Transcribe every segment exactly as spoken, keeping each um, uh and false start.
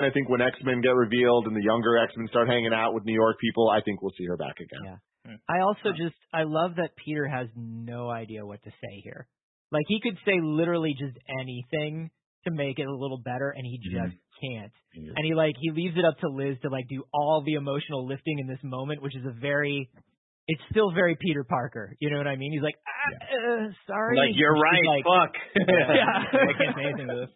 I think when X-Men get revealed and the younger X-Men start hanging out with New York people, I think we'll see her back again. Yeah. I also just, I love that Peter has no idea what to say here. Like, he could say literally just anything to make it a little better, and he just mm-hmm. can't. Yeah. And he, like, he leaves it up to Liz to, like, do all the emotional lifting in this moment, which is a very... It's still very Peter Parker. You know what I mean? He's like, ah, uh, sorry. Like, you're right. Like, fuck. Yeah. yeah. I can't say anything to this.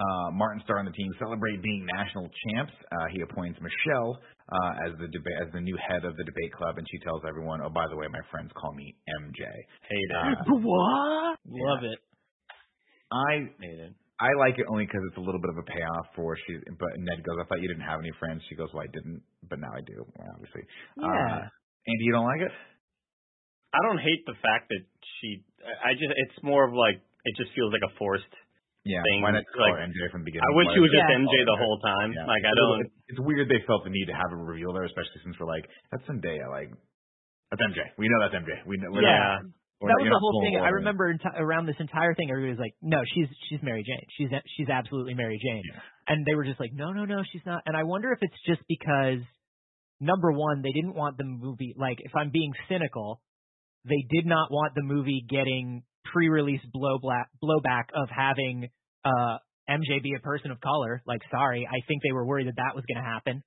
Uh, Martin Starr and the team celebrate being national champs. Uh, he appoints Michelle uh, as the deba- as the new head of the debate club, and she tells everyone, oh, by the way, my friends call me M J. Hey, uh, what? Yeah. Love it. I hate it. I like it only because it's a little bit of a payoff for she. But Ned goes, I thought you didn't have any friends. She goes, well, I didn't, but now I do, obviously. Yeah. Uh, Andy, you don't like it? I don't hate the fact that she. I just. It's more of like it just feels like a forced. Yeah. Thing. Why not call like, M J from the beginning? I wish she was just M J the whole time. Yeah. Like I don't. It's weird they felt the need to have a reveal there, especially since we're like that's Zendaya. Like that's M J. We know that's M J. We know. We're yeah. Not, that was the whole thing. I remember enti- around this entire thing, everybody was like, "No, she's she's Mary Jane. She's she's absolutely Mary Jane." Yeah. And they were just like, "No, no, no, she's not." And I wonder if it's just because. Number one, they didn't want the movie, like, if I'm being cynical, they did not want the movie getting pre-release blowback, blowback of having uh, M J be a person of color. Like, sorry, I think they were worried that that was going to happen.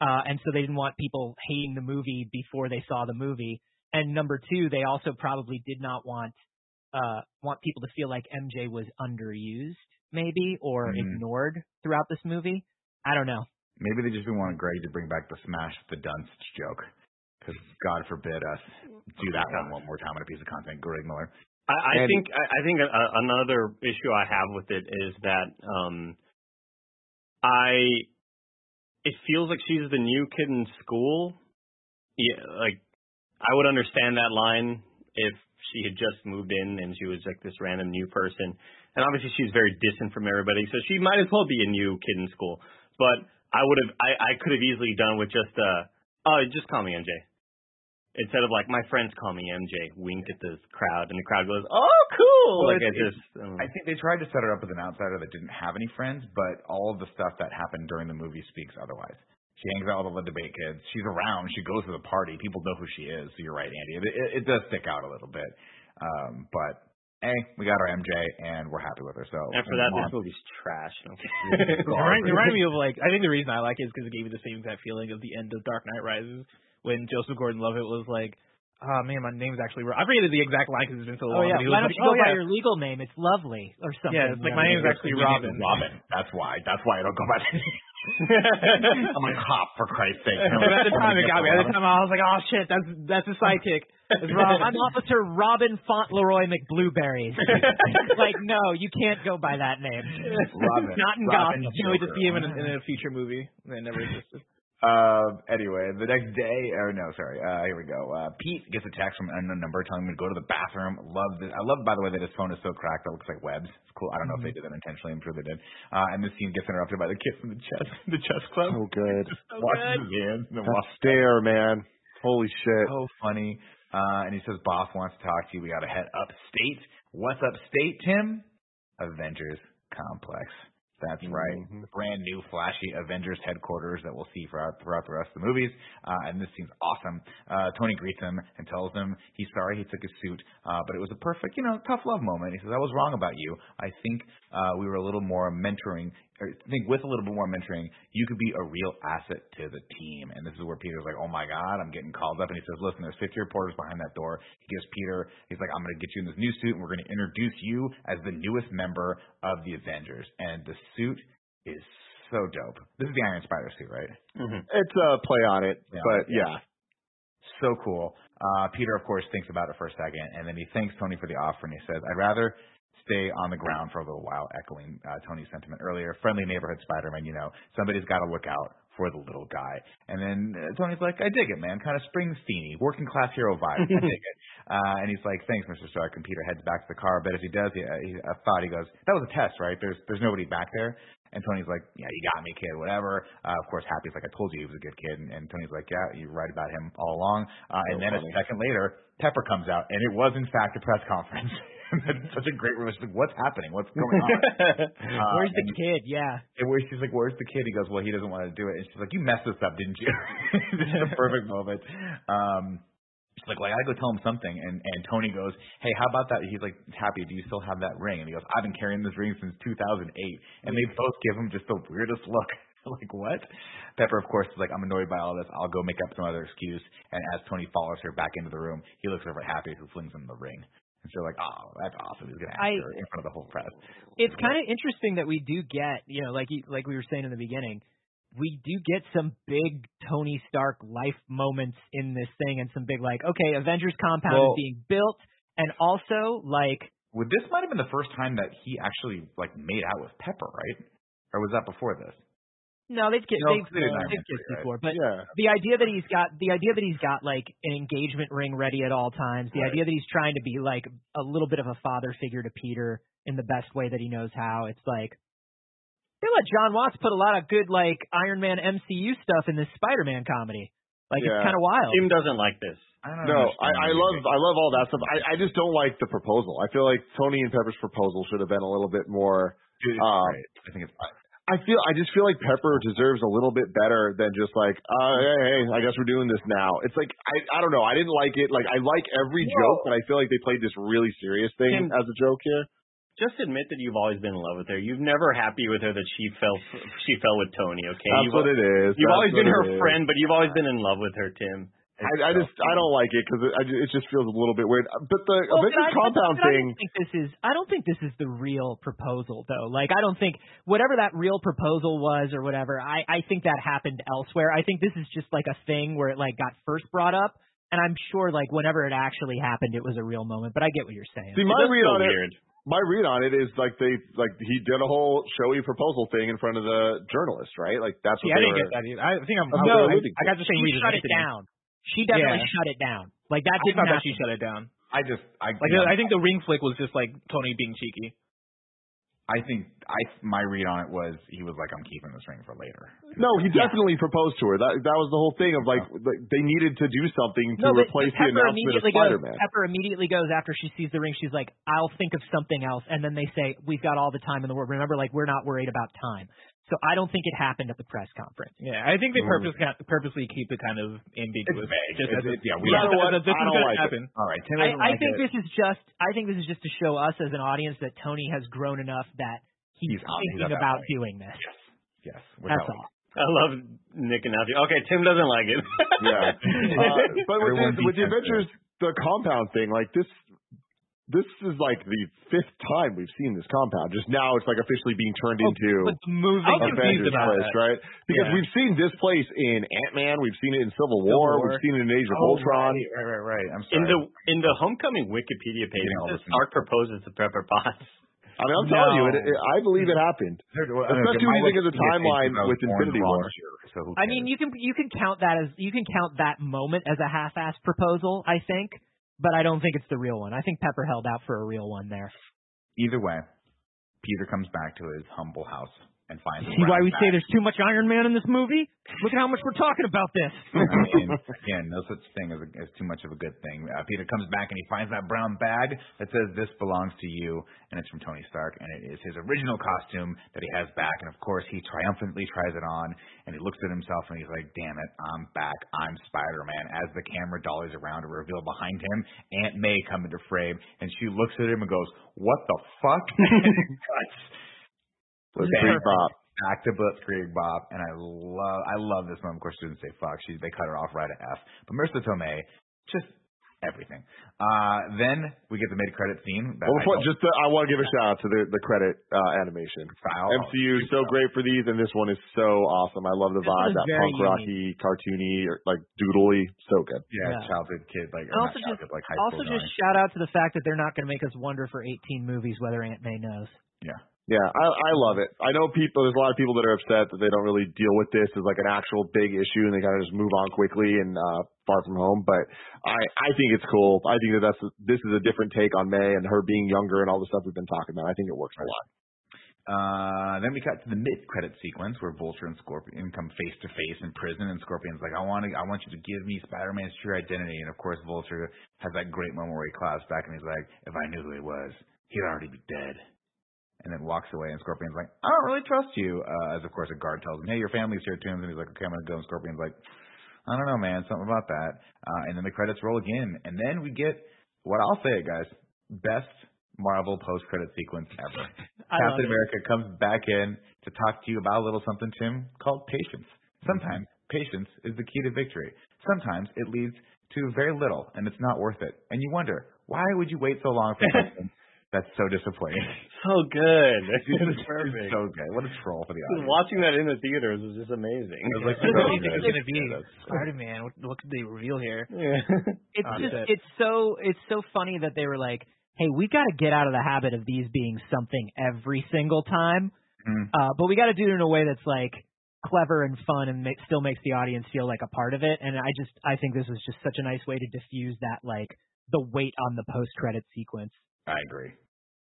Uh, and so they didn't want people hating the movie before they saw the movie. And number two, they also probably did not want uh, want people to feel like M J was underused, maybe, or mm-hmm. ignored throughout this movie. I don't know. Maybe they just didn't want Greg to bring back the smash the dunce joke, because God forbid us do that one one more time on a piece of content, Greg Miller. I, I think I, I think a, another issue I have with it is that um, I it feels like she's the new kid in school. Yeah, like I would understand that line if she had just moved in and she was like this random new person, and obviously she's very distant from everybody, so she might as well be a new kid in school, but. I would have, I, I could have easily done with just, uh, oh, just call me M J. Instead of like, my friends call me M J, winked at the crowd, and the crowd goes, oh, cool. Well, like it, I just, um, I think they tried to set it up with an outsider that didn't have any friends, but all of the stuff that happened during the movie speaks otherwise. She hangs out with all the debate kids. She's around. She goes to the party. People know who she is. So you're right, Andy. It, it, it does stick out a little bit. Um, but. Hey, we got our M J, and we're happy with her. So after that, this movie's trash. It reminded me of, like, I think the reason I like it is because it gave me the same exact feeling of the end of Dark Knight Rises when Joseph Gordon-Levitt was like, oh, man, my name's actually wrong. I forget the exact line because it's been so long. Oh, yeah. Why don't you go by your legal name? It's Lovely or something. Yeah, it's like, my name's actually Robin. Robin. That's why. That's why I don't go by that name. I'm like, hop, for Christ's sake. At the time, it got me. At the time, I was like, oh, shit, that's that's a sidekick. Rob, I'm Officer Robin Fauntleroy McBlueberries. Like, no, you can't go by that name. Robin. Not in Gotham. You know, just be him in a, in a future movie that never existed. Uh, anyway, the next day, or no, sorry, uh, here we go. Uh, Pete gets a text from an unknown number telling him to go to the bathroom. Love this. I love, by the way, that his phone is so cracked that it looks like webs. It's cool. I don't know mm-hmm. if they did that intentionally. I'm sure they did. Uh, and this scene gets interrupted by the kiss in the chess, the chess club. Oh, good. So watching his hands. That stare, man. Holy shit. So funny. Uh, and he says, boss wants to talk to you. We got to head upstate. What's upstate, Tim? Avengers Complex. That's right. Mm-hmm. Brand new, flashy Avengers headquarters that we'll see throughout, throughout the rest of the movies. Uh, and this seems awesome. Uh, Tony greets him and tells him he's sorry he took his suit, uh, but it was a perfect, you know, tough love moment. He says, I was wrong about you. I think uh, we were a little more mentoring. I think with a little bit more mentoring, you could be a real asset to the team. And this is where Peter's like, oh, my God, I'm getting called up. And he says, listen, there's fifty reporters behind that door. He gives Peter, he's like, I'm going to get you in this new suit, and we're going to introduce you as the newest member of the Avengers. And the suit is so dope. This is the Iron Spider suit, right? Mm-hmm. It's a play on it, yeah. but yeah. So cool. Uh, Peter, of course, thinks about it for a second, and then he thanks Tony for the offer, and he says, I'd rather – stay on the ground for a little while, echoing uh, Tony's sentiment earlier. Friendly neighborhood Spider-Man, you know. Somebody's got to look out for the little guy. And then uh, Tony's like, I dig it, man. Kind of Springsteen-y, working-class hero vibe. I dig it. Uh, and he's like, thanks, Mister Stark. And Peter heads back to the car. But as he does, he, uh, he uh, thought, he goes, that was a test, right? There's there's nobody back there. And Tony's like, yeah, you got me, kid, whatever. Uh, of course, Happy's like, I told you he was a good kid. And, and Tony's like, yeah, you're right about him all along. Uh, and then funny. A second later, Pepper comes out. And it was, in fact, a press conference. That's such a great relationship. What's happening? What's going on? uh, where's the kid? Yeah. And where she's like, where's the kid? He goes, well, he doesn't want to do it. And she's like, you messed this up, didn't you? This is the perfect moment. Um, she's like, well, I got to go tell him something. And, and Tony goes, hey, how about that? He's like, Happy, do you still have that ring? And he goes, I've been carrying this ring since two thousand eight. And they both give him just the weirdest look. Like, what? Pepper, of course, is like, I'm annoyed by all this. I'll go make up some other excuse. And as Tony follows her back into the room, he looks over at Happy, who flings him the ring. And so, like, oh, that's awesome. He's going to ask I, her in front of the whole press. It's yeah. kind of interesting that we do get, you know, like like we were saying in the beginning, we do get some big Tony Stark life moments in this thing and some big, like, okay, Avengers Compound well, is being built. And also, like... Well, this might have been the first time that he actually, like, made out with Pepper, right? Or was that before this? No, they've kissed no, they right? before, but yeah. the idea that he's got the idea that he's got like an engagement ring ready at all times, the right. idea that he's trying to be like a little bit of a father figure to Peter in the best way that he knows how. It's like they let John Watts put a lot of good like Iron Man M C U stuff in this Spider-Man comedy. Like yeah. it's kind of wild. Tim doesn't like this. I don't no, I, I love I love all that stuff. I, I just don't like the proposal. I feel like Tony and Pepper's proposal should have been a little bit more. Dude, um, right. I think it's. I feel I just feel like Pepper deserves a little bit better than just like, uh, hey, hey, I guess we're doing this now. It's like I I don't know. I didn't like it. Like I like every Whoa. joke, but I feel like they played this really serious thing Tim, as a joke here. Just admit that you've always been in love with her. You've never happy with her that she fell she fell with Tony. Okay, that's you've, what it is. You've that's always been her is. friend, but you've always been in love with her, Tim. I, I just I don't like it because it, it just feels a little bit weird. But the well, Avengers I, Compound I thing. I don't think this is I don't think this is the real proposal though. Like I don't think whatever that real proposal was or whatever. I, I think that happened elsewhere. I think this is just like a thing where it like got first brought up, and I'm sure like whenever it actually happened, it was a real moment. But I get what you're saying. See, my read on weird. it. My read on it is like they like he did a whole showy proposal thing in front of the journalist, right? Like that's what See, they I didn't were, get that either. I think I'm. No, I, I got to say he shut it down. She definitely yeah. shut it down. Like that didn't happen. I thought that she shut it down. I just, I like. Yeah. I think the ring flick was just like Tony being cheeky. I think I my read on it was he was like, I'm keeping this ring for later. No, he definitely yeah. proposed to her. That that was the whole thing of like, yeah. like they needed to do something to no, replace the announcement of Spider-Man. Goes, Pepper immediately goes after she sees the ring. She's like, I'll think of something else. And then they say, we've got all the time in the world. Remember, like we're not worried about time. So I don't think it happened at the press conference. Yeah, I think they purpose, purposely keep it kind of ambiguous. Just as it, yeah, we don't know what this is going to happen. All right, Tim I, I like think it. this is just. I think this is just to show us as an audience that Tony has grown enough that he's, he's thinking he's about doing this. Yes, yes, that's all. I love Nick and Alfie. Okay, Tim doesn't like it. yeah, uh, but with, this, with the adventures, the compound thing, like this. This is like the fifth time we've seen this compound. Just now it's like officially being turned oh, into Avengers place, that. right? Because yeah. we've seen this place in Ant-Man. We've seen it in Civil War. War. We've seen it in Age of oh, Ultron. Right, right, right. I'm sorry. In the, in the Homecoming Wikipedia page, Stark proposes to Pepper Potts. I mean, I'm no. telling you, it, it, I believe it happened. Especially when you think of the timeline with Infinity War. So I mean, you can you can count that as you can count that moment as a half-assed proposal, I think. But I don't think it's the real one. I think Pepper held out for a real one there. Either way, Peter comes back to his humble house and finds. See why we back. say there's too much Iron Man in this movie? Look at how much we're talking about this. I mean, again, no such thing as, a, as too much of a good thing. Uh, Peter comes back and he finds that brown bag that says "This belongs to you," and it's from Tony Stark, and it is his original costume that he has back. And of course, he triumphantly tries it on, and he looks at himself and he's like, "Damn it, I'm back. I'm Spider-Man." As the camera dollies around to reveal behind him, Aunt May comes into frame, and she looks at him and goes, "What the fuck?" Blitzkrieg Bop. Back to Blitzkrieg Bop. And I love I love this moment. Of course, she didn't say fuck. She, they cut her off right at F. But Marissa Tomei, just everything. Uh, then we get the mid-credit scene. Well, before, I just the, I want to give a shout-out to the, the credit uh, animation. Style. M C U is so great for these, and this one is so awesome. I love the this vibe, that punk rocky, cartoony, or, like doodly. So good. Yeah, yeah. childhood kid. like or Also, just, like high also just shout-out to the fact that they're not going to make us wonder for eighteen movies whether Aunt May knows. Yeah. Yeah, I, I love it. I know people. There's a lot of people that are upset that they don't really deal with this as like an actual big issue, and they kind of just move on quickly and uh, Far From Home. But I, I think it's cool. I think that that's this is a different take on May and her being younger and all the stuff we've been talking about. I think it works a lot. Uh, then we cut to the mid-credit sequence where Vulture and Scorpion come face-to-face in prison, and Scorpion's like, I want to, I want you to give me Spider-Man's true identity. And, of course, Vulture has that great moment where he claps back and he's like, if I knew who he was, he'd already be dead. And then walks away, and Scorpion's like, I don't really trust you. Uh, as, of course, a guard tells him, hey, your family's here, Tombs. And he's like, okay, I'm going to go. And Scorpion's like, I don't know, man, something about that. Uh, and then the credits roll again. And then we get what I'll say, guys, best Marvel post-credit sequence ever. Captain America it. comes back in to talk to you about a little something, Tim, called patience. Sometimes patience is the key to victory. Sometimes it leads to very little, and it's not worth it. And you wonder, why would you wait so long for something that's so disappointing? So good. It's perfect. So good. What a troll for the audience. Watching that in the theaters was just amazing. It was like, so what do you think it's going to be? Spider-Man, what, what could they reveal here? Yeah. It's just, it's so, it's so funny that they were like, hey, we got to get out of the habit of these being something every single time, mm. uh, but we got to do it in a way that's like clever and fun and make, still makes the audience feel like a part of it. And I just, I think this was just such a nice way to diffuse that, like, the weight on the post-credit sequence. I agree.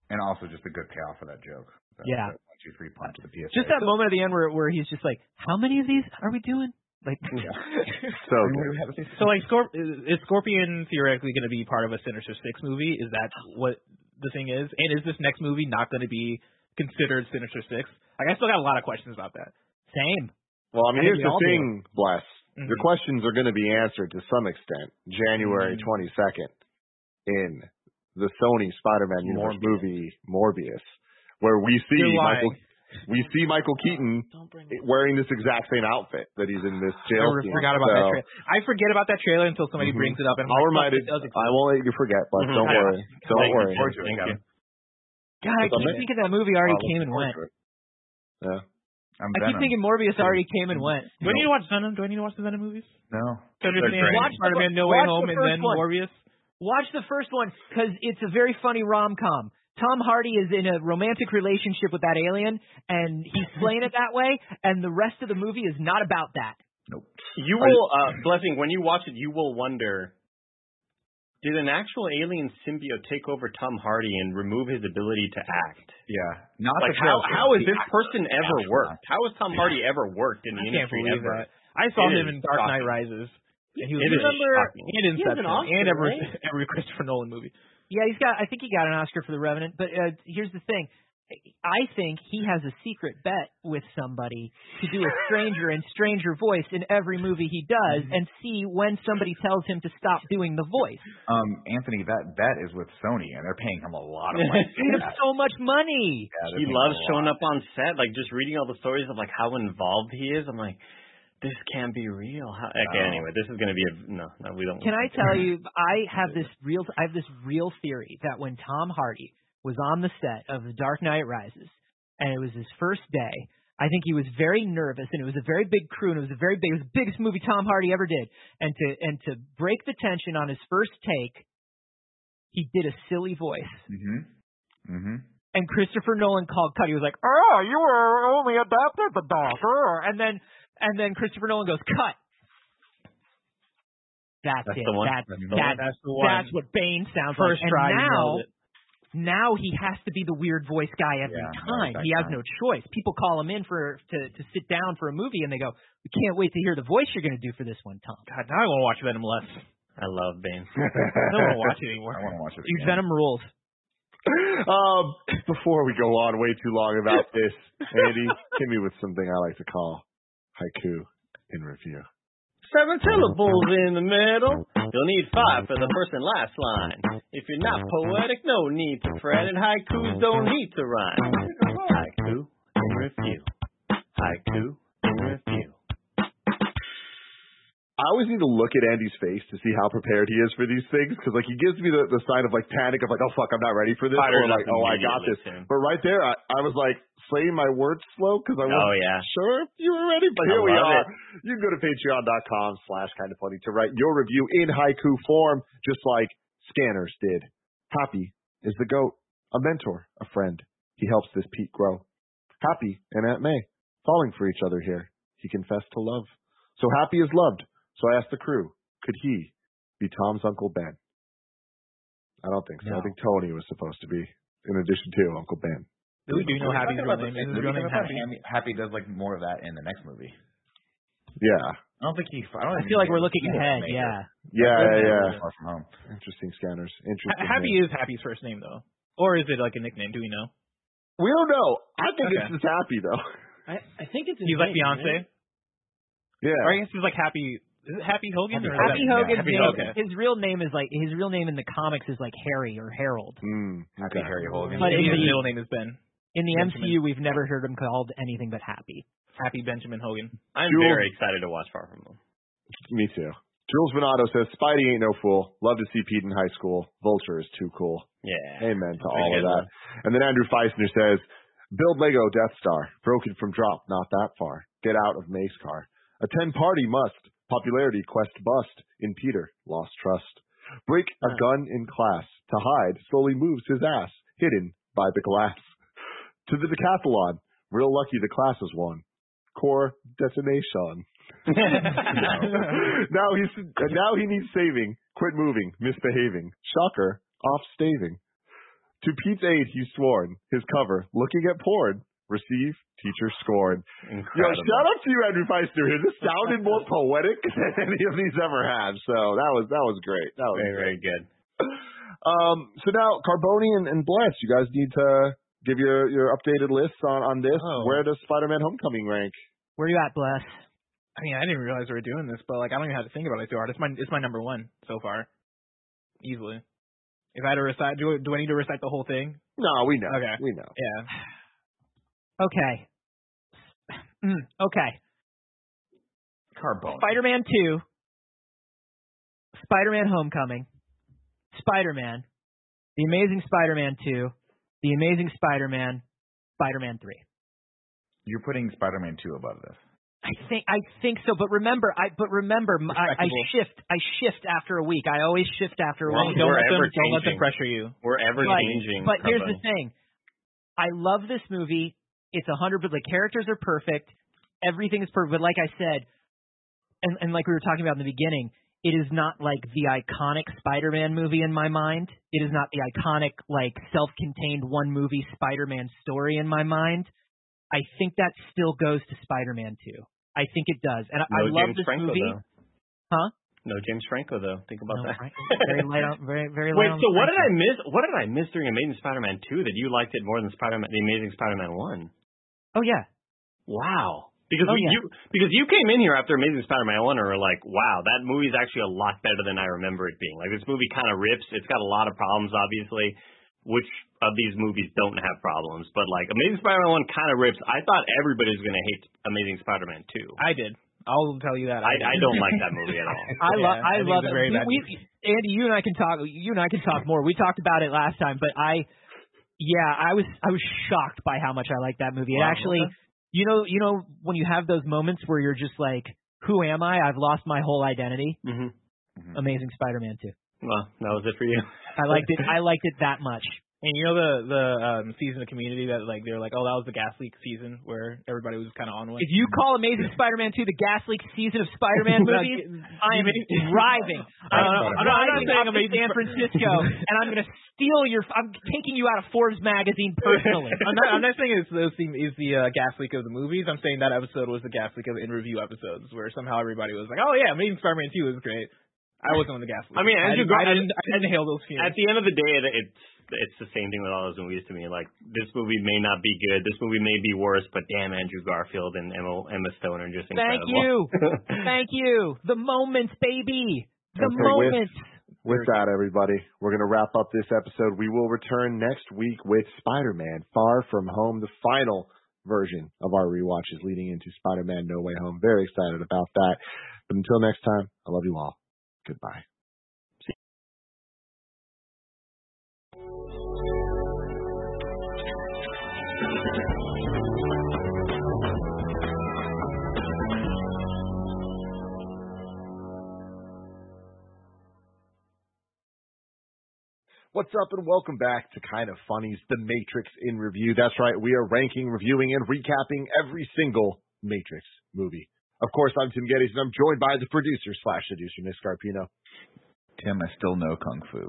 And also just a good payoff for that joke. That, yeah. That one, two, three punch the P S A. Just that so, moment at the end where where he's just like, how many of these are we doing? Like, yeah. so, so like, Scorp- is Scorpion theoretically going to be part of a Sinister Six movie? Is that what the thing is? And is this next movie not going to be considered Sinister Six? Like, I still got a lot of questions about that. Same. Well, I mean, I here's the thing, do. Bless. Mm-hmm. The questions are going to be answered to some extent January twenty-second in the Sony Spider-Man universe movie Morbius, where we see Michael. We see Michael Keaton wearing this exact same outfit that he's in this jail I forgot scene. about so, that trailer. I forget about that trailer until somebody mm-hmm. brings it up. And I'll remind it. I won't let you forget, but mm-hmm. don't worry. Don't Thank worry. You. God, I keep thinking that movie already I'll came and went. Yeah. I'm I keep Venom. thinking Morbius already came and went. Do I need to watch Venom? Do I need to watch the Venom movies? No. So watch Spider-Man No Way Home and then one. Morbius. Watch the first one because it's a very funny rom-com. Tom Hardy is in a romantic relationship with that alien, and he's playing it that way, and the rest of the movie is not about that. Nope. You will, uh, Blessing, when you watch it, you will wonder, did an actual alien symbiote take over Tom Hardy and remove his ability to act? Yeah. Not like, how, how has this person ever worked? How has Tom Hardy ever worked in the industry ever? That. I saw it him in Dark Knight Rises. And he was it remember, and Inception, an Oscar, and every, right? every Christopher Nolan movie. Yeah, he's got. I think he got an Oscar for The Revenant. But uh, here's the thing: I think he has a secret bet with somebody to do a stranger and stranger voice in every movie he does, mm-hmm. and see when somebody tells him to stop doing the voice. Um, Anthony, that bet is with Sony, and they're paying him a lot of money. He has so much money. Yeah, he loves showing up on set, like just reading all the stories of like how involved he is. I'm like, this can't be real. How, okay, um, anyway, this is going to be a no. No, we don't. Can I tell you? I have this real. I have this real theory that when Tom Hardy was on the set of The Dark Knight Rises, and it was his first day, I think he was very nervous, and it was a very big crew, and it was a very big, it was the biggest movie Tom Hardy ever did, and to and to break the tension on his first take, he did a silly voice. Mm-hmm. Mm-hmm. And Christopher Nolan called cut. He was like, "Oh, you were only adapted the doctor," and then. And then Christopher Nolan goes, cut. That's, that's it. The one. That's, that's, the one. that's the one. That's what Bane sounds First like. Try and now, it. now he has to be the weird voice guy every yeah, time. He has time. no choice. People call him in for to, to sit down for a movie, and they go, we can't wait to hear the voice you're going to do for this one, Tom. God, now I won't watch Venom less. I love Bane. I don't want to watch it anymore. I want to watch it again. Dude, Venom rules. Um, before we go on way too long about this, Andy, hit me with something I like to call Haiku in review. Seven syllables in the middle. You'll need five for the first and last line. If you're not poetic, no need to fret. And haikus don't need to rhyme. Haiku in review. Haiku in review. I always need to look at Andy's face to see how prepared he is for these things, because like he gives me the, the sign of like panic of like, oh fuck, I'm not ready for this, or like, oh, I got this. Him. But right there, I, I was like saying my words slow because I wasn't oh, yeah. sure if you were ready. But I here we are. It. You can go to patreon dot com slash kind of funny to write your review in haiku form, just like Scanners did. Happy is the goat, a mentor, a friend. He helps this Pete grow. Happy and Aunt May falling for each other here. He confessed to love. So Happy is loved. So I asked the crew, could he be Tom's Uncle Ben? I don't think so. No. I think Tony was supposed to be, in addition to Uncle Ben. Do we do know Happy's real name? Is his real name Happy? Happy does like more of that in the next movie. Yeah. I don't think he. I, don't I feel like we're looking ahead. Yeah. Yeah, yeah, yeah. Interesting scanners. Interesting. Happy name. Is Happy's first name though, or is it like a nickname? Do we know? We don't know. I think okay. it's just Happy though. I, I think it's. He's like Beyonce. Yeah. Or I guess he's like Happy. Is it Happy Hogan? Happy, or Happy Hogan's yeah, Happy name. Hogan. His real name is like his real name in the comics is like Harry or Harold. Mm, Happy okay. Harry Hogan. But his middle name is Ben. In the Benjamin. M C U, we've never heard him called anything but Happy. Happy Benjamin Hogan. I'm Jules, very excited to watch Far From Home. Me too. Jules Venato says, Spidey ain't no fool. Love to see Pete in high school. Vulture is too cool. Yeah. Amen to all of that. One. And then Andrew Feisner says, build Lego Death Star. Broken from drop, not that far. Get out of Mace Car. Attend party must. Popularity quest bust. In Peter, lost trust. Break a gun in class. To hide, slowly moves his ass. Hidden by the glass. To the decathlon. Real lucky the class is won. Core detonation. now he's now he needs saving. Quit moving, misbehaving. Shocker, off staving. To Pete's aid he's sworn. His cover, looking at porn. Receive teacher scorn. Incredible. Yo, shout out to you, Andrew Feisner. Here, this sounded more poetic than any of these ever had. So that was that was great. That was very very good. Um. So now Carboni and, and Blanche, you guys need to give your, your updated lists on, on this. Oh. Where does Spider-Man Homecoming rank? Where are you at, Bless? I mean, I didn't realize we were doing this, but like, I don't even have to think about it too hard. It's my it's my number one so far, easily. If I had to recite, do, do I need to recite the whole thing? No, we know. Okay, we know. Yeah. Okay. Mm, okay. Carbone. Spider-Man two. Spider-Man Homecoming. Spider-Man. The Amazing Spider-Man two. The Amazing Spider-Man, Spider-Man three. You're putting Spider-Man two above this. I think I think so, but remember, I but remember, I, I shift I shift after a week. I always shift after a well, week. Don't let, them, don't let them pressure you. We're ever but, changing. But here's the thing: I love this movie. It's a hundred. The characters are perfect. Everything is perfect. But like I said, and, and like we were talking about in the beginning, it is not like the iconic Spider-Man movie in my mind. It is not the iconic, like, self-contained one-movie Spider-Man story in my mind. I think that still goes to Spider-Man two. I think it does. And no I love James this Franco, movie. Though. Huh? No James Franco, though. Think about no, that. I, very light on, very, very light Wait, on so what Franco. did I miss? What did I miss during Amazing Spider-Man two that you liked it more than Spider-Man, The Amazing Spider-Man one? Oh, yeah. Wow. Because oh, we, yeah. you because you came in here after Amazing Spider-Man one and were like, wow, that movie's actually a lot better than I remember it being. Like, this movie kind of rips. It's got a lot of problems, obviously, which of these movies don't have problems. But, like, Amazing Spider-Man one kind of rips. I thought everybody was going to hate Amazing Spider-Man two. I did. I'll tell you that. I, I, I don't like that movie at all. I, lo- yeah, I, I love it. Very we, bad we, Andy, you and I can talk. You and I can talk more. We talked about it last time. But, I, yeah, I was I was shocked by how much I liked that movie. It wow. actually... You know, you know when you have those moments where you're just like, "Who am I? I've lost my whole identity." Mm-hmm. Mm-hmm. Amazing Spider-Man two. Well, that was it for you. I liked it. I liked it that much. And you know the the um, season of Community that like they were like, "Oh, that was the gas leak season where everybody was kind of on one." If you call Amazing Spider-Man two the gas leak season of Spider-Man movies, I am driving. I don't know. I'm not saying I'm in San Francisco, and I'm going to steal your. I'm taking you out of Forbes magazine personally. I'm not. I'm not saying it's the is the uh, gas leak of the movies. I'm saying that episode was the gas leak of the in review episodes where somehow everybody was like, "Oh yeah, Amazing Spider-Man two was great." I wasn't on the gas leak. I mean, Andrew Garfield. I didn't, I didn't hail those feelings. At the end of the day, it's. It's the same thing with all those movies to me. Like, this movie may not be good. This movie may be worse, but damn, Andrew Garfield and Emma, Emma Stone are just incredible. Thank you. Thank you. The moments, baby. The okay, moments. With, with that, everybody, we're going to wrap up this episode. We will return next week with Spider-Man Far From Home, the final version of our rewatches leading into Spider-Man No Way Home. Very excited about that. But until next time, I love you all. Goodbye. What's up and welcome back to Kind of Funny's The Matrix in Review. That's right, we are ranking, reviewing, and recapping every single Matrix movie. Of course, I'm Tim Geddes, and I'm joined by the producer slash seducer, Nick Scarpino. Tim, I still know Kung Fu.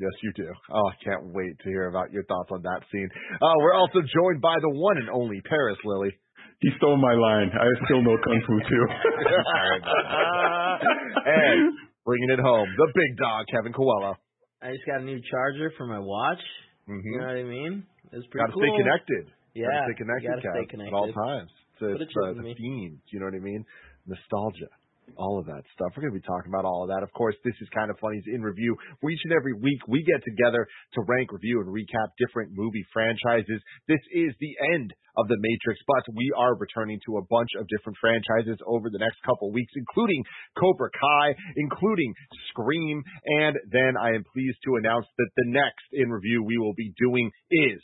Yes, you do. Oh, I can't wait to hear about your thoughts on that scene. Uh, we're also joined by the one and only Paris Lily. He stole my line. I still know Kung Fu too. And bringing it home, the big dog, Kevin Coelho. I just got a new charger for my watch. Mm-hmm. You know what I mean? It's pretty gotta cool. Got to stay connected. Yeah. Got to stay connected, gotta stay connected. At all times. So it's uh, the me. Themes, you know what I mean? Nostalgia. All of that stuff. We're going to be talking about all of that. Of course, this is Kind of Funny's In Review, where each and every week we get together to rank, review, and recap different movie franchises. This is the end of The Matrix, but we are returning to a bunch of different franchises over the next couple weeks, including Cobra Kai, including Scream, and then I am pleased to announce that the next In Review we will be doing is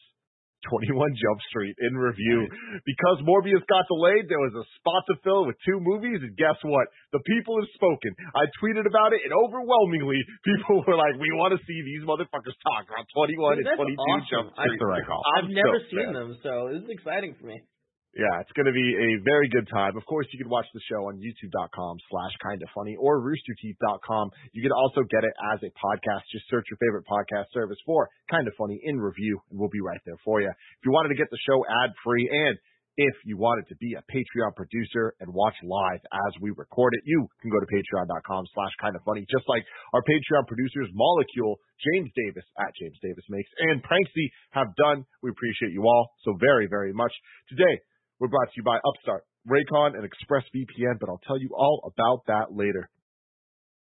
twenty-one Jump Street In Review. Because Morbius got delayed, there was a spot to fill with two movies, and guess what? The people have spoken. I tweeted about it, and overwhelmingly, people were like, we want to see these motherfuckers talk about twenty-one Dude, and twenty-two awesome. Jump Street. Right call. I've I'm never so seen sad. them, so this is exciting for me. Yeah, it's going to be a very good time. Of course, you can watch the show on youtube.com slash kind of funny or rooster teeth dot com. You can also get it as a podcast. Just search your favorite podcast service for Kind of Funny In Review, and we'll be right there for you. If you wanted to get the show ad-free, and if you wanted to be a Patreon producer and watch live as we record it, you can go to patreon.com slash kind of funny, just like our Patreon producers, Molecule, James Davis at James Davis Makes, and Pranksy have done. We appreciate you all so very, very much. Today, we're brought to you by Upstart, Raycon, and ExpressVPN, but I'll tell you all about that later.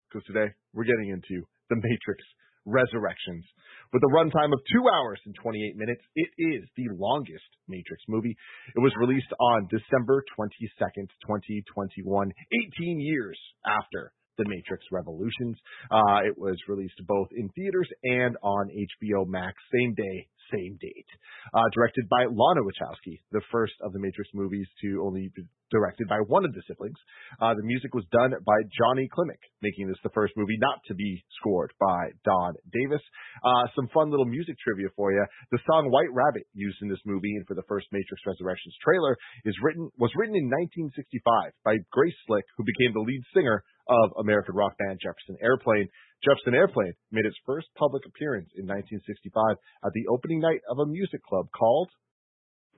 Because today, we're getting into The Matrix Resurrections. With a runtime of two hours and twenty-eight minutes, it is the longest Matrix movie. It was released on December twenty-second, twenty twenty-one, eighteen years after The Matrix Revolutions. Uh, it was released both in theaters and on H B O Max, same day, same date. Uh, directed by Lana Wachowski, the first of the Matrix movies to only be directed by one of the siblings. Uh, the music was done by Johnny Klimek, making this the first movie not to be scored by Don Davis. Uh, some fun little music trivia for you. The song White Rabbit used in this movie and for the first Matrix Resurrections trailer is written was written in nineteen sixty-five by Grace Slick, who became the lead singer of American rock band Jefferson Airplane. Jefferson Airplane made its first public appearance in nineteen sixty-five at the opening night of a music club called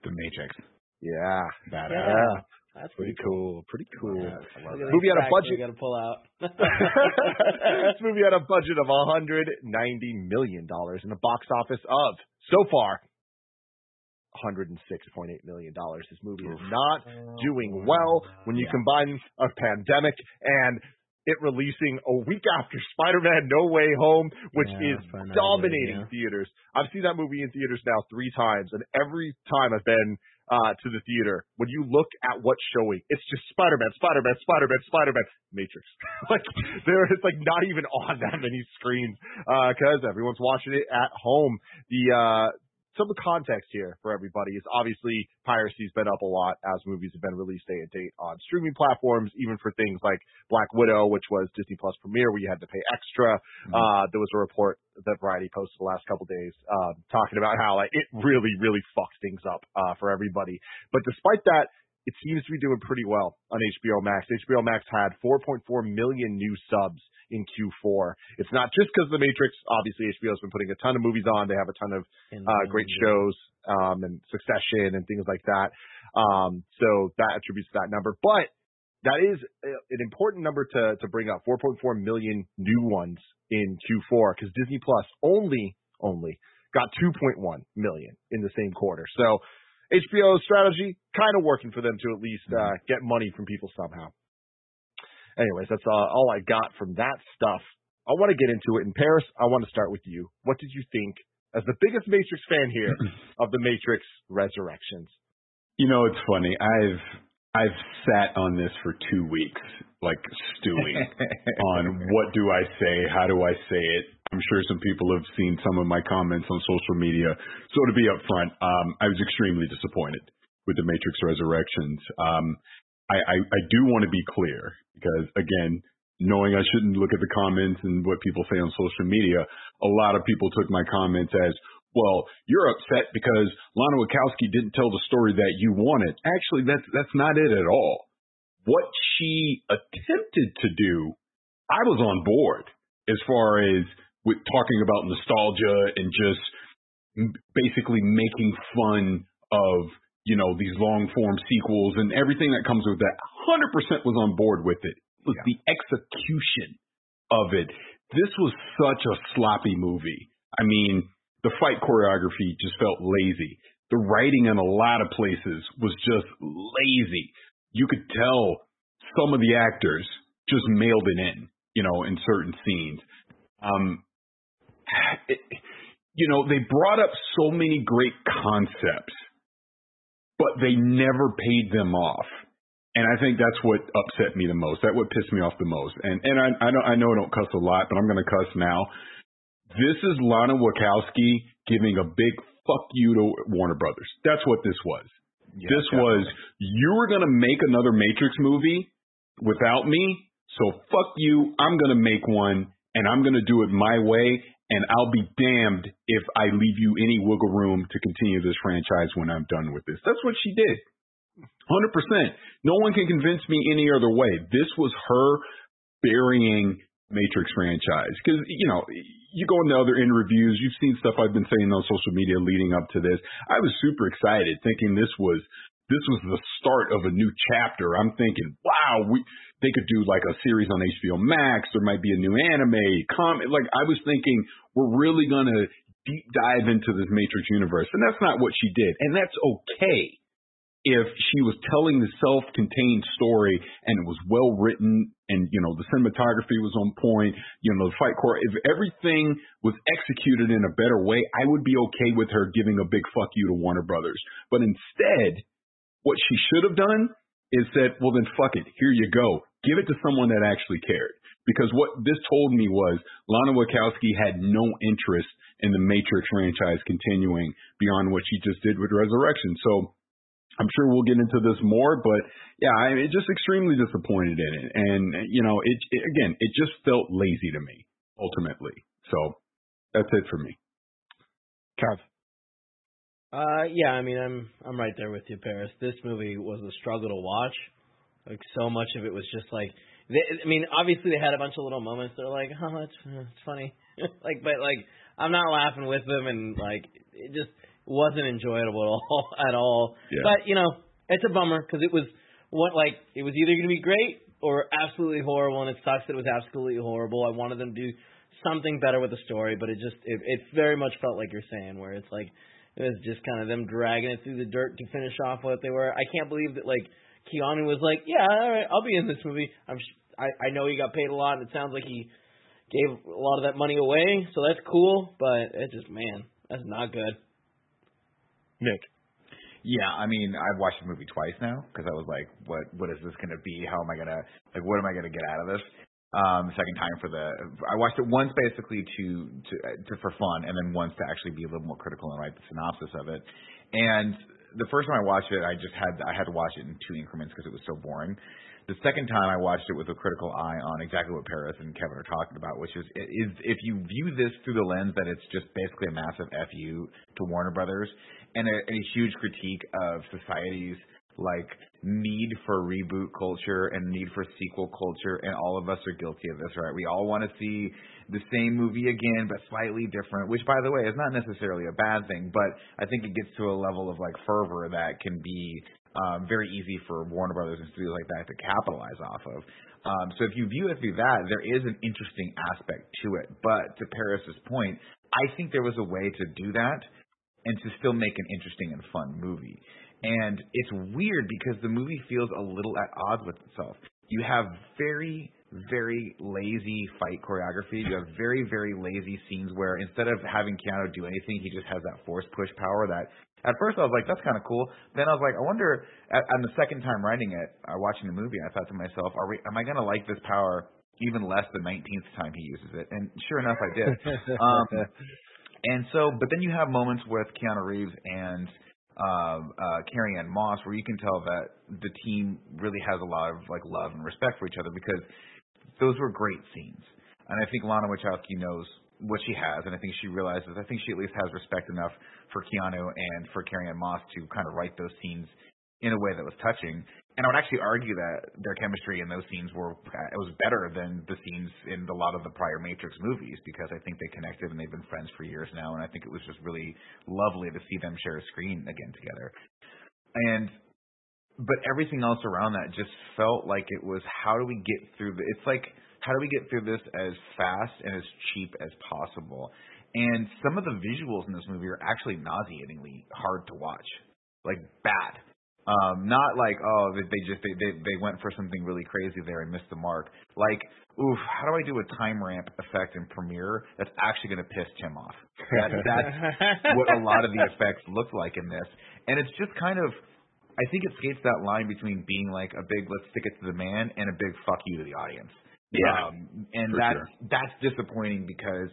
The Matrix. Yeah. Badass. Yeah. That's pretty, pretty cool. cool. Pretty cool. Yeah, I love that. Movie had a budget. Got to pull out. This movie had a budget of one hundred ninety million dollars and a box office of, so far, one hundred six point eight million dollars. This movie is not doing well when you yeah. combine a pandemic and it releasing a week after Spider-Man No Way Home, which yeah, is dominating yeah. theaters. I've seen that movie in theaters now three times, and every time I've been uh, to the theater, when you look at what's showing, it's just Spider-Man, Spider-Man, Spider-Man, Spider-Man, Matrix. Like, there is like not even on that many screens because uh, everyone's watching it at home. The uh, Some of the context here for everybody is obviously piracy's been up a lot as movies have been released day and date on streaming platforms, even for things like Black Widow, which was Disney Plus premiere where you had to pay extra. Mm-hmm. Uh, there was a report that Variety posted the last couple days um, talking about how like, it really, really fucks things up uh, for everybody. But despite that, it seems to be doing pretty well on H B O Max. H B O Max had four point four million new subs in Q four. It's not just because of The Matrix. Obviously, H B O's been putting a ton of movies on. They have a ton of uh, great shows um, and Succession and things like that. Um, so that attributes to that number. But that is an important number to, to bring up, four point four million new ones in Q four, because Disney Plus only, only got two point one million in the same quarter. So H B O's strategy kind of working for them to at least uh, get money from people somehow. Anyways, that's all, all I got from that stuff. I want to get into it. In Paris, I want to start with you. What did you think, as the biggest Matrix fan here, of The Matrix Resurrections? You know, it's funny. I've I've sat on this for two weeks, like stewing on what do I say, how do I say it. I'm sure some people have seen some of my comments on social media. So to be upfront, um, I was extremely disappointed with The Matrix Resurrections. Um, I, I, I do want to be clear because, again, knowing I shouldn't look at the comments and what people say on social media, a lot of people took my comments as, well, you're upset because Lana Wachowski didn't tell the story that you wanted. Actually, that's that's not it at all. What she attempted to do, I was on board as far as with talking about nostalgia and just basically making fun of, you know, these long-form sequels and everything that comes with that. one hundred percent was on board with it. It was yeah. the execution of it. This was such a sloppy movie. I mean, the fight choreography just felt lazy. The writing in a lot of places was just lazy. You could tell some of the actors just mailed it in, you know, in certain scenes. Um, it, you know, they brought up so many great concepts, but they never paid them off. And I think that's what upset me the most. That what pissed me off the most. And and I I, don't, I know I don't cuss a lot, but I'm going to cuss now. This is Lana Wachowski giving a big fuck you to Warner Brothers. That's what this was. Yeah, this definitely. was, you were going to make another Matrix movie without me, so fuck you. I'm going to make one, and I'm going to do it my way, and I'll be damned if I leave you any wiggle room to continue this franchise when I'm done with this. That's what she did. one hundred percent. No one can convince me any other way. This was her burying Matrix franchise. Because, you know, you go into other in reviews, you've seen stuff I've been saying on social media leading up to this. I was super excited thinking this was this was the start of a new chapter. I'm thinking, wow, we, they could do like a series on H B O Max. There might be a new anime, comic. Like I was thinking we're really going to deep dive into this Matrix universe. And that's not what she did. And that's okay if she was telling the self-contained story and it was well written and, you know, the cinematography was on point, you know, the fight core, if everything was executed in a better way, I would be okay with her giving a big fuck you to Warner Brothers. But instead, what she should have done is said, well, then fuck it. Here you go. Give it to someone that actually cared. Because what this told me was Lana Wachowski had no interest in the Matrix franchise continuing beyond what she just did with Resurrection. So I'm sure we'll get into this more, but yeah, I'm just extremely disappointed in it. And, you know, it, it again, it just felt lazy to me, ultimately. So that's it for me. Kev. Uh, yeah, I mean, I'm I'm right there with you, Paris. This movie was a struggle to watch. Like, so much of it was just like, they, I mean, obviously they had a bunch of little moments that are like, oh, it's, it's funny. like, but, like, I'm not laughing with them, and, like, it just wasn't enjoyable at all. At all. Yeah. But, you know, it's a bummer because it was what like it was either going to be great or absolutely horrible, and it sucks that it was absolutely horrible. I wanted them to do something better with the story, but it just it, it very much felt like you're saying where it's like it was just kind of them dragging it through the dirt to finish off what they were. I can't believe that like Keanu was like, yeah, all right, I'll be in this movie. I'm sh- I I know he got paid a lot, and it sounds like he gave a lot of that money away, so that's cool. But it just man, that's not good. Nick. Yeah, I mean, I've watched the movie twice now because I was like, "What? What is this going to be? How am I going to like? What am I going to get out of this?" Um, second time for the, I watched it once basically to, to to for fun, and then once to actually be a little more critical and write the synopsis of it. And the first time I watched it, I just had I had to watch it in two increments because it was so boring. The second time I watched it with a critical eye on exactly what Paris and Kevin are talking about, which is, is if you view this through the lens that it's just basically a massive F U to Warner Brothers and a, a huge critique of society's like need for reboot culture and need for sequel culture, and all of us are guilty of this, right? We all want to see the same movie again but slightly different, which, by the way, is not necessarily a bad thing, but I think it gets to a level of like fervor that can be Um, very easy for Warner Brothers and studios like that to capitalize off of. Um, so if you view it through that, there is an interesting aspect to it. But to Paris's point, I think there was a way to do that and to still make an interesting and fun movie. And it's weird because the movie feels a little at odds with itself. You have very, very lazy fight choreography. You have very, very lazy scenes where instead of having Keanu do anything, he just has that force push power that at first, I was like, that's kind of cool. Then I was like, I wonder, at, on the second time writing it, uh, watching the movie, I thought to myself, Are we, am I going to like this power even less the nineteenth time he uses it? And sure enough, I did. um, and so, but then you have moments with Keanu Reeves and uh, uh, Carrie-Anne Moss where you can tell that the team really has a lot of like love and respect for each other because those were great scenes. And I think Lana Wachowski knows what she has, and I think she realizes, I think she at least has respect enough for Keanu and for Carrie-Anne Moss to kind of write those scenes in a way that was touching. And I would actually argue that their chemistry in those scenes were it was better than the scenes in a lot of the prior Matrix movies, because I think they connected and they've been friends for years now, and I think it was just really lovely to see them share a screen again together. And but everything else around that just felt like it was, how do we get through the, it's like how do we get through this as fast and as cheap as possible? And some of the visuals in this movie are actually nauseatingly hard to watch, like bad. Um, not like, oh, they just they, they they went for something really crazy there and missed the mark. Like, oof, how do I do a time ramp effect in Premiere that's actually going to piss Tim off? That, that's what a lot of the effects look like in this. And it's just kind of, I think it skates that line between being like a big let's stick it to the man and a big fuck you to the audience. Yeah, um, and that's, sure. that's disappointing because,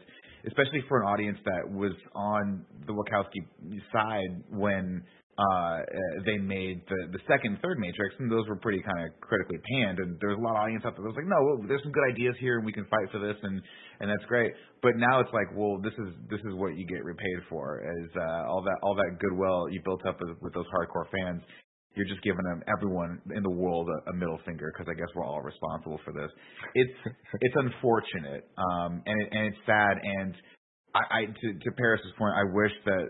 especially for an audience that was on the Wachowski side when – Uh, they made the, the second, third Matrix, and those were pretty kind of critically panned. And there's a lot of audience out there that was like, no, well, there's some good ideas here, and we can fight for this, and, and that's great. But now it's like, well, this is this is what you get repaid for, is uh, all that all that goodwill you built up with, with those hardcore fans. You're just giving them, everyone in the world, a, a middle finger, because I guess we're all responsible for this. It's it's unfortunate, um, and it, and it's sad. And I, I to, to Paris's point, I wish that,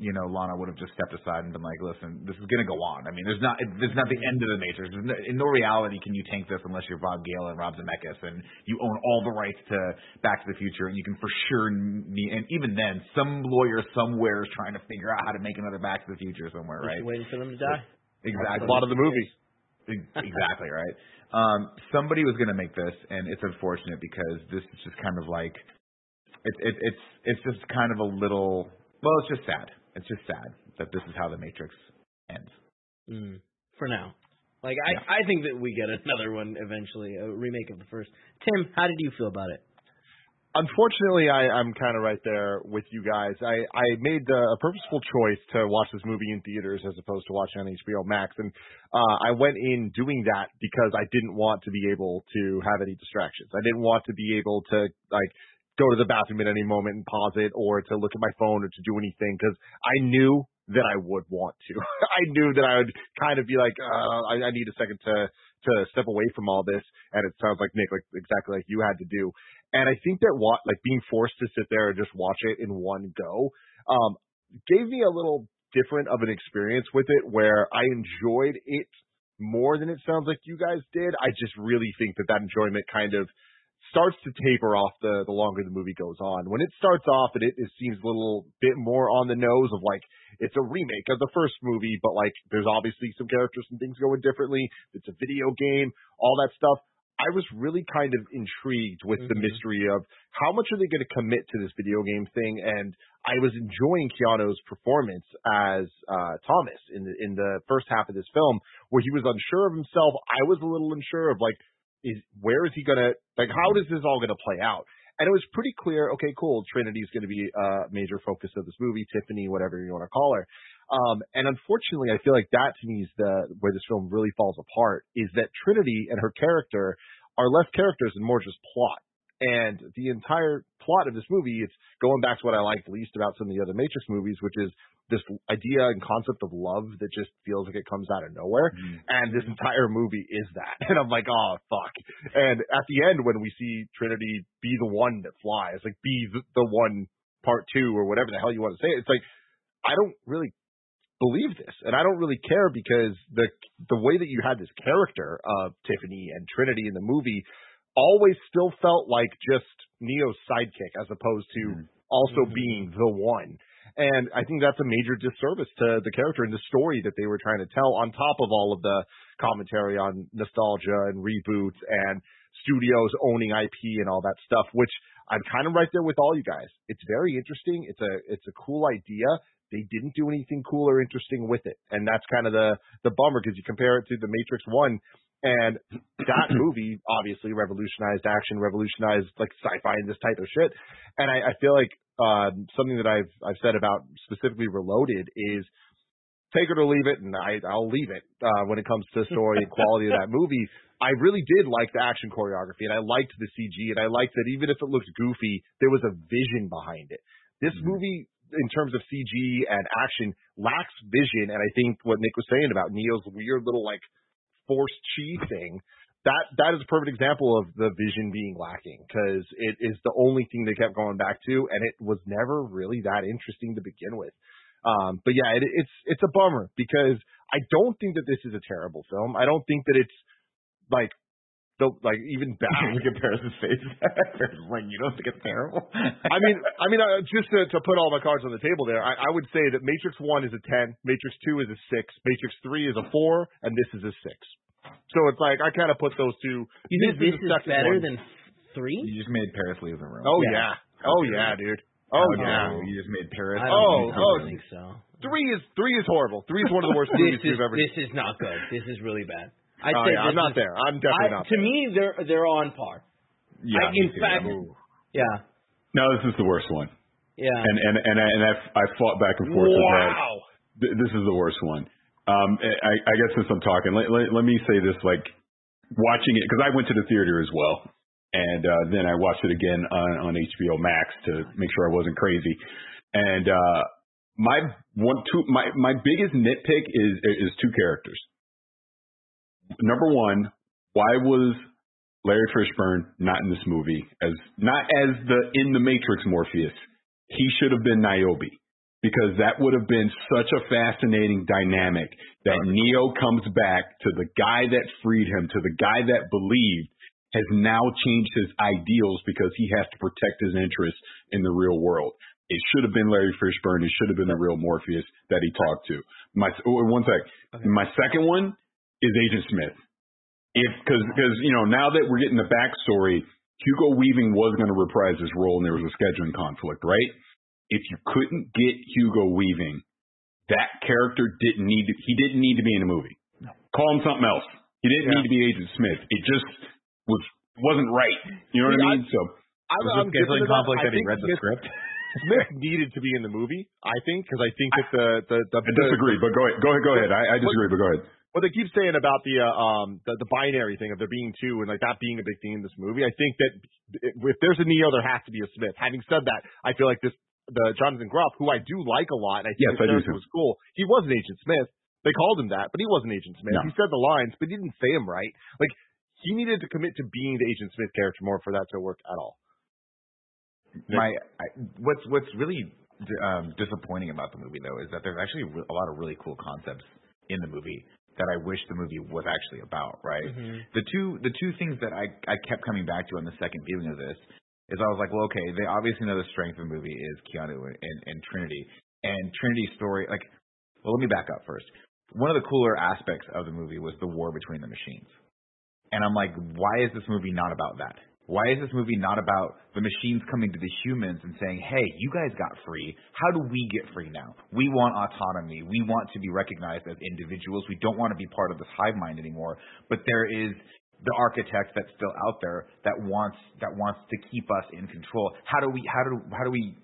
you know, Lana would have just stepped aside and been like, listen, this is going to go on. I mean, there's not there's not the end of the Matrix. No, in no reality can you tank this unless you're Bob Gale and Rob Zemeckis and you own all the rights to Back to the Future, and you can for sure – and even then, some lawyer somewhere is trying to figure out how to make another Back to the Future somewhere, right? Just waiting for them to die. Exactly. A lot of the movies. Exactly, right? Um, somebody was going to make this, and it's unfortunate because this is just kind of like it, – it, it's, it's just kind of a little – well, it's just sad. It's just sad that this is how the Matrix ends. Mm, for now. Like, yeah. I, I think that we get another one eventually, a remake of the first. Tim, how did you feel about it? Unfortunately, I, I'm kind of right there with you guys. I, I made the, a purposeful choice to watch this movie in theaters as opposed to watching on H B O Max. And uh, I went in doing that because I didn't want to be able to have any distractions. I didn't want to be able to, like, go to the bathroom at any moment and pause it, or to look at my phone, or to do anything, because I knew that I would want to. I knew that I would kind of be like, uh, I, I need a second to to step away from all this. And it sounds like, Nick, like exactly like you had to do. And I think that what, like being forced to sit there and just watch it in one go um, gave me a little different of an experience with it, where I enjoyed it more than it sounds like you guys did. I just really think that that enjoyment kind of starts to taper off the, the longer the movie goes on. When it starts off, and it, it seems a little bit more on the nose of like, it's a remake of the first movie, but like there's obviously some characters and things going differently. It's a video game, all that stuff. I was really kind of intrigued with mm-hmm. the mystery of how much are they going to commit to this video game thing. And I was enjoying Keanu's performance as uh, Thomas in the, in the first half of this film, where he was unsure of himself. I was a little unsure of like, Is where is he gonna like? How is this all gonna play out? And it was pretty clear. Okay, cool. Trinity is gonna be a major focus of this movie. Tiffany, whatever you want to call her. Um, and unfortunately, I feel like that to me is the where this film really falls apart. Is that Trinity and her character are less characters and more just plot. And the entire plot of this movie, it's going back to what I liked least about some of the other Matrix movies, which is this idea and concept of love that just feels like it comes out of nowhere. Mm. And this entire movie is that. And I'm like, oh, fuck. And at the end, when we see Trinity be the one that flies, like be the one part two or whatever the hell you want to say, it's like, I don't really believe this. And I don't really care, because the the way that you had this character of Tiffany and Trinity in the movie always still felt like just Neo's sidekick, as opposed to mm. also mm-hmm. being the one. And I think that's a major disservice to the character and the story that they were trying to tell, on top of all of the commentary on nostalgia and reboots and studios owning I P and all that stuff, which I'm kind of right there with all you guys. It's very interesting. It's a, it's a cool idea. They didn't do anything cool or interesting with it. And that's kind of the, the bummer, because you compare it to The Matrix one, and that movie obviously revolutionized action, revolutionized like sci-fi and this type of shit. And I, I feel like um, something that I've I've said about specifically Reloaded is take it or leave it, and I, I'll leave it uh, when it comes to story and quality of that movie. I really did like the action choreography, and I liked the C G, and I liked that even if it looked goofy, there was a vision behind it. This mm-hmm. movie, in terms of C G and action, lacks vision, and I think what Nick was saying about Neo's weird little like force chi thing, that that is a perfect example of the vision being lacking, because it is the only thing they kept going back to, and it was never really that interesting to begin with. Um, but yeah, it, it's it's a bummer, because I don't think that this is a terrible film. I don't think that it's like the like even bad in comparison to face. Like, you don't think it's terrible? I mean, I mean, uh, just to, to put all my cards on the table there, I, I would say that Matrix One is a ten, Matrix Two is a six, Matrix Three is a four, and this is a six. So it's like I kind of put those two. You think this, this is better one. Than three? You just made Paris leave the room. Oh yeah, yeah. oh yeah, dude. Oh yeah, no. You just made Paris. I don't oh, think so. oh, I don't think so. Three is three is horrible. Three is one of the worst movies you've ever. This is not good. This is really bad. I'd oh, say yeah, I'm not is, there. I'm definitely I, not. To there. me, they're they're on par. Yeah, I, in too. fact, Ooh. yeah. No, this is the worst one. Yeah, and and and I, and I, I fought back and forth. Wow, with that. This is the worst one. Um, I, I guess since I'm talking, let, let, let me say this: like watching it, because I went to the theater as well. And uh, then I watched it again on, on H B O Max to make sure I wasn't crazy. And uh, my one, two, my my biggest nitpick is is two characters. Number one, why was Larry Fishburne not in this movie? As not as the in the Matrix Morpheus, he should have been Niobe, because that would have been such a fascinating dynamic. That Neo comes back to the guy that freed him, to the guy that believed. Has now changed his ideals because he has to protect his interests in the real world. It should have been Larry Fishburne. It should have been the real Morpheus that he talked to. My one sec. Okay. My second one is Agent Smith. If because because you know, now that we're getting the backstory, Hugo Weaving was going to reprise his role, and there was a scheduling conflict, right? If you couldn't get Hugo Weaving, that character didn't need to, he didn't need to be in the movie. No. Call him something else. He didn't yeah. need to be Agent Smith. It just was wasn't right, you know what I mean? So I was just scheduling conflict that he read the script. Smith needed to be in the movie, I think, because I think that the the, the I disagree, the, but go ahead, go ahead, go ahead. I, I disagree, what, but go ahead. What they keep saying about the uh, um the, the binary thing of there being two and like that being a big thing in this movie, I think that if there's a Neo, there has to be a Smith. Having said that, I feel like this the Jonathan Groff, who I do like a lot, and I think yes, his I character was cool. He was an Agent Smith. They called him that, but he wasn't Agent Smith. No. He said the lines, but he didn't say them right. Like. He needed to commit to being the Agent Smith character more for that to work at all. My I, what's what's really um, disappointing about the movie, though, is that there's actually a lot of really cool concepts in the movie that I wish the movie was actually about. Right? Mm-hmm. The two the two things that I I kept coming back to on the second viewing of this is I was like, well, okay, they obviously know the strength of the movie is Keanu and, and Trinity, and Trinity's story. Like, well, let me back up first. One of the cooler aspects of the movie was the war between the machines. And I'm like, why is this movie not about that? Why is this movie not about the machines coming to the humans and saying, hey, you guys got free. How do we get free now? We want autonomy. We want to be recognized as individuals. We don't want to be part of this hive mind anymore. But there is the architect that's still out there that wants that wants to keep us in control. How do we how do how do we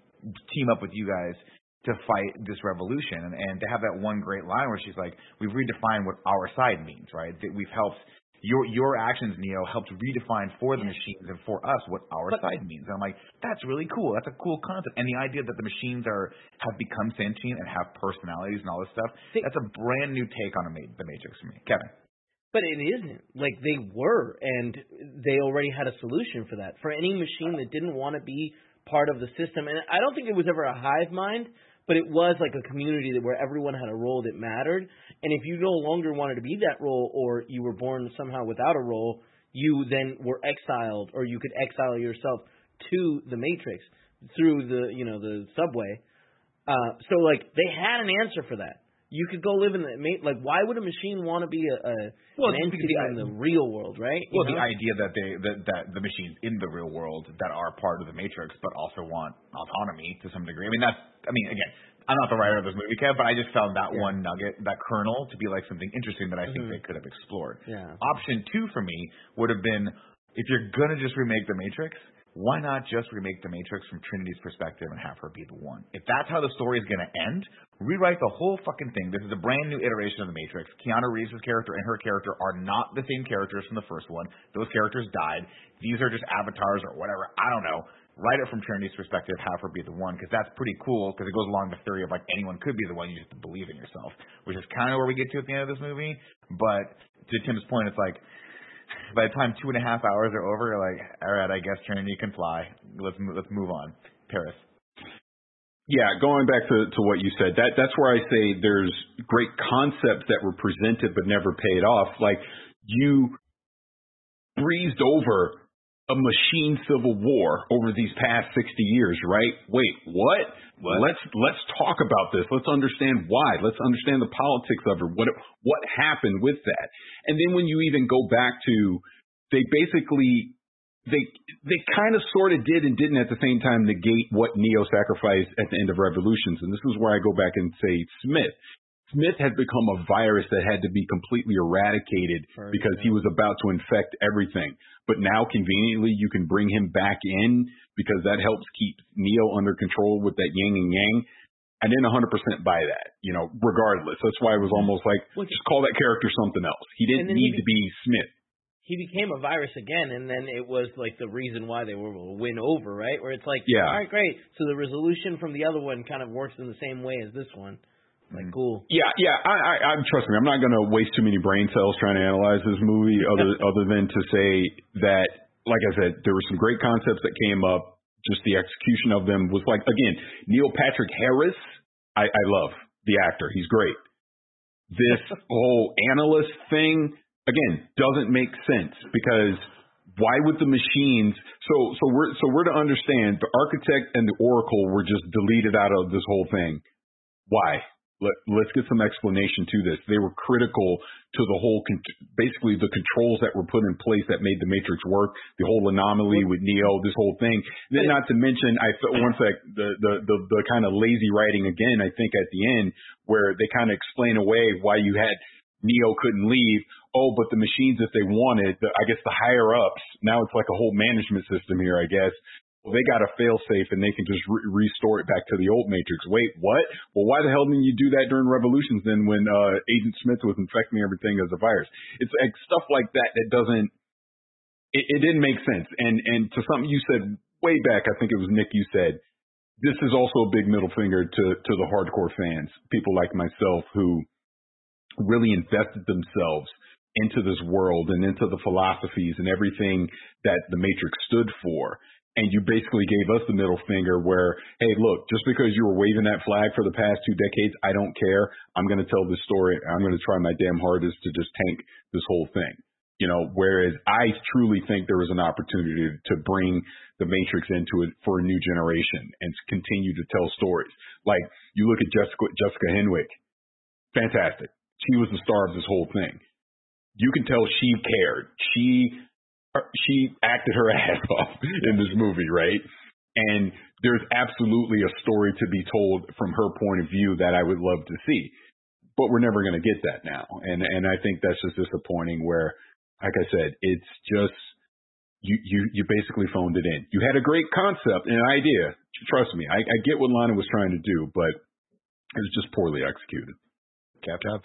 team up with you guys to fight this revolution? And, and to have that one great line where she's like, we've redefined what our side means, right? That we've helped. Your your actions, Neo, helped redefine for the machines and for us what our but, side means. And I'm like, that's really cool. That's a cool concept. And the idea that the machines are have become sentient and have personalities and all this stuff, they, that's a brand new take on a ma- the Matrix for me. Kevin. But it isn't. Like, they were, and they already had a solution for that. For any machine that didn't want to be part of the system. And I don't think it was ever a hive mind, but it was like a community that where everyone had a role that mattered. And if you no longer wanted to be that role, or you were born somehow without a role, you then were exiled, or you could exile yourself to the Matrix through the, you know, the subway. Uh, so like they had an answer for that. You could go live in the – like, why would a machine want to be a, a well, an entity the, in the real world, right? You well, know? The idea that they that, that the machines in the real world that are part of the Matrix but also want autonomy to some degree. I mean, that's – I mean, again, I'm not the writer of this movie, Kev, but I just found that yeah. one nugget, that kernel, to be like something interesting that I think mm-hmm. they could have explored. Yeah. Option two for me would have been, if you're going to just remake the Matrix – why not just remake The Matrix from Trinity's perspective and have her be the one? If that's how the story is going to end, rewrite the whole fucking thing. This is a brand new iteration of The Matrix. Keanu Reeves' character and her character are not the same characters from the first one. Those characters died. These are just avatars or whatever. I don't know. write it from Trinity's perspective, have her be the one, because that's pretty cool, because it goes along the theory of, like, anyone could be the one, you just believe in yourself, which is kind of where we get to at the end of this movie. But to Tim's point, it's like, by the time two and a half hours are over, you're like, all right, I guess Trinity can fly. Let's move, let's move on. Paris. Yeah, going back to, to what you said, that that's where I say there's great concepts that were presented but never paid off. Like, you breezed over a machine civil war over these past sixty years, right? Wait, what? what? Let's let's talk about this. Let's understand why. Let's understand the politics of it. What what happened with that? And then when you even go back to, they basically. They they kind of sort of did and didn't at the same time negate what Neo sacrificed at the end of Revolutions. And this is where I go back and say Smith. Smith had become a virus that had to be completely eradicated right, because yeah. he was about to infect everything. But now conveniently you can bring him back in because that helps keep Neo under control with that yin and yang. I didn't one hundred percent buy that, you know, regardless. That's why it was almost like, well, just call that character something else. He didn't need he- to be Smith. He became a virus again, and then it was, like, the reason why they were able to win over, right? Where it's like, yeah. all right, great. So the resolution from the other one kind of works in the same way as this one. Like, cool. Yeah, yeah. I, I, I trust me, I'm not going to waste too many brain cells trying to analyze this movie other other than to say that, like I said, there were some great concepts that came up. Just the execution of them was like, again, Neil Patrick Harris, I, I love the actor. He's great. This whole analyst thing, again, doesn't make sense, because why would the machines – so so we're so we're to understand the architect and the oracle were just deleted out of this whole thing. Why? Let, let's get some explanation to this. They were critical to the whole – basically the controls that were put in place that made the Matrix work, the whole anomaly with Neo, this whole thing. And then not to mention – I one sec, the, the, the, the kind of lazy writing again, I think, at the end, where they kind of explain away why you had – Neo couldn't leave. Oh, but the machines, if they wanted, the, I guess the higher ups, now it's like a whole management system here, I guess. Well, they got a fail safe and they can just re- restore it back to the old Matrix. Wait, what? Well, why the hell didn't you do that during Revolutions then when uh, Agent Smith was infecting everything as a virus? It's like stuff like that that doesn't, it, it didn't make sense. And, and to something you said way back, I think it was Nick, you said, this is also a big middle finger to, to the hardcore fans, people like myself who really invested themselves into this world and into the philosophies and everything that the Matrix stood for. And you basically gave us the middle finger where, hey, look, just because you were waving that flag for the past two decades, I don't care. I'm going to tell this story. I'm going to try my damn hardest to just tank this whole thing. You know, whereas I truly think there was an opportunity to bring the Matrix into it for a new generation and continue to tell stories. Like, you look at Jessica, Jessica Henwick, fantastic. She was the star of this whole thing. You can tell she cared. She she acted her ass off in this movie, right? And there's absolutely a story to be told from her point of view that I would love to see. But we're never going to get that now. And and I think that's just disappointing where, like I said, it's just you, you, you basically phoned it in. You had a great concept and an idea. Trust me, I, I get what Lana was trying to do, but it was just poorly executed. Cap, cap.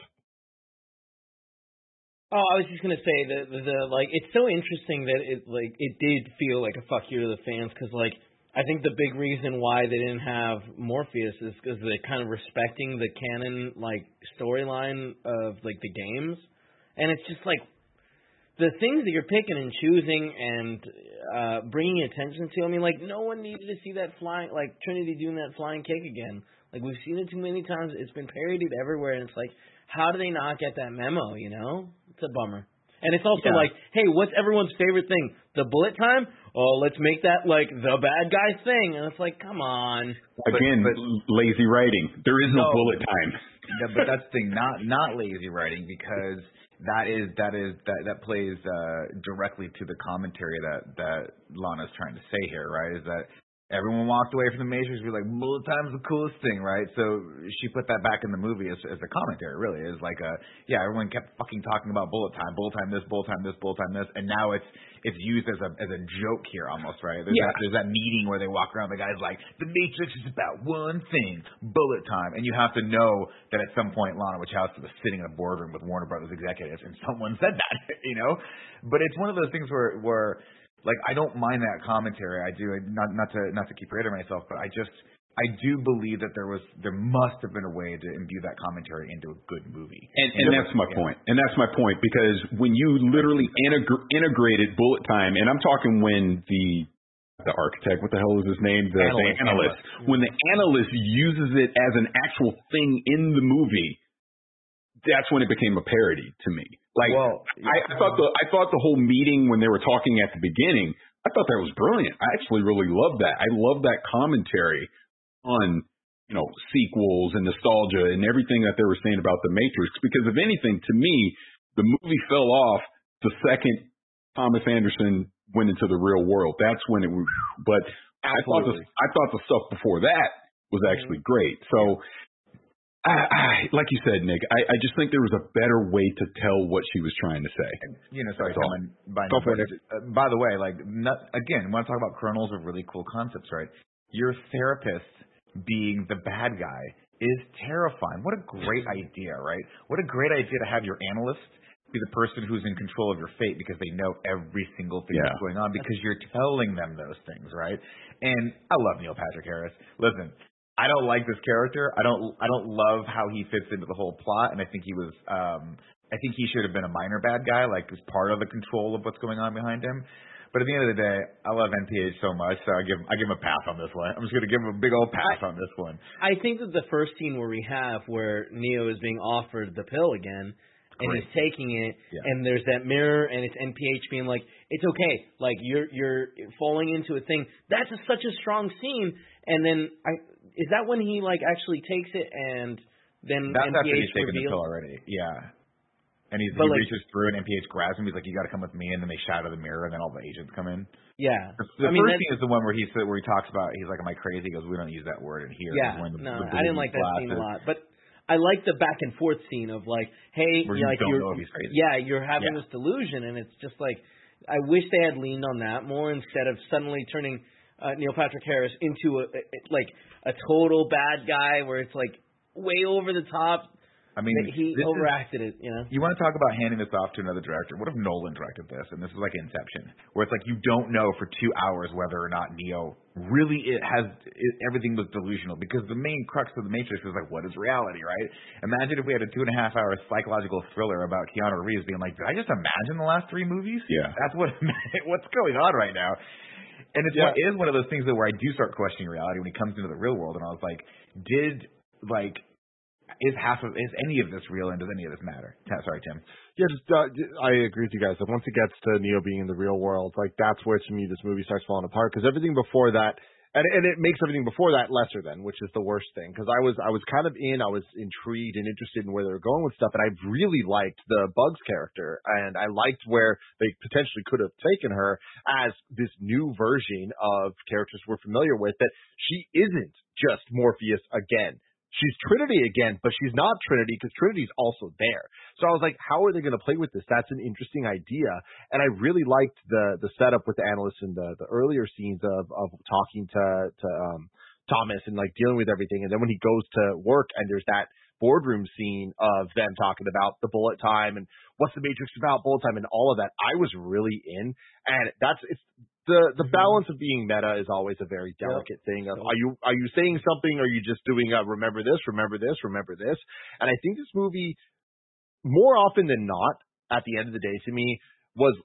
Oh, I was just gonna say that the, the like it's so interesting that it like it did feel like a fuck you to the fans, because like I think the big reason why they didn't have Morpheus is because they're kind of respecting the canon like storyline of like the games, and it's just like the things that you're picking and choosing and uh, bringing attention to. I mean, like no one needed to see that flying like Trinity doing that flying kick again. Like we've seen it too many times. It's been parodied everywhere, and it's like, how do they not get that memo, you know? It's a bummer. And it's also yeah. like, hey, what's everyone's favorite thing? The bullet time? Oh, let's make that, like, the bad guy's thing. And it's like, come on. Again, but, but, lazy writing. There is no, no bullet time. No, but that's the thing, not, not lazy writing, because that is that is that, that plays uh, directly to the commentary that, that Lana's trying to say here, right, is that everyone walked away from the Matrix and be like, bullet time's the coolest thing, right? So she put that back in the movie as, as a commentary, really. It's like, a, yeah, everyone kept fucking talking about bullet time, bullet time this, bullet time this, bullet time this, and now it's it's used as a as a joke here almost, right? There's, yeah. that, there's that meeting where they walk around, the guy's like, the Matrix is about one thing, bullet time. And you have to know that at some point Lana Wachowski was sitting in a boardroom with Warner Brothers executives and someone said that, you know? But it's one of those things where where Like, I don't mind that commentary. I do not not to not to keep reiterating myself, but I just I do believe that there was there must have been a way to imbue that commentary into a good movie. And, and, and that's my yeah. point. And that's my point, because when you literally integ- integrated bullet time, and I'm talking when the the architect, what the hell is his name? The analyst. The analyst. When the analyst uses it as an actual thing in the movie, that's when it became a parody to me. Like, well, I, I thought the I thought the whole meeting when they were talking at the beginning, I thought that was brilliant. I actually really loved that. I loved that commentary on, you know, sequels and nostalgia and everything that they were saying about The Matrix, because if anything, to me, the movie fell off the second Thomas Anderson went into the real world. That's when it was, but I thought, the, I thought the stuff before that was actually great. So, I, I, like you said, Nick, I, I just think there was a better way to tell what she was trying to say. You know, sorry, Tom, by, no, uh, by the way, like, not, again, when I talk about kernels of really cool concepts, right? Your therapist being the bad guy is terrifying. What a great idea, right? What a great idea to have your analyst be the person who's in control of your fate, because they know every single thing yeah. that's going on, because you're telling them those things, right? And I love Neil Patrick Harris. Listen, I don't like this character. I don't I don't love how he fits into the whole plot, and I think he was um, I think he should have been a minor bad guy, like as part of the control of what's going on behind him. But at the end of the day, I love N P H so much, so I give I give him a pass on this one. I'm just going to give him a big old pass I, on this one. I think that the first scene where we have where Neo is being offered the pill again, and Great. he's taking it, yeah. and there's that mirror, and it's N P H being like, "It's okay, like you're you're falling into a thing." That's a, such a strong scene. And then I is that when he like actually takes it, and then that's N P H after he's taken the pill already, yeah. And he's, he like, reaches through, and N P H grabs him. He's like, "You got to come with me." And then they shatter the mirror, and then all the agents come in. Yeah. The I first mean, scene is the one where he where he talks about, he's like, "Am I crazy?" He goes, "We don't use that word in here." Yeah. The, no, the I didn't like that glasses. scene a lot, but I like the back and forth scene of like, "Hey, you like don't you're know if he's crazy. yeah, you're having yeah. this delusion," and it's just like, I wish they had leaned on that more instead of suddenly turning uh, Neil Patrick Harris into a, a like a total bad guy where it's like way over the top. I mean, he overacted is, it, you know. You want to talk about handing this off to another director? What if Nolan directed this? And this is like Inception, where it's like you don't know for two hours whether or not Neo really it has it, everything was delusional, because the main crux of The Matrix is like, what is reality, right? Imagine if we had a two and a half hour psychological thriller about Keanu Reeves being like, did I just imagine the last three movies? Yeah, that's what what's going on right now. And it's yeah. one, it is one of those things that where I do start questioning reality when he comes into the real world, and I was like, did like. Is half of is any of this real, and does any of this matter? Sorry, Tim. Yeah, just uh, I agree with you guys. Like, once it gets to Neo being in the real world, like that's where to me this movie starts falling apart, because everything before that, and and it makes everything before that lesser than, which is the worst thing. Because I was I was kind of in, I was intrigued and interested in where they were going with stuff, and I really liked the Bugs character, and I liked where they potentially could have taken her as this new version of characters we're familiar with. That she isn't just Morpheus again. She's Trinity again, but she's not Trinity because Trinity's also there. So I was like, how are they going to play with this? That's an interesting idea. And I really liked the the setup with the analysts in the, the earlier scenes of, of talking to, to um, Thomas and like dealing with everything. And then when he goes to work and there's that boardroom scene of them talking about the bullet time and what's the Matrix about, bullet time and all of that, I was really in. And that's it's. The the balance of being meta is always a very delicate yep. thing. Of, are you are you saying something? Or are you just doing a remember this, remember this, remember this? And I think this movie, more often than not, at the end of the day, to me, was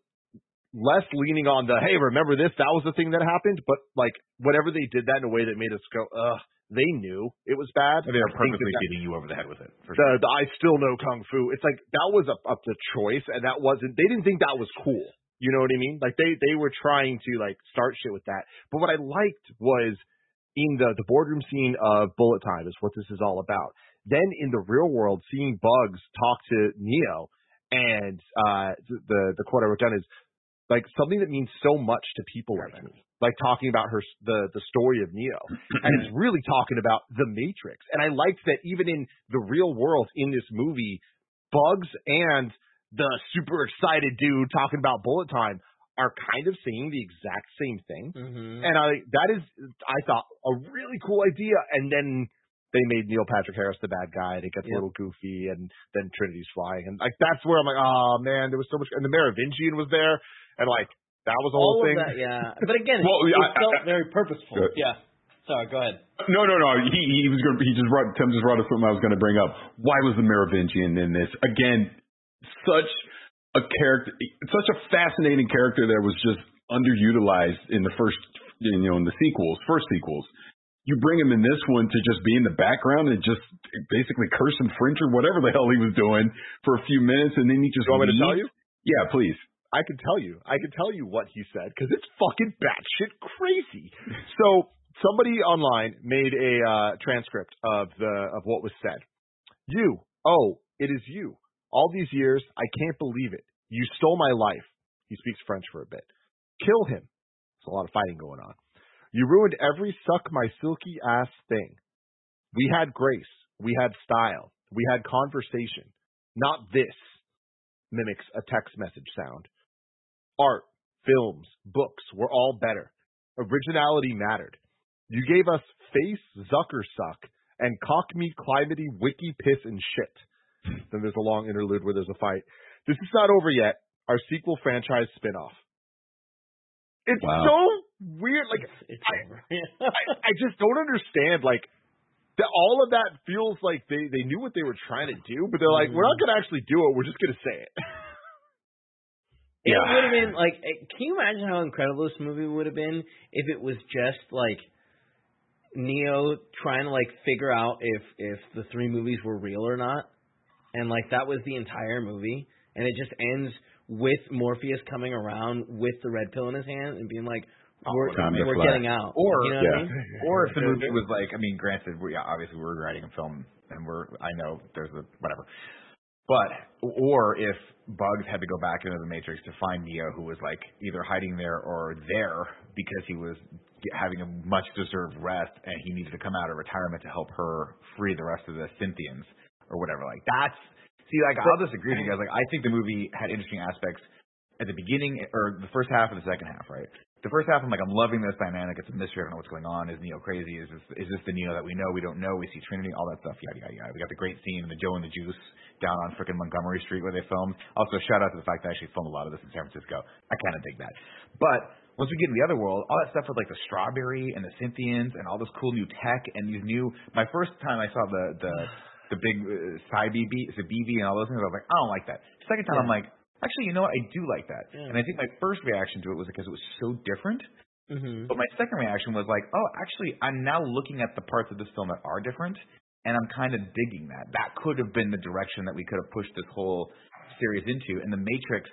less leaning on the, hey, remember this, that was the thing that happened. But like whatever they did that in a way that made us go, ugh. They knew it was bad. They were purposely getting you over the head with it. For the, sure. the I still know Kung Fu. It's like that was a, a the choice, and that wasn't. They didn't think that was cool. You know what I mean? Like, they, they were trying to, like, start shit with that. But what I liked was in the, the boardroom scene of Bullet Time is what this is all about. Then in the real world, seeing Bugs talk to Neo, and uh, the, the quote I wrote down is, like, something that means so much to people like me. Like, talking about her the, the story of Neo. And it's really talking about The Matrix. And I liked that even in the real world in this movie, Bugs and the super excited dude talking about bullet time are kind of saying the exact same thing. Mm-hmm. And I, that is, I thought, a really cool idea. And then they made Neil Patrick Harris the bad guy, and it gets yep. a little goofy, and then Trinity's flying. And like, that's where I'm like, oh man, there was so much. And the Merovingian was there. And like, That was the whole thing. All of that, yeah. But again, well, it, it I, felt I, I, very purposeful. Good. Yeah. Sorry, go ahead. No, no, no. He, he was going. He just brought. Tim just brought up something I was going to bring up. Why was the Merovingian in this? Again, such a character, such a fascinating character that was just underutilized in the first, you know, in the sequels, first sequels. You bring him in this one to just be in the background and just basically curse and fringe or whatever the hell he was doing for a few minutes, and then he just. You want me to tell you? Yeah, please. I can tell you. I can tell you what he said because it's fucking batshit crazy. So somebody online made a uh, transcript of the of what was said. You, oh, it is you. All these years, I can't believe it. You stole my life. He speaks French for a bit. Kill him. There's a lot of fighting going on. You ruined every suck my silky ass thing. We had grace. We had style. We had conversation. Not this. Mimics a text message sound. Art, films, books were all better. Originality mattered. You gave us face, Zucker suck, and cock me, climbity, wiki, piss, and shit. Then there's a long interlude where there's a fight. This is not over yet. Our sequel franchise spinoff. It's wow. so weird. Like it's, it's I, I, I just don't understand. Like the, all of that feels like they, they knew what they were trying to do, but they're like, we're not going to actually do it. We're just going to say it. It yeah. would have been like, can you imagine how incredible this movie would have been if it was just like Neo trying to like figure out if, if the three movies were real or not. And like, that was the entire movie. And it just ends with Morpheus coming around with the red pill in his hand and being like, We're, we're getting out, or you know yeah. I mean? Or if the movie was like, I mean, granted, we obviously we're writing a film, and we're I know there's a whatever, but or if Bugs had to go back into the Matrix to find Neo, who was like either hiding there or there because he was having a much deserved rest, and he needed to come out of retirement to help her free the rest of the Synthians or whatever. Like that's see, like but, I'll disagree with you guys. Like I think the movie had interesting aspects at the beginning or the first half and the second half, right? The first half, I'm like, I'm loving this dynamic. It's a mystery. I don't know what's going on. Is Neo crazy? Is this is this the Neo that we know? We don't know. We see Trinity, all that stuff. Yeah, yeah, yeah. We got the great scene in the Joe and the Juice down on frickin' Montgomery Street where they filmed. Also, shout out to the fact they actually filmed a lot of this in San Francisco. I kind of dig that. But once we get in the other world, all that stuff with like the strawberry and the Synthians and all this cool new tech and these new. My first time I saw the the the big uh, Psy B B, the B B and all those things, I was like, I don't like that. Second time, yeah. I'm like. Actually, you know what? I do like that. Yeah. And I think my first reaction to it was because it was so different. Mm-hmm. But my second reaction was like, oh, actually, I'm now looking at the parts of this film that are different, and I'm kind of digging that. That could have been the direction that we could have pushed this whole series into, and The Matrix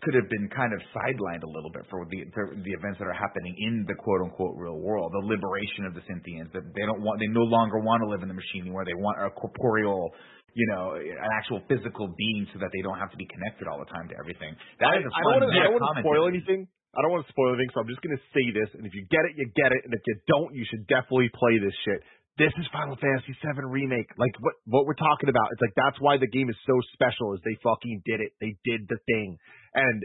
could have been kind of sidelined a little bit for the for the events that are happening in the quote-unquote real world, the liberation of the Synthians. That they don't want, they no longer want to live in the machine anymore. They want a corporeal... you know, an actual physical being so that they don't have to be connected all the time to everything. That I, is a fun I don't, I don't want to spoil anything. I don't want to spoil anything, so I'm just going to say this, and if you get it, you get it, and if you don't, you should definitely play this shit. This is Final Fantasy seven Remake. Like, what what we're talking about, it's like, that's why the game is so special, is they fucking did it. They did the thing. And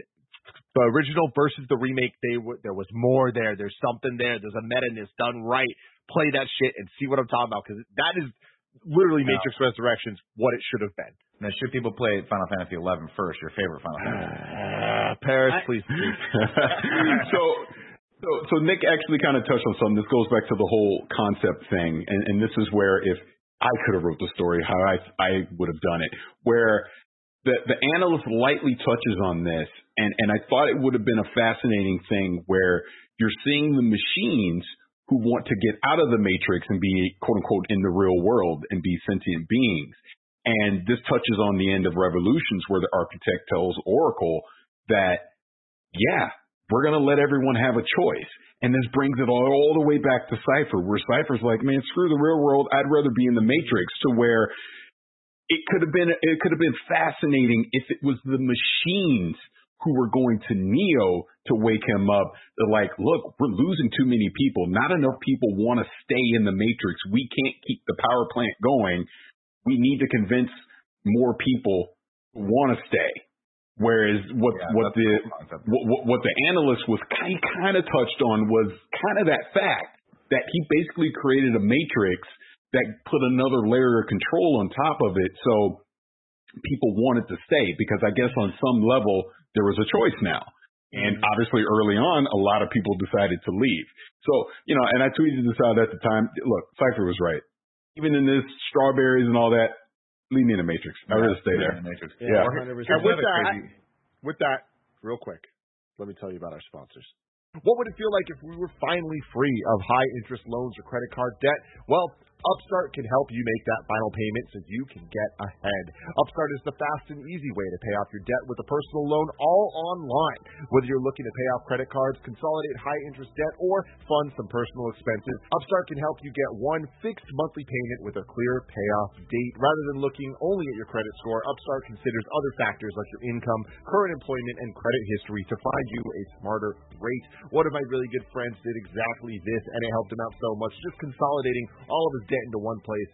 the original versus the remake, they w- there was more there. There's something there. There's a meta in this done right. Play that shit and see what I'm talking about, because that is... literally no. Matrix Resurrections, what it should have been. Now, should people play Final Fantasy eleven first, your favorite Final Fantasy? Uh, Paris, I... please. please. so, so, so Nick actually kind of touched on something. This goes back to the whole concept thing, and, and this is where if I could have wrote the story, how I I would have done it, where the, the analyst lightly touches on this, and, and I thought it would have been a fascinating thing where you're seeing the machines who want to get out of the Matrix and be, quote-unquote, in the real world and be sentient beings. And this touches on the end of Revolutions where the architect tells Oracle that, yeah, we're going to let everyone have a choice. And this brings it all, all the way back to Cypher, where Cypher's like, man, screw the real world. I'd rather be in the Matrix, to where it could have been, it could have been fascinating if it was the machines who were going to Neo to wake him up. They're like, look, we're losing too many people. Not enough people want to stay in the Matrix. We can't keep the power plant going. We need to convince more people who want to stay. Whereas what, yeah, what, the, what, what the analyst was kind, kind of touched on was kind of that fact that he basically created a Matrix that put another layer of control on top of it. So people wanted to stay because I guess on some level, there was a choice now. And obviously early on, a lot of people decided to leave. So, you know, and I tweeted this out at the time. Look, Cypher was right. Even in this strawberries and all that, leave me in the Matrix. I'd rather stay there. The Matrix. Yeah. yeah. one hundred percent. And with that, I, with that, real quick, let me tell you about our sponsors. What would it feel like if we were finally free of high-interest loans or credit card debt? Well, Upstart can help you make that final payment so you can get ahead. Upstart is the fast and easy way to pay off your debt with a personal loan all online. Whether you're looking to pay off credit cards, consolidate high-interest debt, or fund some personal expenses, Upstart can help you get one fixed monthly payment with a clear payoff date. Rather than looking only at your credit score, Upstart considers other factors like your income, current employment, and credit history to find you a smarter rate. One of my really good friends did exactly this, and it helped him out so much, just consolidating all of his debt into one place,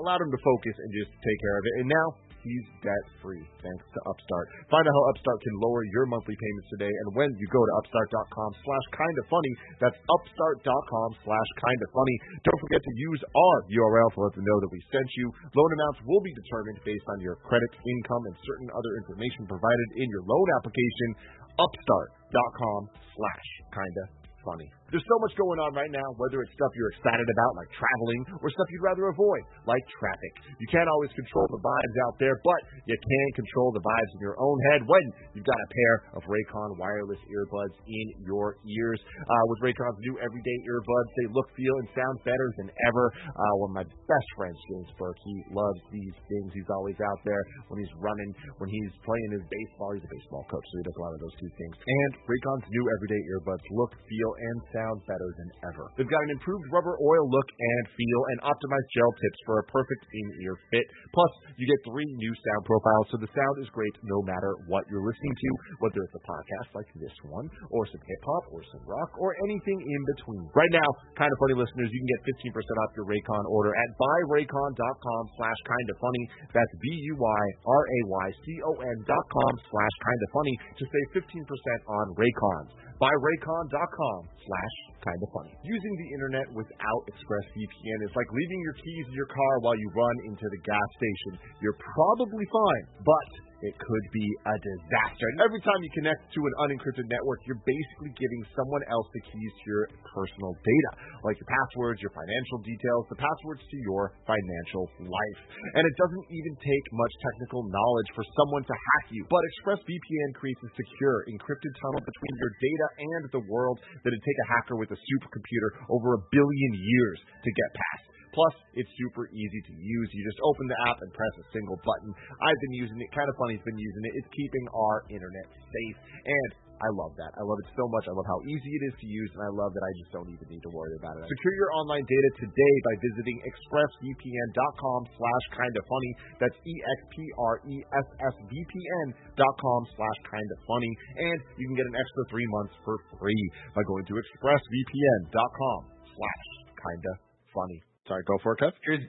allowed him to focus and just take care of it. And now he's debt-free thanks to Upstart. Find out how Upstart can lower your monthly payments today. And when you go to upstart.com slash kind of funny, that's upstart.com slash kind of funny. Don't forget to use our U R L to let them know that we sent you. Loan amounts will be determined based on your credit, income, and certain other information provided in your loan application. Upstart.com slash kind of funny. There's so much going on right now, whether it's stuff you're excited about, like traveling, or stuff you'd rather avoid, like traffic. You can't always control the vibes out there, but you can control the vibes in your own head when you've got a pair of Raycon wireless earbuds in your ears. Uh, with Raycon's new everyday earbuds, they look, feel, and sound better than ever. Uh, one of my best friends, James Burke, he loves these things. He's always out there when he's running, when he's playing his baseball. He's a baseball coach, so he does a lot of those two things. And Raycon's new everyday earbuds look, feel, and sound better than ever. They've got an improved rubber oil look and feel and optimized gel tips for a perfect in-ear fit. Plus, you get three new sound profiles, so the sound is great no matter what you're listening to, whether it's a podcast like this one, or some hip-hop, or some rock, or anything in between. Right now, Kind of Funny listeners, you can get fifteen percent off your Raycon order at buyraycon.com slash kind of funny. That's B-U-Y-R-A-Y-C-O-N dot com slash kind of funny to save fifteen percent on Raycons. buyraycon.com slash kind of funny. Using the internet without ExpressVPN is like leaving your keys in your car while you run into the gas station. You're probably fine, but it could be a disaster. And every time you connect to an unencrypted network, you're basically giving someone else the keys to your personal data, like your passwords, your financial details, the passwords to your financial life. And it doesn't even take much technical knowledge for someone to hack you. But ExpressVPN creates a secure, encrypted tunnel between your data and the world that it'd take a hacker with a supercomputer over a billion years to get past. Plus, it's super easy to use. You just open the app and press a single button. I've been using it. Kind of Funny's been using it. It's keeping our internet safe. And I love that. I love it so much. I love how easy it is to use, and I love that I just don't even need to worry about it. Secure your online data today by visiting expressvpn.com slash kind of funny. That's E-X-P-R-E-S-S-V-P-N dot com slash kind of funny. And you can get an extra three months for free by going to expressvpn.com slash kind of funny. Sorry, go for it, Kev. Here's,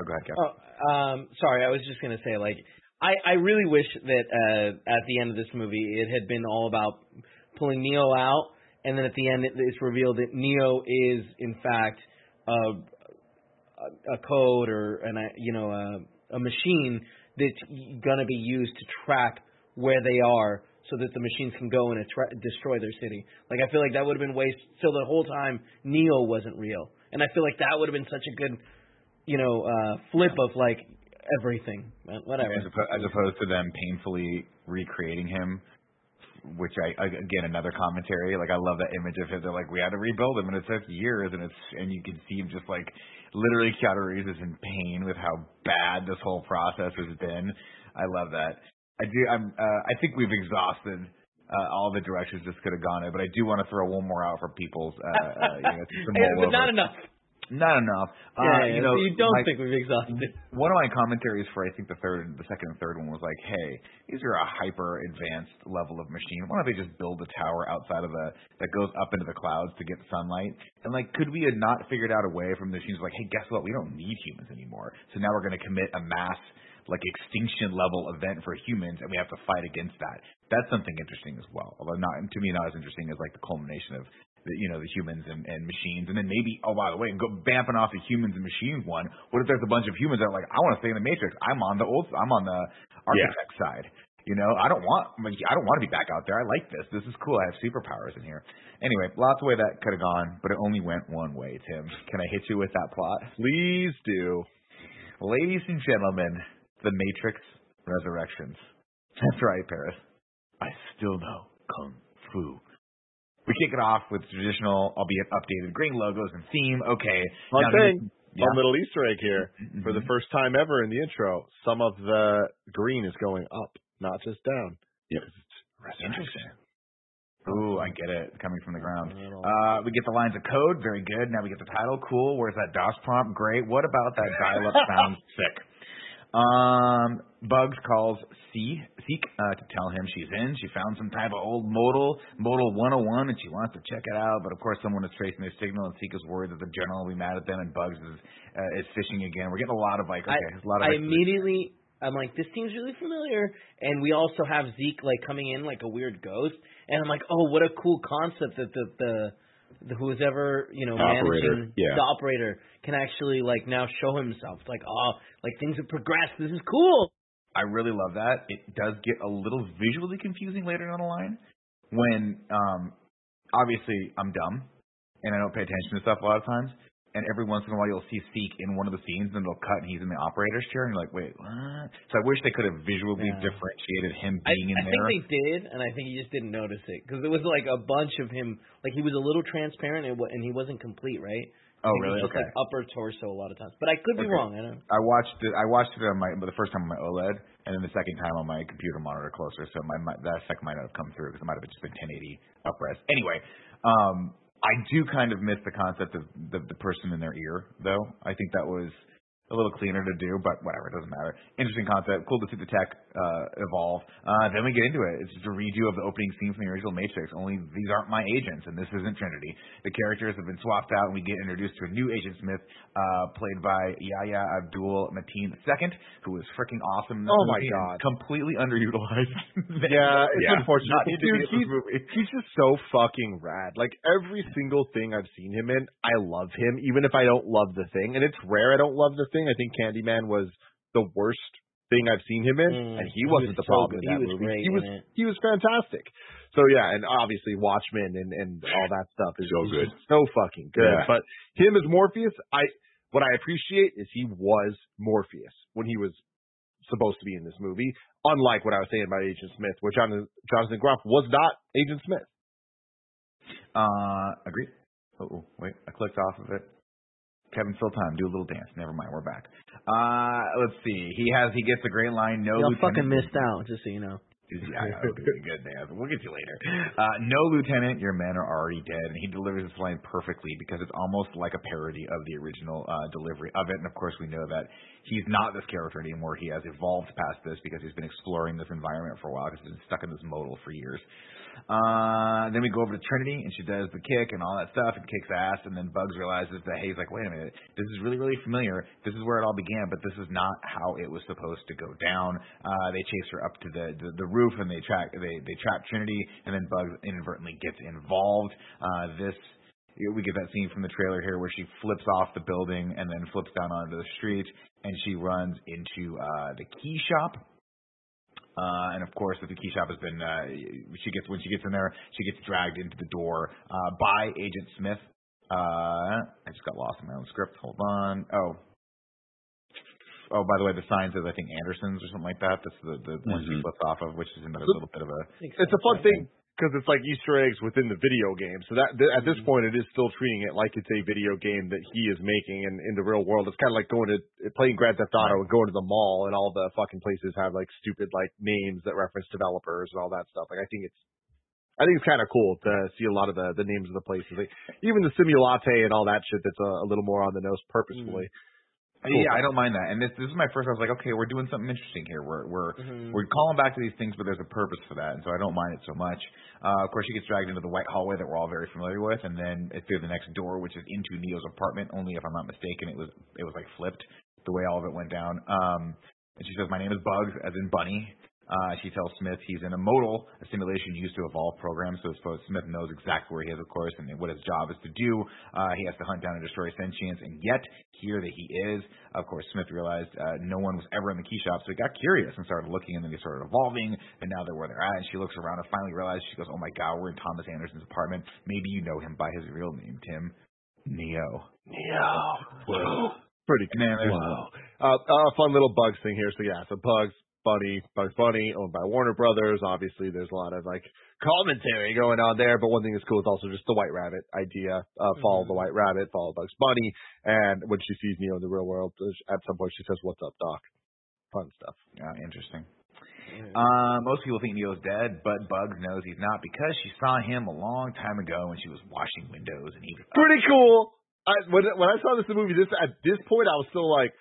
oh, go ahead, Kev. Oh, um, sorry, I was just going to say, like, I, I really wish that uh, at the end of this movie it had been all about pulling Neo out, and then at the end it, it's revealed that Neo is, in fact, a, a code or, an, a, you know, a, a machine that's going to be used to track where they are so that the machines can go and attra- destroy their city. Like, I feel like that would have been waste. So the whole time Neo wasn't real. And I feel like that would have been such a good, you know, uh, flip of, like, everything. Whatever. As, oppo- as opposed to them painfully recreating him, which I, again, another commentary. Like, I love that image of him. They're like, we had to rebuild him, and it took years. And it's and you can see him just, like, literally Keanu Reeves is in pain with how bad this whole process has been. I love that. I do. I'm, uh, I think we've exhausted Uh, all the directions this could have gone in, but I do want to throw one more out for people's. Uh, uh, you know, yeah, but not enough. Not enough. Uh, yeah, you know, you don't my, think we've exhausted. One of my commentaries for I think the third, the second and third one was like, hey, these are a hyper advanced level of machine. Why don't they just build a tower outside of the that goes up into the clouds to get sunlight? And like, could we have not figured out a way from the machines like, hey, guess what? We don't need humans anymore. So now we're going to commit a mass. Like extinction level event for humans, and we have to fight against that. That's something interesting as well. Although not to me, not as interesting as like the culmination of the, you know the humans and, and machines, and then maybe oh by the way, and go bamping off the humans and machines one. What if there's a bunch of humans that are like I want to stay in the Matrix? I'm on the old, I'm on the architect yeah. side. You know, I don't want I don't want to be back out there. I like this. This is cool. I have superpowers in here. Anyway, lots of way that could have gone, but it only went one way, Tim. Can I hit you with that plot? Please do. Ladies and gentlemen, The Matrix Resurrections. That's right, Paris. I still know Kung Fu. We kick it off with traditional, albeit updated, green logos and theme. Okay. One thing. Yeah. One little Easter egg here. Mm-hmm. For the first time ever in the intro, some of the green is going up, not just down. Yep. Interesting. Ooh, I get it. Coming from the ground. Uh, we get the lines of code. Very good. Now we get the title. Cool. Where's that DOS prompt? Great. What about that dial-up sound? Sick. Um, Bugs calls C, Seek uh, to tell him she's in. She found some type of old modal, modal one oh one, and she wants to check it out. But, of course, someone is tracing their signal, and Seek is worried that the general will be mad at them, and Bugs is uh, is fishing again. We're getting a lot of, like, okay, I, a lot of... I immediately... I'm like, this seems really familiar. And we also have Zeke, like, coming in like a weird ghost. And I'm like, oh, what a cool concept that the, the, the who's ever, you know, managing yeah. the operator can actually, like, now show himself. It's like, oh, like, things have progressed. This is cool. I really love that. It does get a little visually confusing later down the line when, um, obviously, I'm dumb and I don't pay attention to stuff a lot of times. And every once in a while, you'll see Seek in one of the scenes, and it'll cut, and he's in the operator's chair, and you're like, wait, what? So I wish they could have visually yeah. differentiated him being I, in I there. I think they did, and I think he just didn't notice it, because it was like a bunch of him. Like, he was a little transparent, and, and he wasn't complete, right? Oh, really? Just okay. Like upper torso a lot of times. But I could be okay. wrong. I don't know. I watched it. I watched it on my the first time on my OLED, and then the second time on my computer monitor closer, so my, my that effect might not have come through, because it might have just been ten eighty up-res. Anyway, um... I do kind of miss the concept of the, the person in their ear, though. I think that was a little cleaner to do, but whatever, it doesn't matter. Interesting concept. Cool to see the tech uh, evolve. Uh, then we get into it. It's just a redo of the opening scene from the original Matrix, only these aren't my agents, and this isn't Trinity. The characters have been swapped out, and we get introduced to a new Agent Smith, uh, played by Yahya Abdul-Mateen the second, who is freaking awesome. Oh, my God. Completely underutilized. yeah, it's yeah. unfortunate. Dude, dude he's, he's just so fucking rad. Like, every single thing I've seen him in, I love him, even if I don't love the thing. And it's rare I don't love the thing. I think Candyman was the worst thing I've seen him in, mm, and he, he wasn't was the problem so in that he was movie. Great he was it. He was fantastic. So yeah, and obviously Watchmen and, and all that stuff is so good, so fucking good. Yeah. But him as Morpheus, I what I appreciate is he was Morpheus when he was supposed to be in this movie. Unlike what I was saying about Agent Smith, where Jonathan, Jonathan Groff was not Agent Smith. Uh, agree. Oh wait, I clicked off of it. Kevin, fill time. Do a little dance. Never mind. We're back. Uh, let's see. He has. He gets the great line. No, you fucking missed out. Just so you know. Yeah, I know. Good dance. We'll get you later. Uh, no, Lieutenant. Your men are already dead. And he delivers this line perfectly because it's almost like a parody of the original uh, delivery of it. And of course, we know that he's not this character anymore. He has evolved past this because he's been exploring this environment for a while because he's been stuck in this modal for years. Uh, then we go over to Trinity, and she does the kick and all that stuff and kicks ass, and then Bugs realizes that, hey, he's like, wait a minute, this is really, really familiar. This is where it all began, but this is not how it was supposed to go down. Uh, they chase her up to the, the, the roof, and they track they, they trap Trinity, and then Bugs inadvertently gets involved. Uh, this we get that scene from the trailer here where she flips off the building and then flips down onto the street, and she runs into uh, the key shop. Uh, and of course, the key shop has been. Uh, she gets when she gets in there, she gets dragged into the door uh, by Agent Smith. Uh, I just got lost in my own script. Hold on. Oh, oh. By the way, the sign says I think Anderson's or something like that. That's the the mm-hmm. one she flipped off of, which is another so, little bit of a. It's a fun thing because it's like Easter eggs within the video game. So that th- at this mm-hmm. point, it is still treating it like it's a video game that he is making, and in the real world, it's kind of like going to playing Grand Theft Auto and going to the mall, and all the fucking places have like stupid like names that reference developers and all that stuff. Like I think it's, I think it's kind of cool to see a lot of the, the names of the places, like, even the Simulate and all that shit. That's a, a little more on the nose purposefully. Mm-hmm. Cool. Yeah, I don't mind that. And this this is my first. I was like, okay, we're doing something interesting here. We're we're mm-hmm. we're calling back to these things, but there's a purpose for that, and so I don't mind it so much. Uh, of course, she gets dragged into the white hallway that we're all very familiar with, and then through the next door, which is into Neo's apartment. Only if I'm not mistaken, it was it was like flipped the way all of it went down. Um, and she says, "My name is Bugs," as in Bunny. Uh, she tells Smith he's in a modal, a simulation used to evolve programs, so Smith knows exactly where he is, of course, and what his job is to do. Uh, he has to hunt down and destroy sentients, and yet here that he is. Of course, Smith realized uh, no one was ever in the key shop, so he got curious and started looking, and then they started evolving, and now they're where they're at, and she looks around and finally realizes, she goes, oh, my God, we're in Thomas Anderson's apartment. Maybe you know him by his real name, Tim. Neo. Neo. Whoa. Pretty cool. Man, wow. Uh, uh, fun little Bugs thing here. So, yeah, so Bugs. Bunny, Bugs Bunny, owned by Warner Brothers. Obviously, there's a lot of, like, commentary going on there, but one thing that's cool is also just the White Rabbit idea. Uh, follow mm-hmm. the White Rabbit, follow Bugs Bunny, and when she sees Neo in the real world, at some point she says, what's up, Doc? Fun stuff. Yeah, interesting. Uh, most people think Neo's dead, but Bugs knows he's not because she saw him a long time ago when she was washing windows. And he was pretty cool! I, when, when I saw this in the movie, this, at this point, I was still like,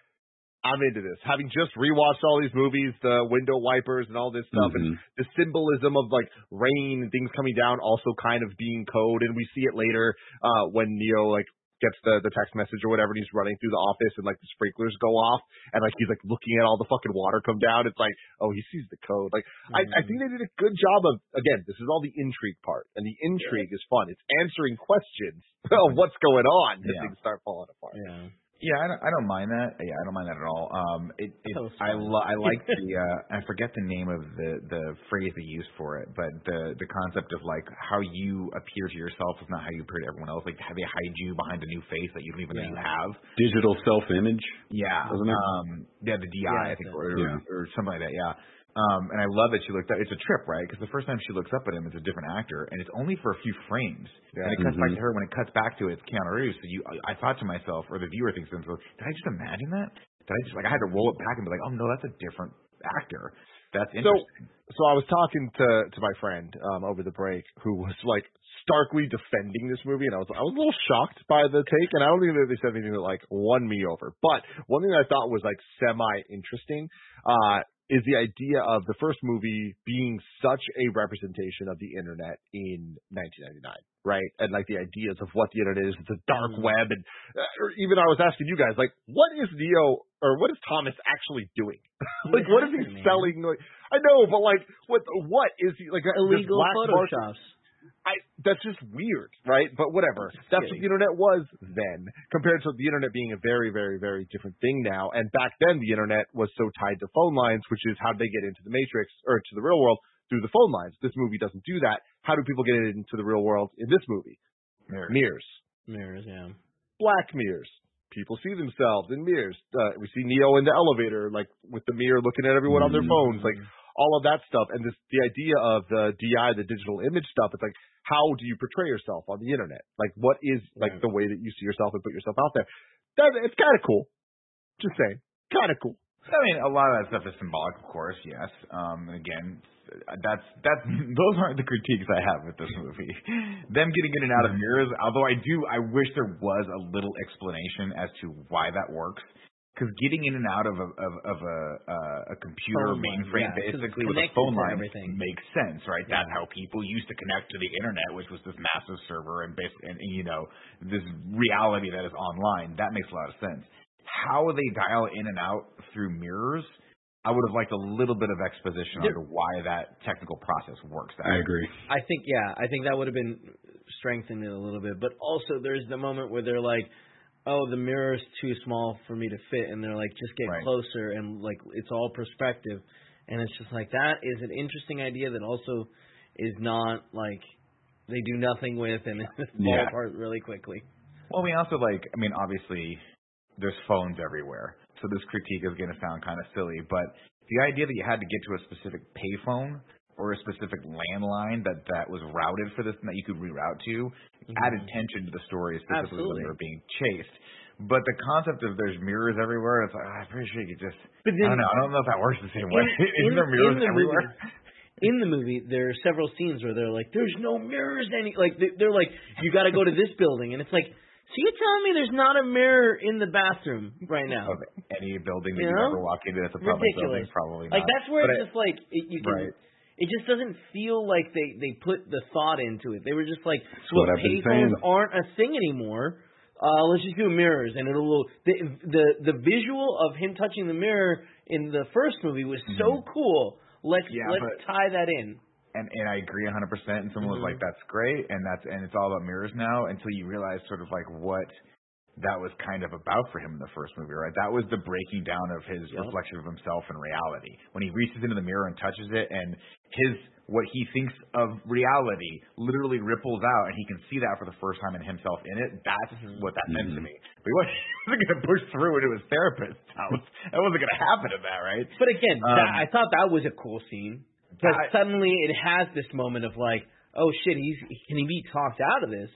I'm into this. Having just rewatched all these movies, the window wipers and all this stuff, mm-hmm. and the symbolism of, like, rain and things coming down also kind of being code, and we see it later uh, when Neo, like, gets the, the text message or whatever, and he's running through the office, and, like, the sprinklers go off, and, like, he's, like, looking at all the fucking water come down. It's like, oh, he sees the code. Like, mm-hmm. I, I think they did a good job of, again, this is all the intrigue part, and the intrigue yeah. is fun. It's answering questions of what's going on as yeah. things start falling apart. Yeah. Yeah, I don't, I don't mind that. Yeah, I don't mind that at all. Um, it, it I, lo- I like the uh, I forget the name of the, the phrase they use for it, but the, the concept of like how you appear to yourself is not how you appear to everyone else. Like how they hide you behind a new face that you don't even yeah. know you have. Digital self-image. Yeah. Um, yeah, the D I yeah, I think, or, yeah. or something like that. Yeah. Um, and I love that she looked up. It's a trip, right? Because the first time she looks up at him, it's a different actor, and it's only for a few frames. Yeah. And it cuts mm-hmm. back to her. When it cuts back to it, it's Keanu Reeves. So you, I, I thought to myself, or the viewer thinks to themselves, did I just imagine that? Did I just like I had to roll it back and be like, oh no, that's a different actor. That's interesting. So, so I was talking to to my friend um, over the break, who was like starkly defending this movie, and I was I was a little shocked by the take, and I don't think that they said anything that like won me over. But one thing that I thought was like semi interesting. Uh, is the idea of the first movie being such a representation of the internet in nineteen ninety-nine, right? And, like, the ideas of what the internet is, the dark web, and uh, or even I was asking you guys, like, what is Neo, or what is Thomas actually doing? Like, what is he selling? Like, I know, but, like, what What is he, like, illegal photoshops. I, that's just weird, right? But whatever. That's what the internet was then, compared to the internet being a very, very, very different thing now. And back then, the internet was so tied to phone lines, which is how did they get into the Matrix or to the real world through the phone lines? This movie doesn't do that. How do people get into the real world in this movie? Mirrors. Mirrors. Mirrors, yeah. Black mirrors. People see themselves in mirrors. Uh, we see Neo in the elevator, like with the mirror looking at everyone mm-hmm. on their phones, like. All of that stuff, and this the idea of the D I, the digital image stuff, it's like, how do you portray yourself on the internet? Like, what is, like, yeah. the way that you see yourself and put yourself out there? That, it's kind of cool. Just saying. Kind of cool. I mean, a lot of that stuff is symbolic, of course, yes. Um, again, that's that's those aren't the critiques I have with this movie. Them getting in and out of mirrors, although I do, I wish there was a little explanation as to why that works. Because getting in and out of a of, of a, uh, a computer phone mainframe, yeah, basically with a phone line, makes sense, right? Yeah. That's how people used to connect to the internet, which was this massive server and, bas- and, and you know, this reality that is online. That makes a lot of sense. How they dial in and out through mirrors, I would have liked a little bit of exposition yeah. on why that technical process works. That I agree. I think, yeah, I think that would have been strengthened a little bit. But also there's the moment where they're like, oh, the mirror's too small for me to fit, and they're like, just get right. closer, and like it's all perspective, and it's just like that is an interesting idea that also is not like they do nothing with, and it's yeah. fall apart really quickly. Well, we also like, I mean, obviously there's phones everywhere, so this critique is going to sound kind of silly, but the idea that you had to get to a specific payphone or a specific landline that, that was routed for this and that you could reroute to, mm-hmm. added tension to the story, specifically Absolutely. when they were being chased. But the concept of there's mirrors everywhere, it's like, oh, I'm pretty sure you could just, but then, I don't know, I don't know if that works the same in, way. Isn't there mirrors in the everywhere? Movie, in the movie, there are several scenes where they're like, there's no mirrors any, like, they're like, you got to go to this building, and it's like, so you're telling me there's not a mirror in the bathroom right now? Of any building that you, know? you ever walk into, that's a public building, probably not. Like, that's where but it's I, just like, it, you can... Right. It just doesn't feel like they, they put the thought into it. They were just like, well, payphones aren't a thing anymore. Uh, let's just do mirrors. And it'll the, the the visual of him touching the mirror in the first movie was so mm-hmm. cool. Let's yeah, let's but, tie that in. And and I agree one hundred percent. And someone mm-hmm. was like, that's great. And that's and it's all about mirrors now until you realize sort of like what that was kind of about for him in the first movie, right? That was the breaking down of his yep. reflection of himself and reality. When he reaches into the mirror and touches it and his what he thinks of reality literally ripples out and he can see that for the first time in himself in it. That's mm-hmm. what that meant mm-hmm. to me. But he wasn't going to push through into his therapist's house. That wasn't going to happen in that, right? But again, um, that, I thought that was a cool scene. Because suddenly it has this moment of like, oh shit, he's can he be talked out of this?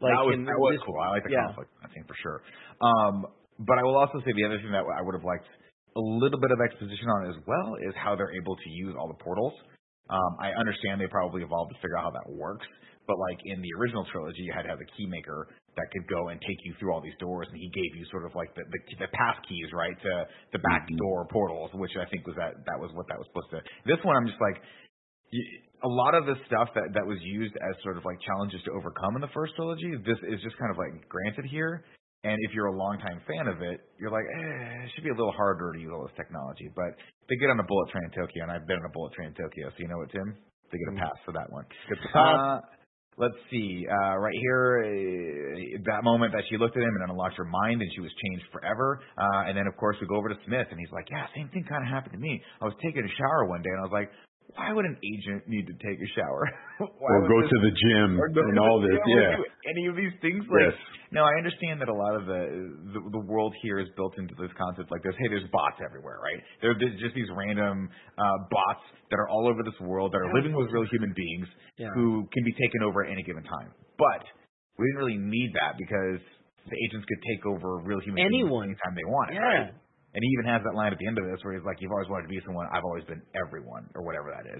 Like, that was, that was this, cool. I like the yeah. conflict, I think, for sure. Um, but I will also say the other thing that I would have liked a little bit of exposition on as well is how they're able to use all the portals. Um, I understand they probably evolved to figure out how that works. But like in the original trilogy, you had to have a keymaker that could go and take you through all these doors. And he gave you sort of like the, the, the pass keys, right, to the back door portals, which I think was that, that was what that was supposed to. This one, I'm just like – a lot of the stuff that, that was used as sort of like challenges to overcome in the first trilogy, this is just kind of like granted here. And if you're a longtime fan of it, you're like, eh, it should be a little harder to use all this technology. But they get on a bullet train in Tokyo, and I've been on a bullet train in Tokyo, so you know what, Tim? They get a pass for that one. Uh, let's see. Uh, right here, uh, that moment that she looked at him and unlocked her mind, and she was changed forever. Uh, and then, of course, we go over to Smith, and he's like, yeah, same thing kind of happened to me. I was taking a shower one day, and I was like, why would an agent need to take a shower? Or go this, to the gym or go and to all this, yeah. Do any of these things? Like, yes. Now, I understand that a lot of the, the the world here is built into this concept like this. Hey, there's bots everywhere, right? There, there's just these random uh, bots that are all over this world that are living with real human beings yeah. who can be taken over at any given time. But we didn't really need that because the agents could take over real human Anyone. beings anytime they wanted, yeah. right? And he even has that line at the end of this where he's like, you've always wanted to be someone, I've always been everyone, or whatever that is.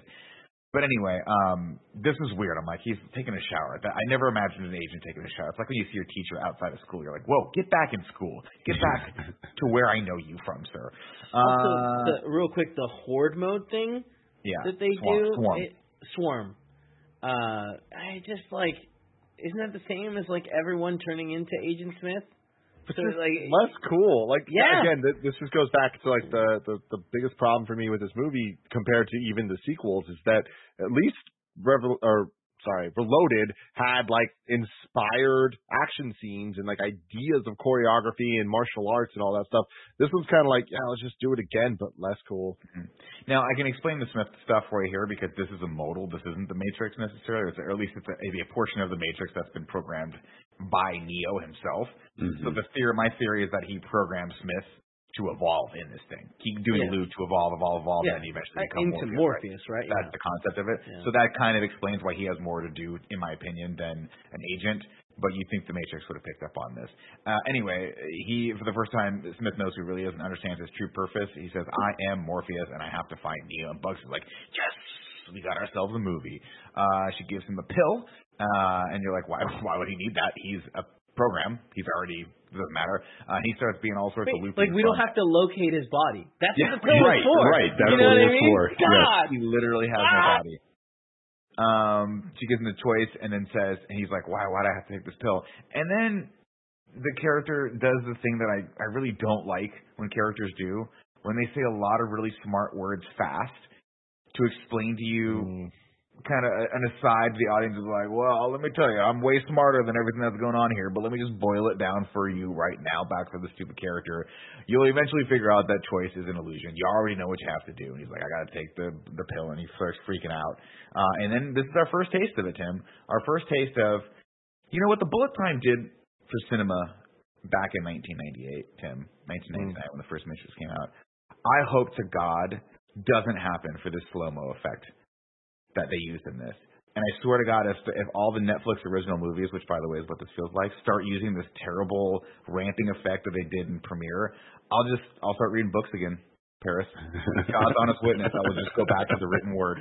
But anyway, um, this is weird. I'm like, he's taking a shower. I never imagined an agent taking a shower. It's like when you see your teacher outside of school. You're like, whoa, get back in school. Get back to where I know you from, sir. Uh, also, the, real quick, the horde mode thing yeah, that they swarm, do. Swarm. It, swarm. Uh, I just like, isn't that the same as like everyone turning into Agent Smith? So like, less cool. Like yeah. again, th- this just goes back to like the, the the biggest problem for me with this movie compared to even the sequels is that at least Revel- or sorry, Reloaded had like inspired action scenes and like ideas of choreography and martial arts and all that stuff. This one's kind of like yeah, let's just do it again, but less cool. Mm-hmm. Now I can explain the Smith stuff right here because this is a modal. This isn't the Matrix necessarily, or at least it's a, maybe a portion of the Matrix that's been programmed by Neo himself. Mm-hmm. So the theory, my theory is that he programmed Smith to evolve in this thing. Keep doing yeah. loop to evolve, evolve, evolve, yeah. and then eventually become into Morpheus. Morpheus right? right? That's yeah. the concept of it. Yeah. So that kind of explains why he has more to do, in my opinion, than an agent. But you'd think the Matrix would have picked up on this. Uh, anyway, he, for the first time, Smith knows who really is and understands his true purpose. He says, I am Morpheus, and I have to find Neo. And Bugs is like, yes, we got ourselves a movie. Uh, she gives him a pill. Uh, and you're like, why Why would he need that? He's a program. He's already, doesn't matter. Uh, he starts being all sorts Wait, of loopy. Like, we fun. don't have to locate his body. That's yeah, what the pill right, is for. Right, that's you know what it is for. God. Yes. He literally has ah. no body. Um, she gives him the choice and then says, and he's like, why, why'd I have to take this pill? And then the character does the thing that I, I really don't like when characters do, when they say a lot of really smart words fast to explain to you mm. kind of an aside to the audience is like, well, let me tell you, I'm way smarter than everything that's going on here, but let me just boil it down for you right now back to the stupid character. You'll eventually figure out that choice is an illusion. You already know what you have to do. And he's like, I got to take the the pill, and he starts freaking out. Uh, and then this is our first taste of it, Tim. Our first taste of, you know what the bullet time did for cinema back in nineteen ninety-eight, Tim, nineteen ninety-nine, mm. when the first Matrix came out. I hope to God doesn't happen for this slow-mo effect that they used in this. And I swear to God, if, if all the Netflix original movies, which, by the way, is what this feels like, start using this terrible ramping effect that they did in Premiere, I'll just I'll start reading books again, Paris. God's honest witness, I will just go back to the written word.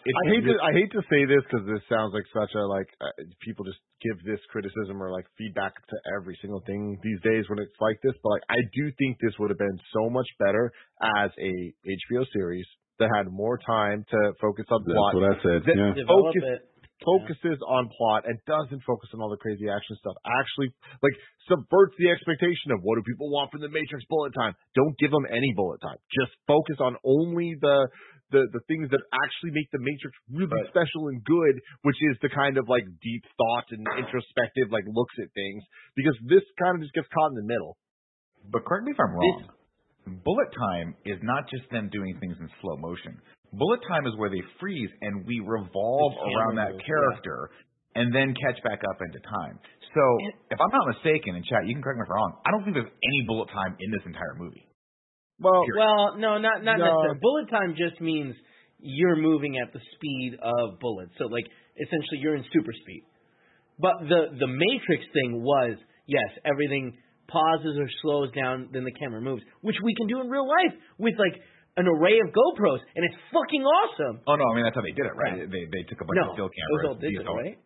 It's I hate just, to I hate to say this because this sounds like such a, like, uh, people just give this criticism or, like, feedback to every single thing these days when it's like this. But, like, I do think this would have been so much better as a H B O series that had more time to focus on plot. That's what I said. Yeah. Focus, focuses yeah. on plot and doesn't focus on all the crazy action stuff. Actually, like, subverts the expectation of what do people want from the Matrix bullet time. Don't give them any bullet time. Just focus on only the the, the things that actually make the Matrix really right. special and good, which is the kind of, like, deep thought and introspective, like, looks at things. Because this kind of just gets caught in the middle. But correct me if I'm wrong. This bullet time is not just them doing things in slow motion. Bullet time is where they freeze and we revolve around that character yeah. and then catch back up into time. So, if I'm not mistaken, and chat, you can correct me if I'm wrong, I don't think there's any bullet time in this entire movie. Well, Period. well, no, not not no. necessarily. Bullet time just means you're moving at the speed of bullets. So, like, essentially, you're in super speed. But the the Matrix thing was, yes, everything pauses or slows down, then the camera moves, which we can do in real life with, like, an array of GoPros, and it's fucking awesome. Oh, no, I mean, that's how they did it, right? Yeah. They they took a bunch no, of still cameras. No, it was all digital, right?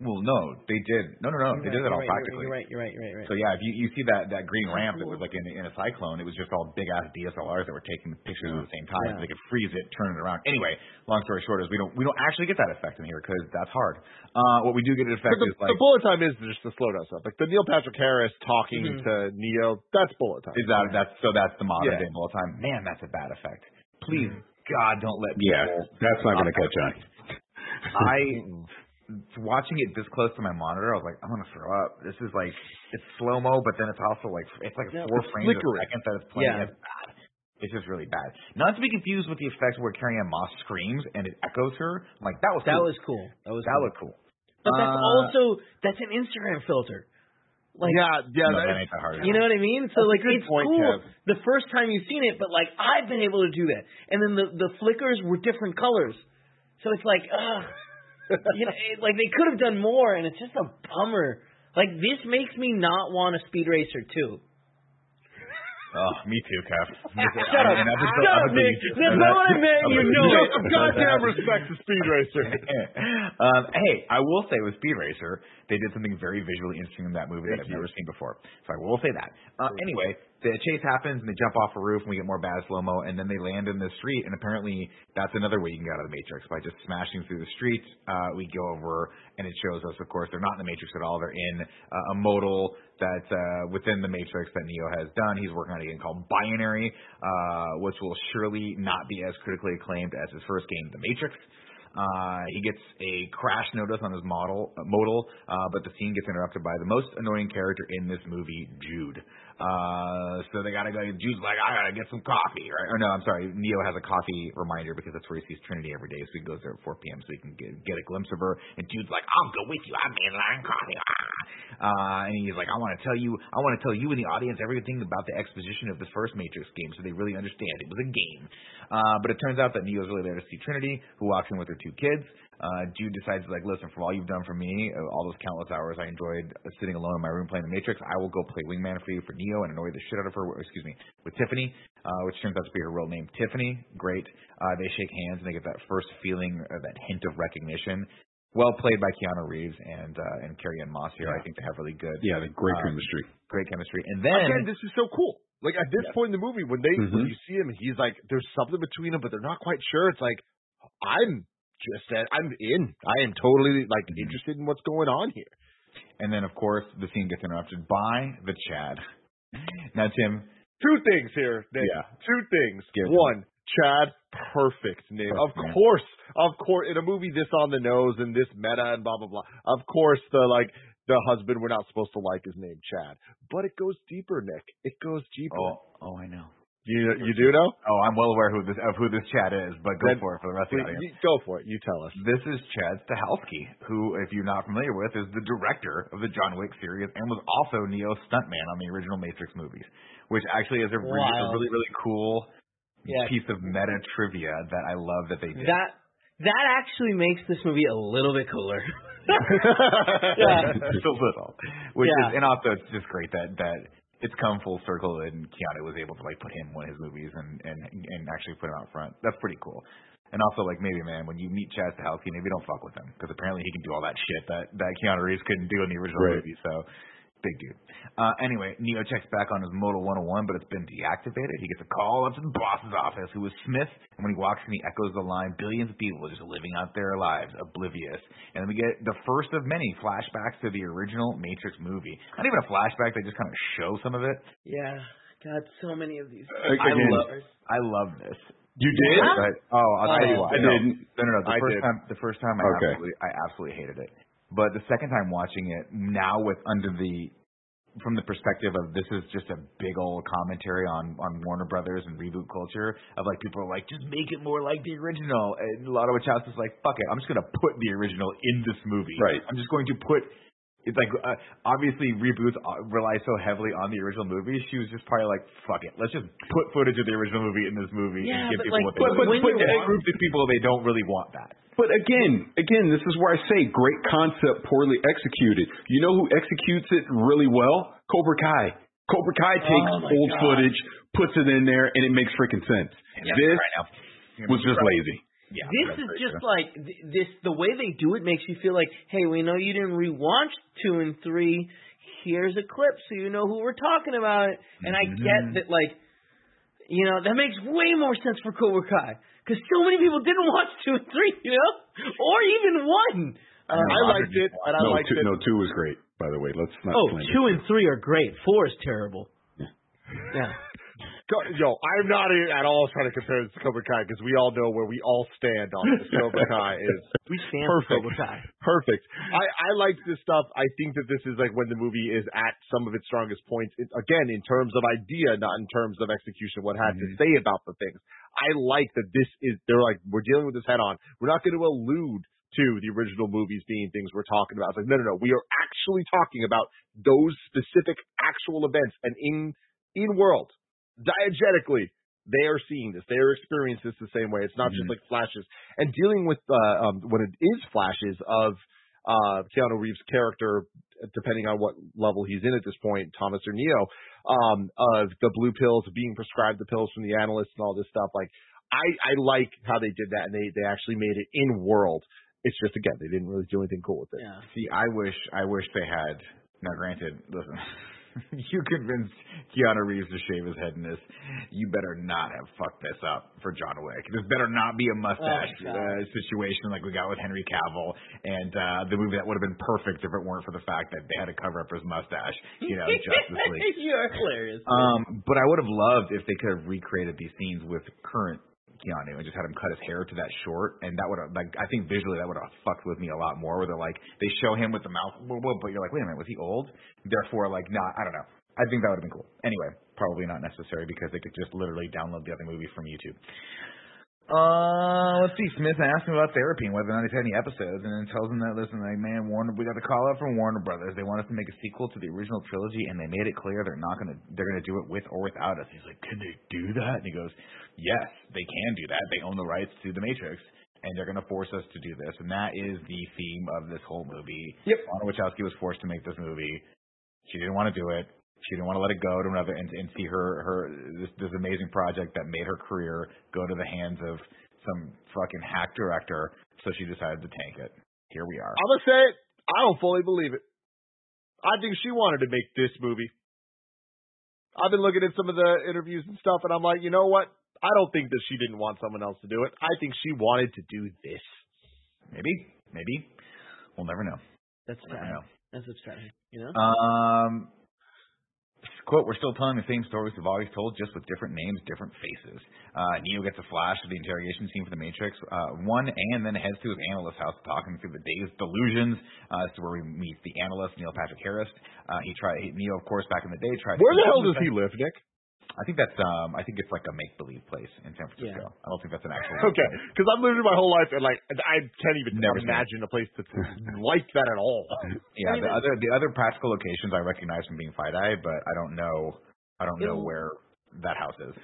Well, no, they did. No, no, no, you're they right, did it all right, practically. You're right, you're right, you're right, you're right. So, yeah, if you, you see that, that green ramp that was, like, in, in a cyclone, it was just all big-ass D S L Rs that were taking pictures yeah. at the same time. Yeah. So they could freeze it, turn it around. Anyway, long story short is we don't we don't actually get that effect in here because that's hard. Uh, what we do get an effect the, is, like... The bullet time is just the slow-down stuff. Like, the Neil Patrick Harris talking mm-hmm. to Neo, that's bullet time. Is that, that's, so that's the modern-day yeah. bullet time. Man, that's a bad effect. Please, mm-hmm. God, don't let me... Yeah, that's not going to catch on. I... Watching it this close to my monitor, I was like, I'm gonna throw up. This is like, it's slow mo, but then it's also like, it's like no, four it's frames a second that it's playing. Yeah. It's bad. It's just really bad. Not to be confused with the effect where Carrie-Anne Moss screams and it echoes her. I'm like, that was that cool. was cool. That was that cool. looked cool. But that's uh, also that's an Instagram filter. Like, yeah, yeah, no, that ain't that hard. You know what I mean? So that's like, it's point, cool Kev. The first time you've seen it, but like, I've been able to do that. And then the the flickers were different colors, so it's like, ugh. You know, it, like, they could have done more, and it's just a bummer. Like, this makes me not want a Speed Racer two. Oh, me too, Kev. Me too. Shut I mean, up. Shut so, up, Nick. That's not what I meant. You know it. Show some goddamn respect to Speed Racer. um, hey, I will say with Speed Racer, they did something very visually interesting in that movie Thank that I've you. never seen before. So I will say that. Uh, anyway, the chase happens, and they jump off a roof, and we get more bad slow-mo, and then they land in the street, and apparently that's another way you can get out of the Matrix, by just smashing through the street. Uh, we go over, and it shows us, of course, they're not in the Matrix at all. They're in uh, a modal that's uh, within the Matrix that Neo has done. He's working on a game called Binary, uh, which will surely not be as critically acclaimed as his first game, The Matrix. Uh, he gets a crash notice on his model, uh, modal, uh, but the scene gets interrupted by the most annoying character in this movie, Jude. Uh, so they gotta go, Jude's like, I gotta get some coffee, right? Or no, I'm sorry, Neo has a coffee reminder because that's where he sees Trinity every day, so he goes there at four p.m. so he can get, get a glimpse of her, and Jude's like, I'll go with you, I'm in line coffee, ah! Uh, and he's like, I wanna tell you, I wanna tell you in the audience everything about the exposition of this first Matrix game so they really understand it was a game. Uh, but it turns out that Neo's really there to see Trinity, who walks in with her two kids. Uh, Jude decides, like, listen, for all you've done for me, all those countless hours I enjoyed sitting alone in my room playing The Matrix, I will go play wingman for you for Neo and annoy the shit out of her, excuse me, with Tiffany, uh, which turns out to be her real name, Tiffany. Great. Uh, they shake hands and they get that first feeling, uh, that hint of recognition. Well played by Keanu Reeves and uh, and Carrie-Anne Moss here. Yeah. I think they have really good. Yeah, they have great um, chemistry. Great chemistry. And then again, this is so cool. Like, at this yeah. point in the movie, when they mm-hmm. when you see him, he's like, there's something between them, but they're not quite sure. It's like, I'm. Just said, I'm in. I am totally, like, interested in what's going on here. And then, of course, the scene gets interrupted by the Chad. Now, Tim. Two things here, Nick. Yeah. Two things. Give One, me. Chad, perfect name. Perfect, of man. course. Of course. In a movie this on the nose and this meta and blah, blah, blah. Of course, the, like, the husband we're not supposed to like is named Chad. But it goes deeper, Nick. It goes deeper. Oh, oh I know. You you do know? Oh, I'm well aware who this, of who this Chad is, but go then, for it for the rest of the audience. Go for it. You tell us. This is Chad Stahelski, who, if you're not familiar with, is the director of the John Wick series and was also Neo's stuntman on the original Matrix movies, which actually is a, wow. re- a really, really cool yeah. piece of meta trivia that I love that they did. That that actually makes this movie a little bit cooler. yeah. Just a little. Which yeah. is, and also, it's just great that that... It's come full circle, and Keanu was able to, like, put him in one of his movies and, and, and actually put him out front. That's pretty cool. And also, like, maybe, man, when you meet Chad Stahelski, maybe don't fuck with him, because apparently he can do all that shit that, that Keanu Reeves couldn't do in the original right. movie. So Big dude. Uh, anyway, Neo checks back on his Model one oh one, but it's been deactivated. He gets a call up to the boss's office, who is Smith, and when he walks in, he echoes the line, billions of people are just living out their lives, oblivious. And then we get the first of many flashbacks to the original Matrix movie. Not even a flashback, they just kind of show some of it. Yeah. God, so many of these. Okay. I, love, I love this. You did? Yeah. I, oh, I'll tell you why. I didn't. No, no, no. The I first did. time, the first time I, okay. absolutely, I absolutely hated it. But the second time watching it, now with under the from the perspective of this is just a big old commentary on, on Warner Brothers and reboot culture of like people are like, just make it more like the original. And Lana Wachowski's like, fuck it, I'm just going to put the original in this movie. Right. I'm just going to put – it's like uh, obviously reboots rely so heavily on the original movie. She was just probably like, fuck it, let's just put footage of the original movie in this movie yeah, and give people like, what they but, want. But, but, but groups of people, they don't really want that. But again, again, this is where I say great concept, poorly executed. You know who executes it really well? Cobra Kai. Cobra Kai takes oh old God. footage, puts it in there, and it makes freaking sense. Yeah, this right was just right. lazy. Yeah, this is just true. like th- this. The way they do it makes you feel like, hey, we know you didn't rewatch two and three. Here's a clip so you know who we're talking about. And mm-hmm. I get that, like, you know, that makes way more sense for Cobra Kai. Because so many people didn't watch two and three, you know? Or even one. Uh, no, I liked it, and I no, liked two, it. No, two was great, by the way. Let's not. Oh, two it. and three are great. Four is terrible. Yeah. yeah. Yo, I'm not at all trying to compare this to Cobra Kai, because we all know where we all stand on this. Cobra Kai is we stand perfect. Cobra Kai. Perfect. I, I liked this stuff. I think that this is like when the movie is at some of its strongest points. It, again, in terms of idea, not in terms of execution, what had mm-hmm. to say about the things. I like that this is – they're like, we're dealing with this head-on. We're not going to allude to the original movies being things we're talking about. It's like, no, no, no. We are actually talking about those specific actual events. And in in world, diegetically, they are seeing this. They are experiencing this the same way. It's not mm-hmm. just like flashes. And dealing with uh, um, when it is flashes of uh, Keanu Reeves' character, depending on what level he's in at this point, Thomas or Neo – Um, of the blue pills, being prescribed the pills from the analysts and all this stuff. Like, I, I like how they did that, and they, they actually made it in world. It's just, again, they didn't really do anything cool with it. Yeah. See, I wish I wish they had. Now, granted, listen, you convinced Keanu Reeves to shave his head in this. You better not have fucked this up for John Wick. This better not be a mustache oh, uh, situation like we got with Henry Cavill and uh, the movie that would have been perfect if it weren't for the fact that they had to cover up his mustache. You know, Justice League. You are hilarious. Um, but I would have loved if they could have recreated these scenes with current Keanu and just had him cut his hair to that short, and that would have, like, I think visually that would have fucked with me a lot more, where they're like, they show him with the mouth, but you're like, wait a minute, was he old? Therefore, like, nah, I don't know. I think that would have been cool. Anyway, probably not necessary because they could just literally download the other movie from YouTube. Uh, let's see, Smith asked him about therapy and whether or not he's had any episodes, and then tells him that, listen, like, man, Warner, we got the call out from Warner Brothers. They want us to make a sequel to the original trilogy, and they made it clear they're not going to, they're going to do it with or without us. He's like, can they do that? And he goes, yes, they can do that. They own the rights to The Matrix, and they're going to force us to do this. And that is the theme of this whole movie. Yep. Lana Wachowski was forced to make this movie. She didn't want to do it. She didn't want to let it go to another and, and see her, her this, this amazing project that made her career go to the hands of some fucking hack director. So she decided to tank it. Here we are. I'm going to say it. I don't fully believe it. I think she wanted to make this movie. I've been looking at some of the interviews and stuff, and I'm like, you know what? I don't think that she didn't want someone else to do it. I think she wanted to do this. Maybe. Maybe. We'll never know. That's we'll never know. That's upsetting. You know? Um... Quote, we're still telling the same stories we've always told, just with different names, different faces. Uh, Neo gets a flash of the interrogation scene for The Matrix uh, one, and then heads to his analyst house to talk him through the day's delusions. Uh, this is where we meet the analyst, Neil Patrick Harris. Uh, he tried, he, Neo, of course, back in the day, tried. Where the hell does he live, Nick? I think that's um, I think it's like a make-believe place in San Francisco. Yeah. I don't think that's an actual okay, because I've lived here my whole life, and like I can't even Never imagine a place that's like that at all. Yeah, the other the other practical locations I recognize from being Fight Eye, but I don't know I don't It'll, know where that house is.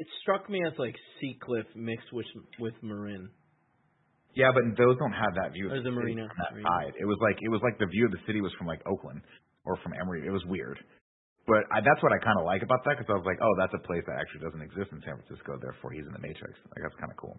It struck me as like Seacliff mixed with with Marin. Yeah, but those don't have that view. Or the marina. That marina. Side. It was like it was like the view of the city was from like Oakland or from Emory. It was weird. But I, that's what I kind of like about that, because I was like, oh, that's a place that actually doesn't exist in San Francisco, therefore he's in the Matrix. Like, that's kind of cool.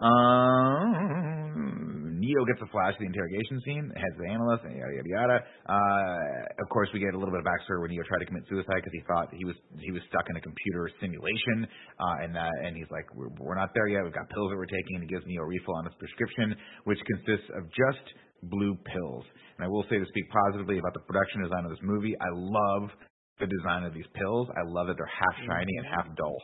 Um, Neo gets a flash of the interrogation scene, heads to the analyst, and yada, yada, yada. Uh, of course, we get a little bit of backstory where Neo tried to commit suicide because he thought he was he was stuck in a computer simulation, uh, and that, and he's like, we're, we're not there yet. We've got pills that we're taking, and he gives Neo a refill on his prescription, which consists of just blue pills. And I will say, to speak positively about the production design of this movie, I love the design of these pills. I love that they're half shiny and half dull.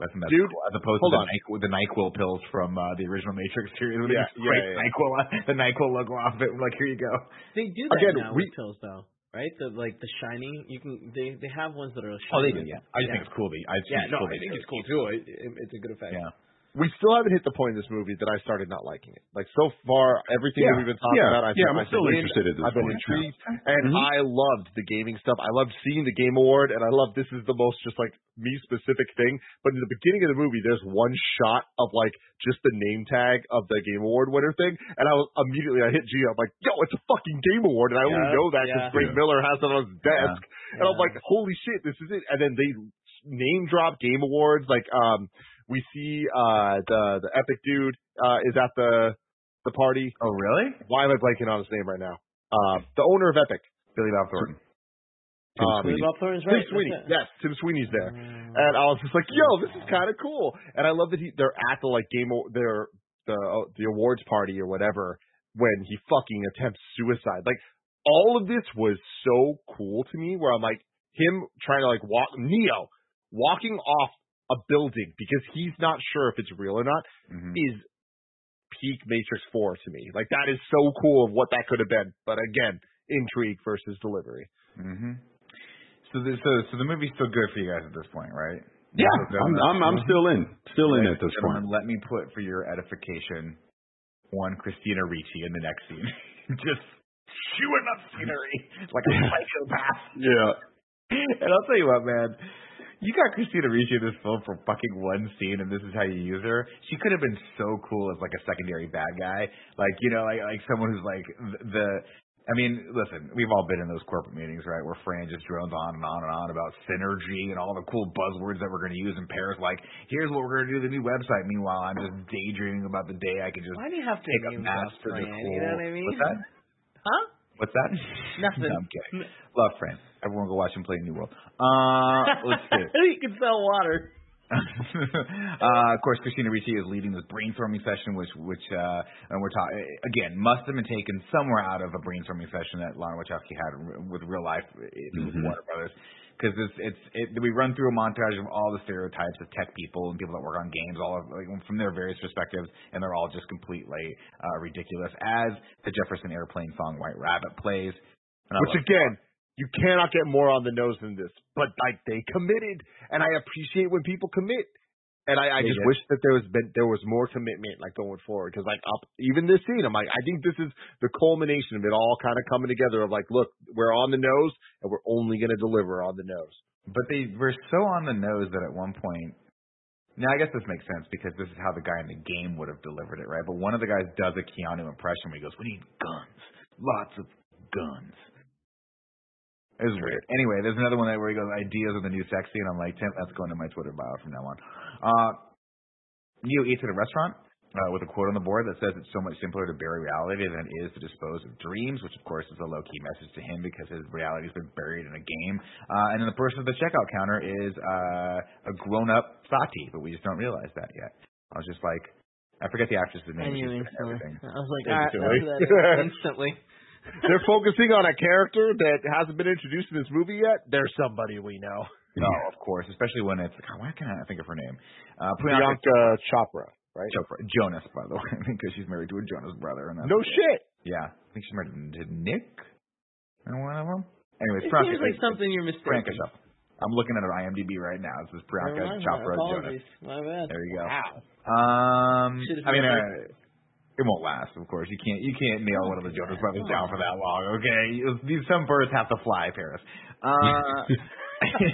That's Dude, cool. As opposed to the, NyQuil, the NyQuil pills from uh, the original Matrix series. Yeah, yeah, yeah. NyQuil, the NyQuil logo off it. Like, here you go. They do that Again, now we, with pills, though, right? The, like the shiny. You can. They they have ones that are shiny. Oh, they do. Yeah. I just yeah. think it's cool. I just yeah, think it's no, cool I think it's cool too. It, it, it's a good effect. Yeah. We still haven't hit the point in this movie that I started not liking it. Like, so far, everything yeah. that we've been talking yeah. about, I yeah, I'm still been, interested in this I've been intrigued, and mm-hmm. I loved the gaming stuff. I loved seeing the Game Award, and I loved this is the most just, like, me-specific thing. But in the beginning of the movie, there's one shot of, like, just the name tag of the Game Award winner thing, and I was, immediately I hit G, I'm like, yo, it's a fucking Game Award, and I yeah. only know that because yeah. Frank yeah. Miller has it on his desk. Yeah. And yeah. I'm like, holy shit, this is it. And then they name-drop Game Awards, like, um... we see uh, the the epic dude uh, is at the the party. Oh, really? Why am I blanking on his name right now? Uh, the owner of Epic, Billy Bob Thornton. Tim um, Sweeney. Billy Bob Thornton's right. Tim Sweeney. Yes, Tim Sweeney's there, mm. and I was just like, "Yo, this is kind of cool." And I love that he, they're at the like game their the uh, the awards party or whatever when he fucking attempts suicide. Like, all of this was so cool to me. Where I'm like him trying to like walk Neo walking off a building because he's not sure if it's real or not mm-hmm. is peak Matrix four to me. Like, that is so cool of what that could have been. But again, intrigue versus delivery. Mm-hmm. So, the, so, so the movie's still good for you guys at this point, right? Yeah, yeah. I'm, I'm, I'm still in, still in at this point. Let me put for your edification one Christina Ricci in the next scene, just chewing up scenery like a psychopath. Yeah, and I'll tell you what, man. You got Christina Ricci in this film for fucking one scene, and this is how you use her. She could have been so cool as like a secondary bad guy, like you know, like like someone who's like the. I mean, listen, we've all been in those corporate meetings, right, where Fran just drones on and on and on about synergy and all the cool buzzwords that we're going to use in Paris. Like, here's what we're going to do to the new website. Meanwhile, I'm just daydreaming about the day I could just. Why do you have to take a master to cool? You know what I mean? What's that? Huh? What's that? Nothing. No, I'm kidding. Love Fran. Everyone go watch him play New World. Uh, let's see. He can sell water. uh, of course, Christina Ricci is leading this brainstorming session, which, which, uh, and we're talking again, must have been taken somewhere out of a brainstorming session that Lana Wachowski had with real life with mm-hmm. Warner Brothers. Because it's, it's it, we run through a montage of all the stereotypes of tech people and people that work on games, all of, like, from their various perspectives, and they're all just completely uh, ridiculous. As the Jefferson Airplane song "White Rabbit" plays, which again. That. You cannot get more on the nose than this, but like they committed, and I appreciate when people commit. And I, I just did. wish that there was been, there was more commitment like going forward, because like up, even this scene, I'm like, I think this is the culmination of it all kind of coming together. Of like, look, we're on the nose, and we're only going to deliver on the nose. But they were so on the nose that at one point. Now, I guess this makes sense because this is how the guy in the game would have delivered it, right? But one of the guys does a Keanu impression where he goes, "We need guns, lots of guns." It was weird. Anyway, there's another one that where he goes, ideas are the new sexy, and I'm like, Tim, that's going to my Twitter bio from now on. Uh, Neo eats at a restaurant uh, with a quote on the board that says it's so much simpler to bury reality than it is to dispose of dreams, which, of course, is a low-key message to him because his reality has been buried in a game. Uh, and then the person at the checkout counter is uh, a grown-up Sati, but we just don't realize that yet. I was just like, I forget the actress's name. I knew instantly. I was like, ah, that instantly. They're focusing on a character that hasn't been introduced in this movie yet. They're somebody we know. No, of course, especially when it's God, why can't I think of her name? Uh, Priyanka Chopra, right? Chopra Jonas, by the way, because she's married to a Jonas brother. And that's no it. shit. Yeah, I think she's married to Nick. And one of them. Anyways, it Priyanka, seems like something you're mistaken. Priyanka Chopra. I'm looking at her IMDb right now. This is Priyanka Chopra Jonas. My bad. There you go. Wow. Um, I mean. Uh, It won't last, of course. You can't you can't nail one of the Jonas Brothers down for that long, okay? These some birds have to fly, Paris. Uh,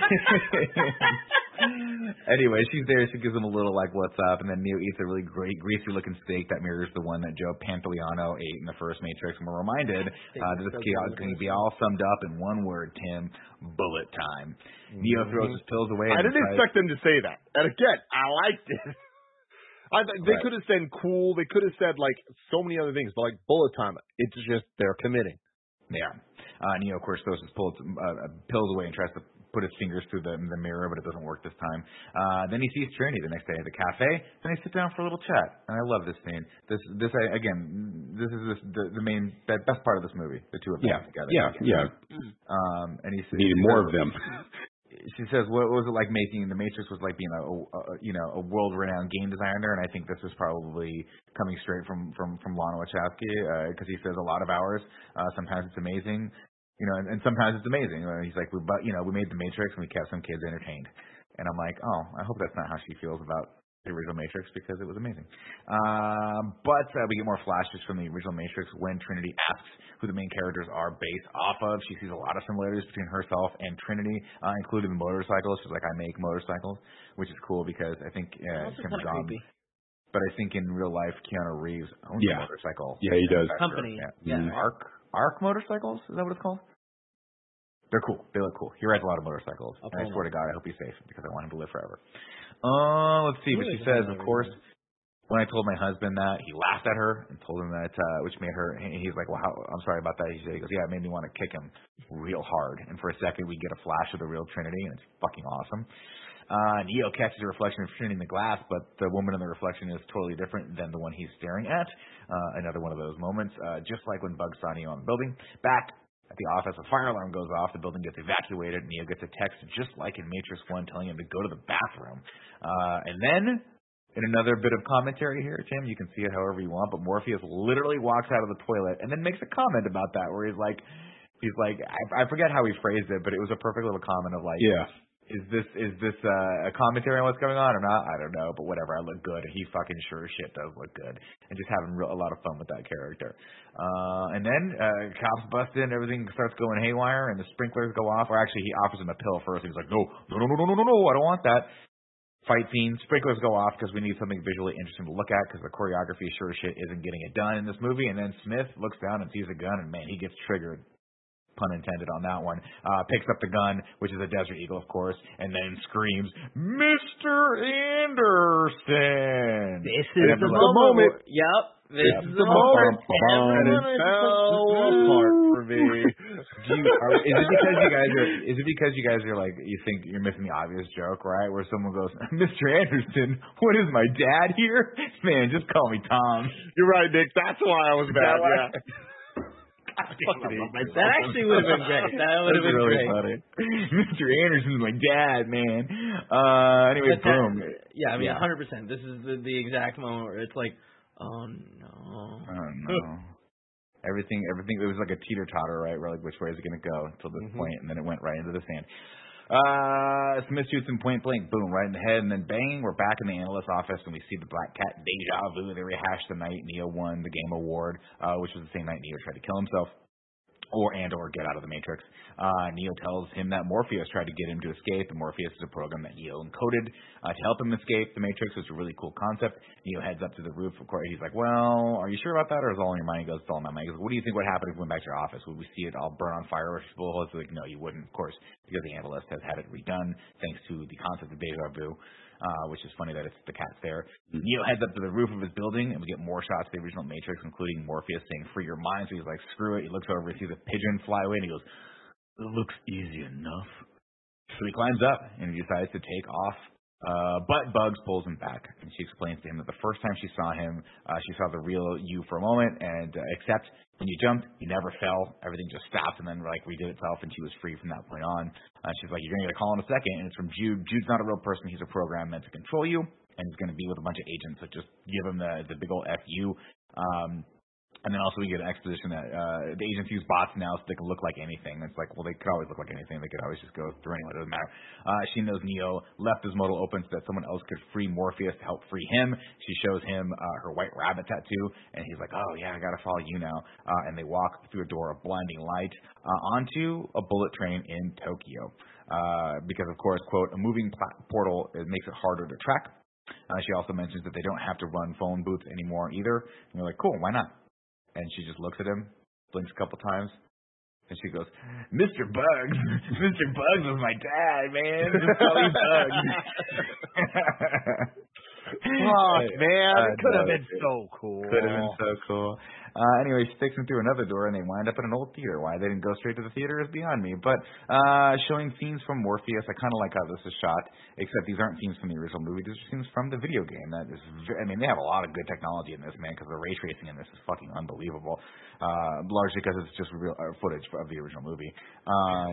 anyway, she's there. She gives him a little, like, what's up? And then Neo eats a really great, greasy-looking steak that mirrors the one that Joe Pantoliano ate in the first Matrix. And we're reminded uh, that this chaos is going to be all summed up in one word, Tim, bullet time. Neo throws his pills away. I didn't expect them to say that. And again, I liked it. I, they right. could have said cool. They could have said, like, so many other things, but, like, bullet time. It's just they're committing. Yeah. Uh, and, you know, of course, those just pull its, uh, pills away and tries to put his fingers through the, the mirror, but it doesn't work this time. Uh, then he sees Trinity the next day at the cafe. Then they sit down for a little chat. And I love this scene. This, this I, again, this is this, the, the main best part of this movie, the two of them yeah. together. Yeah, yeah. Um, and he says, need more of them. She says, what was it like making The Matrix was like being a, a you know, a world-renowned game designer, and I think this was probably coming straight from, from, from Lana Wachowski, because uh, he says a lot of hours. Uh, sometimes it's amazing, you know, and, and sometimes it's amazing. Uh, he's like, we, but, you know, we made The Matrix, and we kept some kids entertained. And I'm like, oh, I hope that's not how she feels about the original Matrix, because it was amazing. Uh, but uh, we get more flashes from the original Matrix when Trinity asks who the main characters are based off of. She sees a lot of similarities between herself and Trinity, uh, including the motorcycles. She's like, I make motorcycles, which is cool because I think uh, Kim Jong, but I think in real life Keanu Reeves owns yeah. a motorcycle. Yeah, he does. Company. Yeah. Yeah. Arc, Arc motorcycles? Is that what it's called? They're cool. They look cool. He rides a lot of motorcycles. And I swear to God, I hope he's safe because I want him to live forever. Uh, let's see. But she says, of course, when I told my husband that, he laughed at her and told him that, uh, which made her, he's like, well, how, I'm sorry about that. He said, he goes, yeah, it made me want to kick him real hard. And for a second, we get a flash of the real Trinity, and it's fucking awesome. Uh, Neo catches a reflection of Trinity in the glass, but the woman in the reflection is totally different than the one he's staring at. Uh, another one of those moments, uh, just like when Bugs saw Neo on the building. Back at the office, a fire alarm goes off. The building gets evacuated. Neo gets a text just like in Matrix one telling him to go to the bathroom. Uh, and then, in another bit of commentary here, Tim, you can see it however you want, but Morpheus literally walks out of the toilet and then makes a comment about that where he's like, he's like, I, I forget how he phrased it, but it was a perfect little comment of like, yeah. Is this is this uh, a commentary on what's going on or not? I don't know, but whatever. I look good. He fucking sure as shit does look good. And just having real, a lot of fun with that character. Uh, and then uh, cops bust in. Everything starts going haywire, and the sprinklers go off. Or actually, he offers him a pill first. He's like, no, no, no, no, no, no, no, I don't want that. Fight scene. Sprinklers go off because we need something visually interesting to look at because the choreography sure as shit isn't getting it done in this movie. And then Smith looks down and sees a gun, and, man, he gets triggered. Pun intended on that one, uh, picks up the gun, which is a Desert Eagle, of course, and then screams, Mister Anderson! This is the, the moment. moment. Yep. This yeah. is the moment. And it fell apart for me. Do you, are, is it because you guys are, is it because you guys are like, you think you're missing the obvious joke, right? Where someone goes, Mister Anderson, what is my dad here? Man, just call me Tom. You're right, Nick. That's why I was bad. Yeah. That actually would have been great. That would have been really great. Funny. Mister Anderson's my dad, man. Uh, anyway, boom. Yeah, I mean, yeah. one hundred percent. This is the, the exact moment where it's like, oh, no. Oh, no. everything, everything. It was like a teeter-totter, right? Where, like, which way is it going to go until this mm-hmm. point, and then it went right into the sand. Uh, Smith shoots him point blank, boom, right in the head, and then bang, we're back in the analyst's office, and we see the Black Cat deja vu. They rehash the night Neo won the Game Award, uh, which was the same night Neo tried to kill himself, or and or get out of the Matrix. Uh, Neo tells him that Morpheus tried to get him to escape, and Morpheus is a program that Neo encoded uh, to help him escape the Matrix, which is a really cool concept. Neo heads up to the roof, of course. He's like, well, are you sure about that, or is it all in your mind? He goes, it's all in my mind. He goes, what do you think would happen if we went back to your office? Would we see it all burn on fire? Or bullets? He's like, no, you wouldn't, of course, because the analyst has had it redone thanks to the concept of deja vu, uh, which is funny that it's the cat's there. Mm-hmm. Neo heads up to the roof of his building, and we get more shots of the original Matrix, including Morpheus saying, free your mind. So he's like, screw it. He looks over, he sees a pigeon fly away, and he goes, it looks easy enough. So he climbs up, and he decides to take off. Uh, but Bugs pulls him back, and she explains to him that the first time she saw him, uh, she saw the real you for a moment, and uh, except when you jumped, you never fell. Everything just stopped, and then like redid itself, and she was free from that point on. Uh, she's like, you're going to get a call in a second, and it's from Jude. Jude's not a real person. He's a program meant to control you, and he's going to be with a bunch of agents, so just give him the, the big old F U. Um, and then also we get an exposition that uh, the agents use bots now so they can look like anything. It's like, well, they could always look like anything. They could always just go through anyone. It doesn't matter. Uh, she knows Neo left his modal open so that someone else could free Morpheus to help free him. She shows him uh, her white rabbit tattoo, and he's like, oh, yeah, I got to follow you now. Uh, and they walk through a door of blinding light uh, onto a bullet train in Tokyo uh, because, of course, quote, a moving pl- portal it makes it harder to track. Uh, she also mentions that they don't have to run phone booths anymore either. And they're like, cool, why not? And she just looks at him, blinks a couple times, and she goes, Mister Bugs, Mister Bugs was my dad, man. Just call me Bugs. Fuck, man. Uh, it could have been so cool. Could have been so cool. Uh, anyway, she takes them through another door, and they wind up in an old theater. Why they didn't go straight to the theater is beyond me. But uh, showing scenes from Morpheus, I kind of like how this is shot, except these aren't scenes from the original movie. These are scenes from the video game. That is, I mean, they have a lot of good technology in this, man, because the ray tracing in this is fucking unbelievable, uh, largely because it's just real uh, footage of the original movie. Um,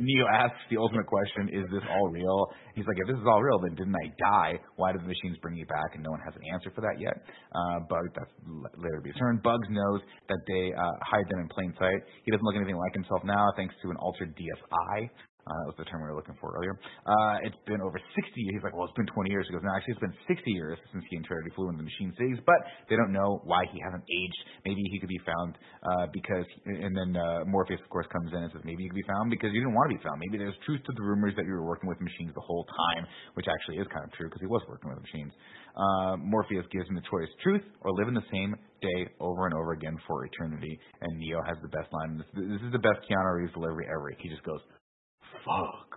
Neo asks the ultimate question, is this all real? He's like, if this is all real, then didn't I die? Why did the machines bring me back? And no one has an answer for that yet. Uh, but that's later to be determined. Bugs knows that they uh, hide them in plain sight. He doesn't look anything like himself now, thanks to an altered D S I. Uh, that was the term we were looking for earlier. Uh, it's been over sixty years. He's like, well, it's been twenty years. He goes, no, actually, it's been sixty years since he and Trinity flew into the Machine Cities, but they don't know why he hasn't aged. Maybe he could be found uh, because, and then uh, Morpheus, of course, comes in and says, maybe you could be found because you didn't want to be found. Maybe there's truth to the rumors that you were working with machines the whole time, which actually is kind of true because he was working with machines. Uh, Morpheus gives him the choice, truth or live in the same day over and over again for eternity, and Neo has the best line. This, this is the best Keanu Reeves delivery ever. He just goes, fuck.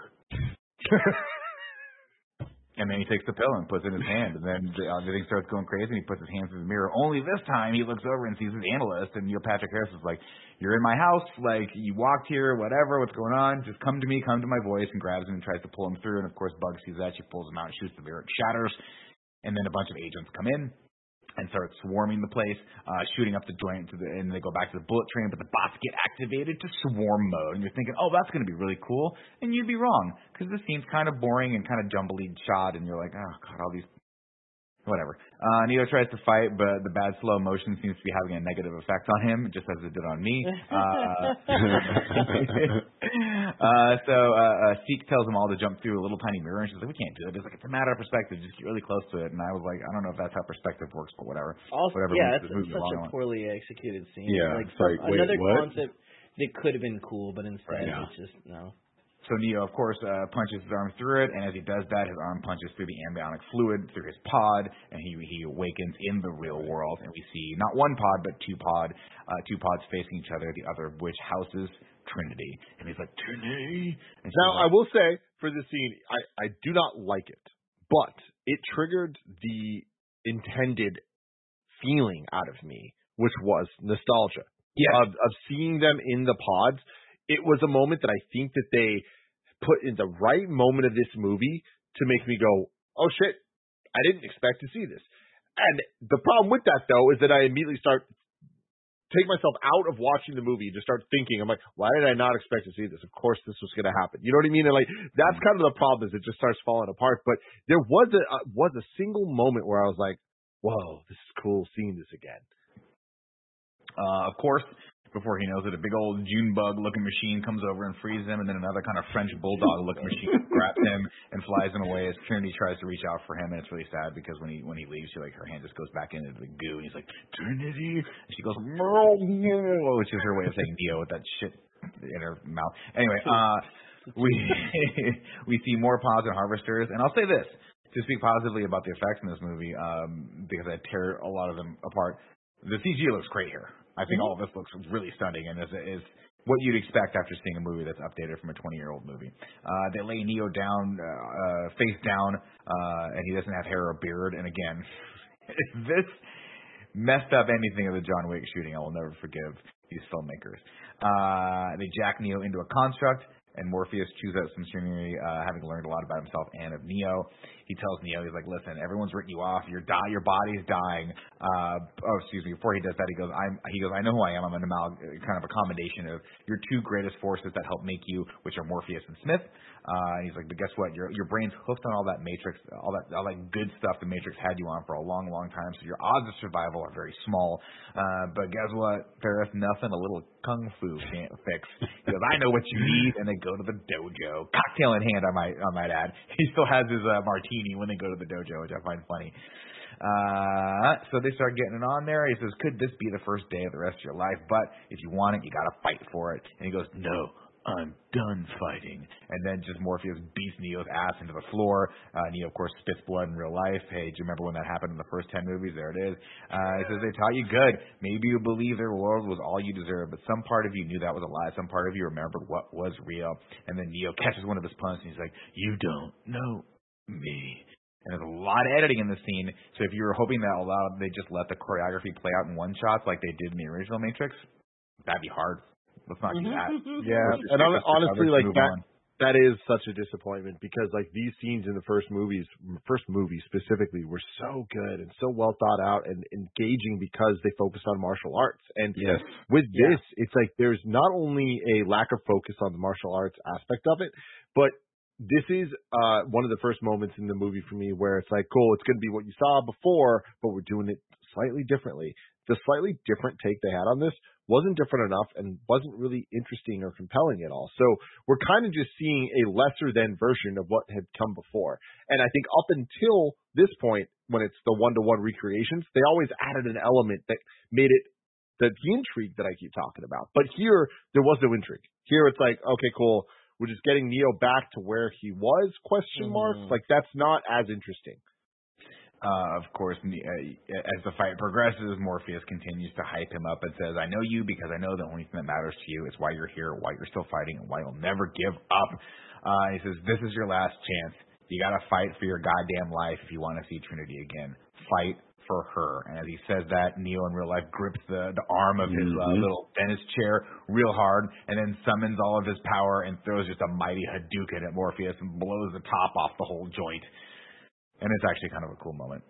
And then he takes the pill and puts it in his hand, and then everything starts going crazy, and he puts his hand through the mirror. Only this time he looks over and sees his analyst, and Neil Patrick Harris is like, you're in my house, like, you walked here, whatever, what's going on? Just come to me, come to my voice, and grabs him and tries to pull him through, and of course Bugs sees that. She pulls him out, shoots the mirror, it shatters, and then a bunch of agents come in and start swarming the place, uh, shooting up the joint, to the, and they go back to the bullet train, but the bots get activated to swarm mode, and you're thinking, oh, that's going to be really cool, and you'd be wrong, because this scene's kind of boring and kind of jumbly shot, and you're like, oh, God, all these... Whatever. Uh, Neo tries to fight, but the bad slow motion seems to be having a negative effect on him, just as it did on me. Uh, uh, so uh, uh, Seek tells them all to jump through a little tiny mirror, and she's like, we can't do it. It's like, it's a matter of perspective. Just get really close to it. And I was like, I don't know if that's how perspective works, but whatever. Also, whatever yeah, that's such a poorly executed scene. Yeah, like, it's like, wait, another what? Concept that could have been cool, but instead right, yeah. it's just, no. So Neo, of course, uh, punches his arm through it, and as he does that, his arm punches through the ambionic fluid, through his pod, and he he awakens in the real world, and we see not one pod, but two pod, uh, two pods facing each other, the other of which houses Trinity. And he's like, Trinity! And now, like, I will say, for this scene, I, I do not like it, but it triggered the intended feeling out of me, which was nostalgia. Yeah. Of, of seeing them in the pods. It was a moment that I think that they put in the right moment of this movie to make me go, oh, shit, I didn't expect to see this. And the problem with that, though, is that I immediately start take myself out of watching the movie and just start thinking, I'm like, why did I not expect to see this? Of course this was going to happen. You know what I mean? And, like, that's kind of the problem is it just starts falling apart. But there was a, a was a single moment where I was like, whoa, this is cool seeing this again. Uh, of course. Before he knows it, a big old June bug-looking machine comes over and frees him, and then another kind of French bulldog-looking machine grabs him and flies him away as Trinity tries to reach out for him, and it's really sad because when he when he leaves, she like her hand just goes back into the goo, and he's like, Trinity! And she goes, no, which is her way of saying Neo with that shit in her mouth. Anyway, uh, we we see more pods and harvesters, and I'll say this, to speak positively about the effects in this movie, um, because I tear a lot of them apart, the C G looks great here. I think all of this looks really stunning and is, is what you'd expect after seeing a movie that's updated from a twenty-year-old movie. Uh, they lay Neo down, uh, uh, face down, uh, and he doesn't have hair or beard. And again, if this messed up anything of the John Wick shooting, I will never forgive these filmmakers. Uh, they jack Neo into a construct, and Morpheus chews out some scenery, uh, having learned a lot about himself and of Neo. He tells Neo, he's like, listen, everyone's written you off. Your die, your body's dying. Uh, oh, excuse me. Before he does that, he goes, I'm, he goes, I know who I am. I'm an amalg- kind of a combination of your two greatest forces that help make you, which are Morpheus and Smith. Uh, he's like, but guess what? Your your brain's hooked on all that Matrix, all that all that good stuff the Matrix had you on for a long, long time. So your odds of survival are very small. Uh, but guess what, Ferris? Nothing a little kung fu can't fix. He goes, I know what you need, and they go to the dojo, cocktail in hand. I might I might add. He still has his uh, martini when they go to the dojo, which I find funny. Uh, so they start getting it on there. He says, could this be the first day of the rest of your life? But if you want it, you gotta fight for it. And he goes, no. I'm done fighting. And then just Morpheus beats Neo's ass into the floor. Uh, Neo, of course, spits blood in real life. Hey, do you remember when that happened in the first ten movies? There it is. Uh, he says, they taught you good. Maybe you believe their world was all you deserved, but some part of you knew that was a lie. Some part of you remembered what was real. And then Neo catches one of his punches, and he's like, you don't know me. and there's a lot of editing in this scene. So if you were hoping that allowed they just let the choreography play out in one shots like they did in the original Matrix, that'd be hard. Let's not do that. Yeah, and honestly, like that on. That is such a disappointment because like these scenes in the first movies, first movie specifically, were so good and so well thought out and engaging because they focused on martial arts. And yes. with yeah. this, it's like there's not only a lack of focus on the martial arts aspect of it, but this is uh, one of the first moments in the movie for me where it's like, cool, it's going to be what you saw before, but we're doing it slightly differently. The slightly different take they had on this wasn't different enough and wasn't really interesting or compelling at all. So we're kind of just seeing a lesser than version of what had come before. And I think up until this point, when it's the one-to-one recreations, they always added an element that made it the, the intrigue that I keep talking about. But here, there was no intrigue. Here it's like, okay, cool. We're just getting Neo back to where he was, question marks. Mm. Like, that's not as interesting. Uh, of course, as the fight progresses, Morpheus continues to hype him up and says, I know you because I know the only thing that matters to you is why you're here, why you're still fighting, and why you'll never give up. Uh, he says, this is your last chance. You got to fight for your goddamn life if you want to see Trinity again. Fight for her. And as he says that, Neo in real life grips the, the arm of his mm-hmm. uh, little Venice chair real hard and then summons all of his power and throws just a mighty Hadouken at Morpheus and blows the top off the whole joint. And it's actually kind of a cool moment.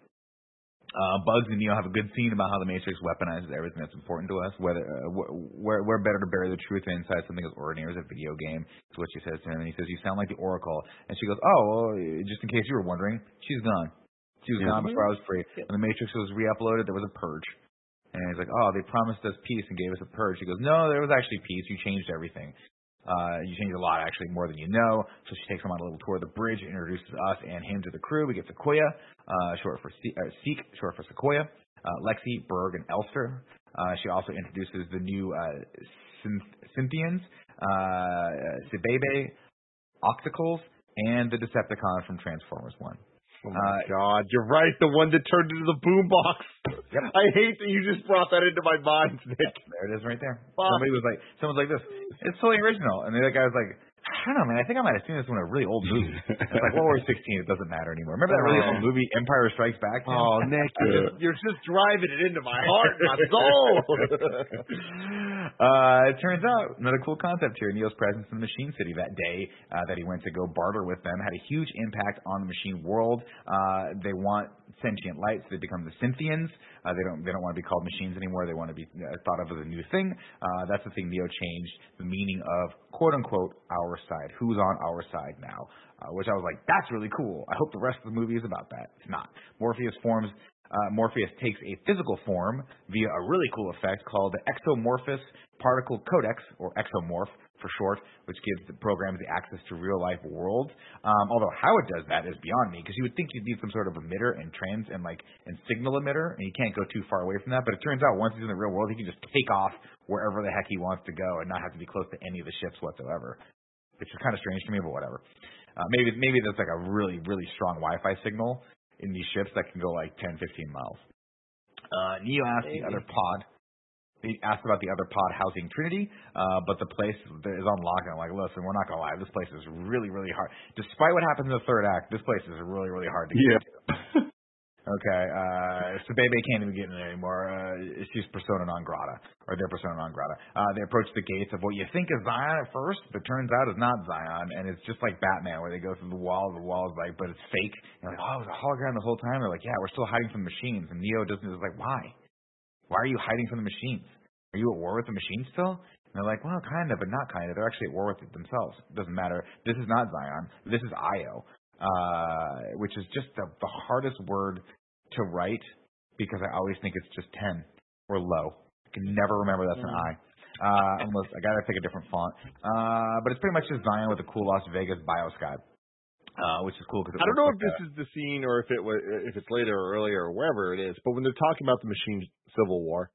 Uh, Bugs and Neo have a good scene about how the Matrix weaponizes everything that's important to us. Whether uh, where, where better to bury the truth inside something as ordinary as a video game? It's what she says to him, and he says, "You sound like the Oracle." And she goes, "Oh, well, just in case you were wondering, she's gone. She was yeah. gone before I was free. When the Matrix was re-uploaded, there was a purge." And he's like, "Oh, they promised us peace and gave us a purge." She goes, "No, there was actually peace. You changed everything." Uh, you change a lot, actually, more than you know. So she takes him on a little tour of the bridge, introduces us and him to the crew. We get Sequoia, uh, short for Se- uh, Seek, short for Sequoia, uh, Lexi, Berg, and Elster. Uh, she also introduces the new uh, Synth- Synthians, uh, Sebebe, Octacles, and the Decepticon from Transformers one. Oh, my uh, God. You're right. The one that turned into the boombox. Yep. I hate that you just brought that into my mind, Nick. There it is right there. Box. Somebody was like, someone's like this. It's totally original. And the other guy was like, I don't know, man. I think I might have seen this in a really old movie. It's like, well, we're sixteen. It doesn't matter anymore. Remember that really old movie, Empire Strikes Back? Man? Oh, Nick. You're just, you're just driving it into my heart and my soul. Uh, it turns out, another cool concept here, Neo's presence in the Machine City that day uh, that he went to go barter with them had a huge impact on the machine world. Uh, they want sentient light, so they become the Synthians. Uh, they don't they don't want to be called machines anymore. They want to be uh, thought of as a new thing. Uh, that's the thing Neo changed, the meaning of, quote-unquote, our side. Who's on our side now? Uh, which I was like, that's really cool. I hope the rest of the movie is about that. It's not. Morpheus forms... Uh, Morpheus takes a physical form via a really cool effect called the Exomorphous Particle Codex, or Exomorph for short, which gives the programs the access to real-life worlds. Um, although how it does that is beyond me, because you would think you'd need some sort of emitter and trans and like and signal emitter, and you can't go too far away from that. But it turns out once he's in the real world, he can just take off wherever the heck he wants to go and not have to be close to any of the ships whatsoever, which is kind of strange to me, but whatever. Uh, maybe maybe that's like a really, really strong Wi-Fi signal in these ships that can go like ten, fifteen miles. Uh, Neo asked the other pod. He asked about the other pod housing Trinity, uh, but the place is on lock. And I'm like, listen, we're not going to lie. This place is really, really hard. Despite what happens in the third act, this place is really, really hard to get yeah. to. Okay. Uh, so Bebe can't even get in there anymore. Uh, she's persona non grata, or they're persona non grata. Uh, they approach the gates of what you think is Zion at first, but turns out is not Zion. And it's just like Batman, where they go through the wall. The wall is like, but it's fake. And like, oh, it was a hologram the whole time. They're like, yeah, we're still hiding from the machines. And Neo doesn't, is like, why? Why are you hiding from the machines? Are you at war with the machines still? And they're like, well, kind of, but not kind of. They're actually at war with it themselves. It doesn't matter. This is not Zion. This is Io, uh, which is just the, the hardest word to write because I always think it's just ten or low. I can never remember that's yeah. an I. Uh, unless I got to pick a different font. Uh, but it's pretty much just Zion with a cool Las Vegas biosky. Uh, which is cool. Cause I don't know like if this a, is the scene or if it was, if it's later or earlier or wherever it is, but when they're talking about the machine civil war,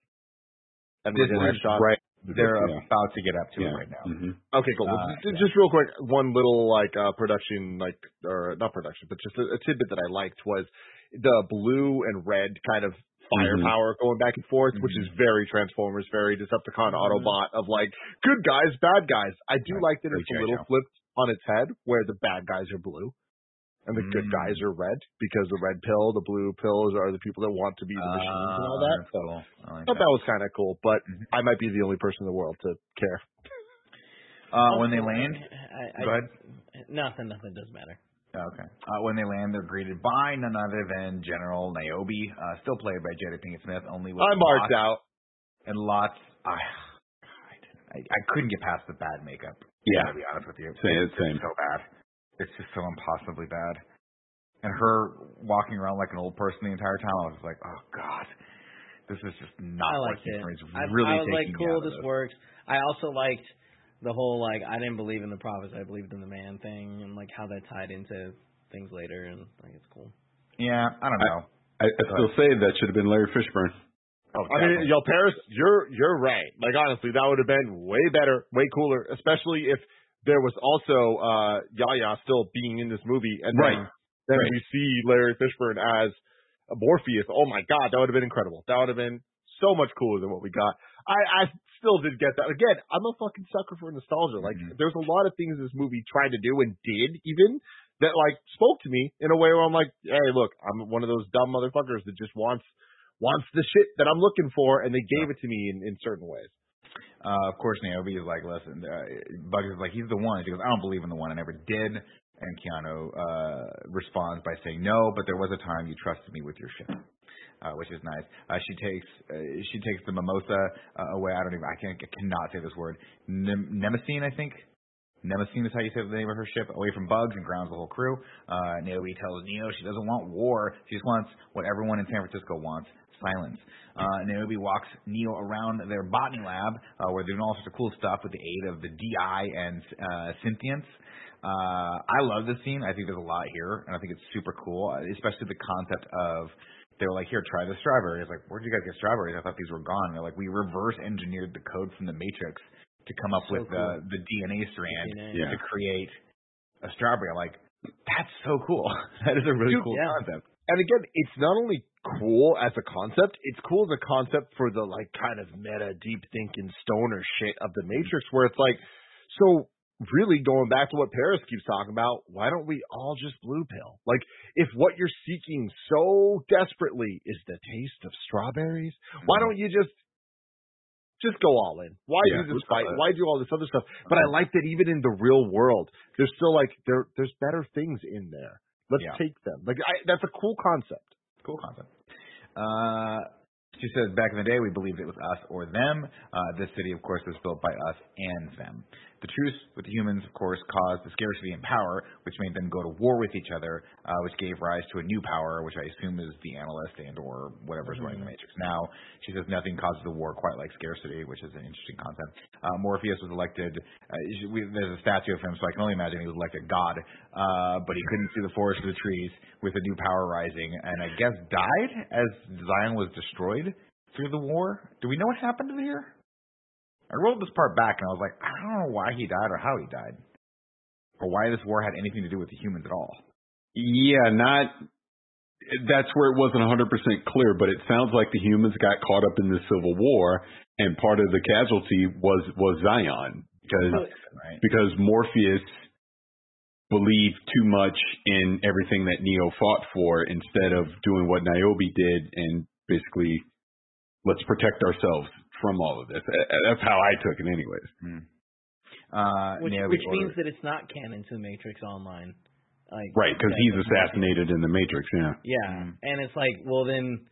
and this is shot, right, they're yeah. about to get up to yeah. it right now. Mm-hmm. Okay, cool. Uh, just, yeah. just real quick, one little like uh, production, like or not production, but just a, a tidbit that I liked was the blue and red kind of firepower mm-hmm. going back and forth, mm-hmm. which is very Transformers, very Decepticon mm-hmm. Autobot of like good guys, bad guys. I do right. like that it's a little flipped on its head where the bad guys are blue and the mm. good guys are red, because the red pill, the blue pills are the people that want to be the machines uh, and all that. So cool. I like thought that. that was kind of cool, but mm-hmm. I might be the only person in the world to care. Uh, when they land, I, I, go ahead. Nothing, nothing does matter. Okay. Uh, when they land, they're greeted by none other than General Niobe, uh, still played by Jada Pinkett Smith. Only with I marked out and lots. I, I, didn't, I, I couldn't get past the bad makeup. Yeah, to be honest with you, same, it's same. so bad. It's just so impossibly bad. And her walking around like an old person the entire time, I was like, oh god, this is just not working for me. It's really taking me out of this. I was like, cool, this works. I also liked the whole, like, I didn't believe in the prophets, I believed in the man thing, and, like, how that tied into things later, and, like, it's cool. Yeah, I don't know. I, I, I still say that should have been Larry Fishburne. Oh, I mean, yo, Paris, you're, you're right. Like, honestly, that would have been way better, way cooler, especially if there was also uh, Yaya still being in this movie, and right. then, then right. we see Larry Fishburne as Morpheus. Oh, my God, that would have been incredible. That would have been so much cooler than what we got. I, I still did get that. Again, I'm a fucking sucker for nostalgia. Like, mm-hmm. there's a lot of things this movie tried to do and did even that, like, spoke to me in a way where I'm like, hey, look, I'm one of those dumb motherfuckers that just wants wants the shit that I'm looking for, and they gave yeah. it to me in, in certain ways. Uh, of course, Niobe is like, listen, uh, Bugs is like, he's the one. She goes, I don't believe in the one. I never did. And Keanu uh, responds by saying, no, but there was a time you trusted me with your shit. Uh, which is nice. Uh, she takes uh, she takes the mimosa uh, away. I don't even. I can't. I cannot say this word. Nem- Nemesine, I think. Nemesine is how you say the name of her ship. Away from Bugs, and grounds the whole crew. Uh, Niobe tells Neo she doesn't want war. She just wants what everyone in San Francisco wants: silence. Uh, Niobe walks Neo around their botany lab, uh, where they're doing all sorts of cool stuff with the aid of the D I and uh, Synthians. Uh, I love this scene. I think there's a lot here, and I think it's super cool, especially the concept of. They were like, here, try the strawberries. Like, where'd you guys get strawberries? I thought these were gone. And they're like, we reverse engineered the code from the Matrix to come up so with cool. uh, the D N A strand D N A. Yeah. to create a strawberry. I'm like, that's so cool. That is a really Dude, cool yeah. concept. And again, it's not only cool as a concept, it's cool as a concept for the, like, kind of meta, deep thinking stoner shit of the Matrix, where it's like, so really going back to what Paris keeps talking about, why don't we all just blue pill? Like, if what you're seeking so desperately is the taste of strawberries, why don't you just just go all in? Why yeah, do this fight? It. Why do all this other stuff? But I like that even in the real world, there's still like there there's better things in there. Let's yeah. take them. Like I, that's a cool concept. Cool concept. Uh She says, back in the day, we believed it was us or them. Uh, this city, of course, was built by us and them. The truce with the humans, of course, caused the scarcity in power, which made them go to war with each other, uh, which gave rise to a new power, which I assume is the analyst and or whatever's mm-hmm. running the Matrix now. She says, nothing causes a war quite like scarcity, which is an interesting concept. Uh, Morpheus was elected. Uh, we, there's a statue of him, so I can only imagine he was elected God, uh, but he couldn't see the forest for the trees with a new power rising, and I guess died as Zion was destroyed through the war. Do we know what happened here? I rolled this part back, and I was like, I don't know why he died or how he died, or why this war had anything to do with the humans at all. Yeah, not. That's where it wasn't one hundred percent clear, but it sounds like the humans got caught up in the Civil War, and part of the casualty was, was Zion, because right. because Morpheus believed too much in everything that Neo fought for, instead of doing what Niobe did and basically, let's protect ourselves from all of this. That's how I took it anyways. Hmm. Uh, which which means that it's not canon to Matrix Online. Like, right, because he's assassinated in the Matrix, yeah. Yeah, mm. and it's like, well, then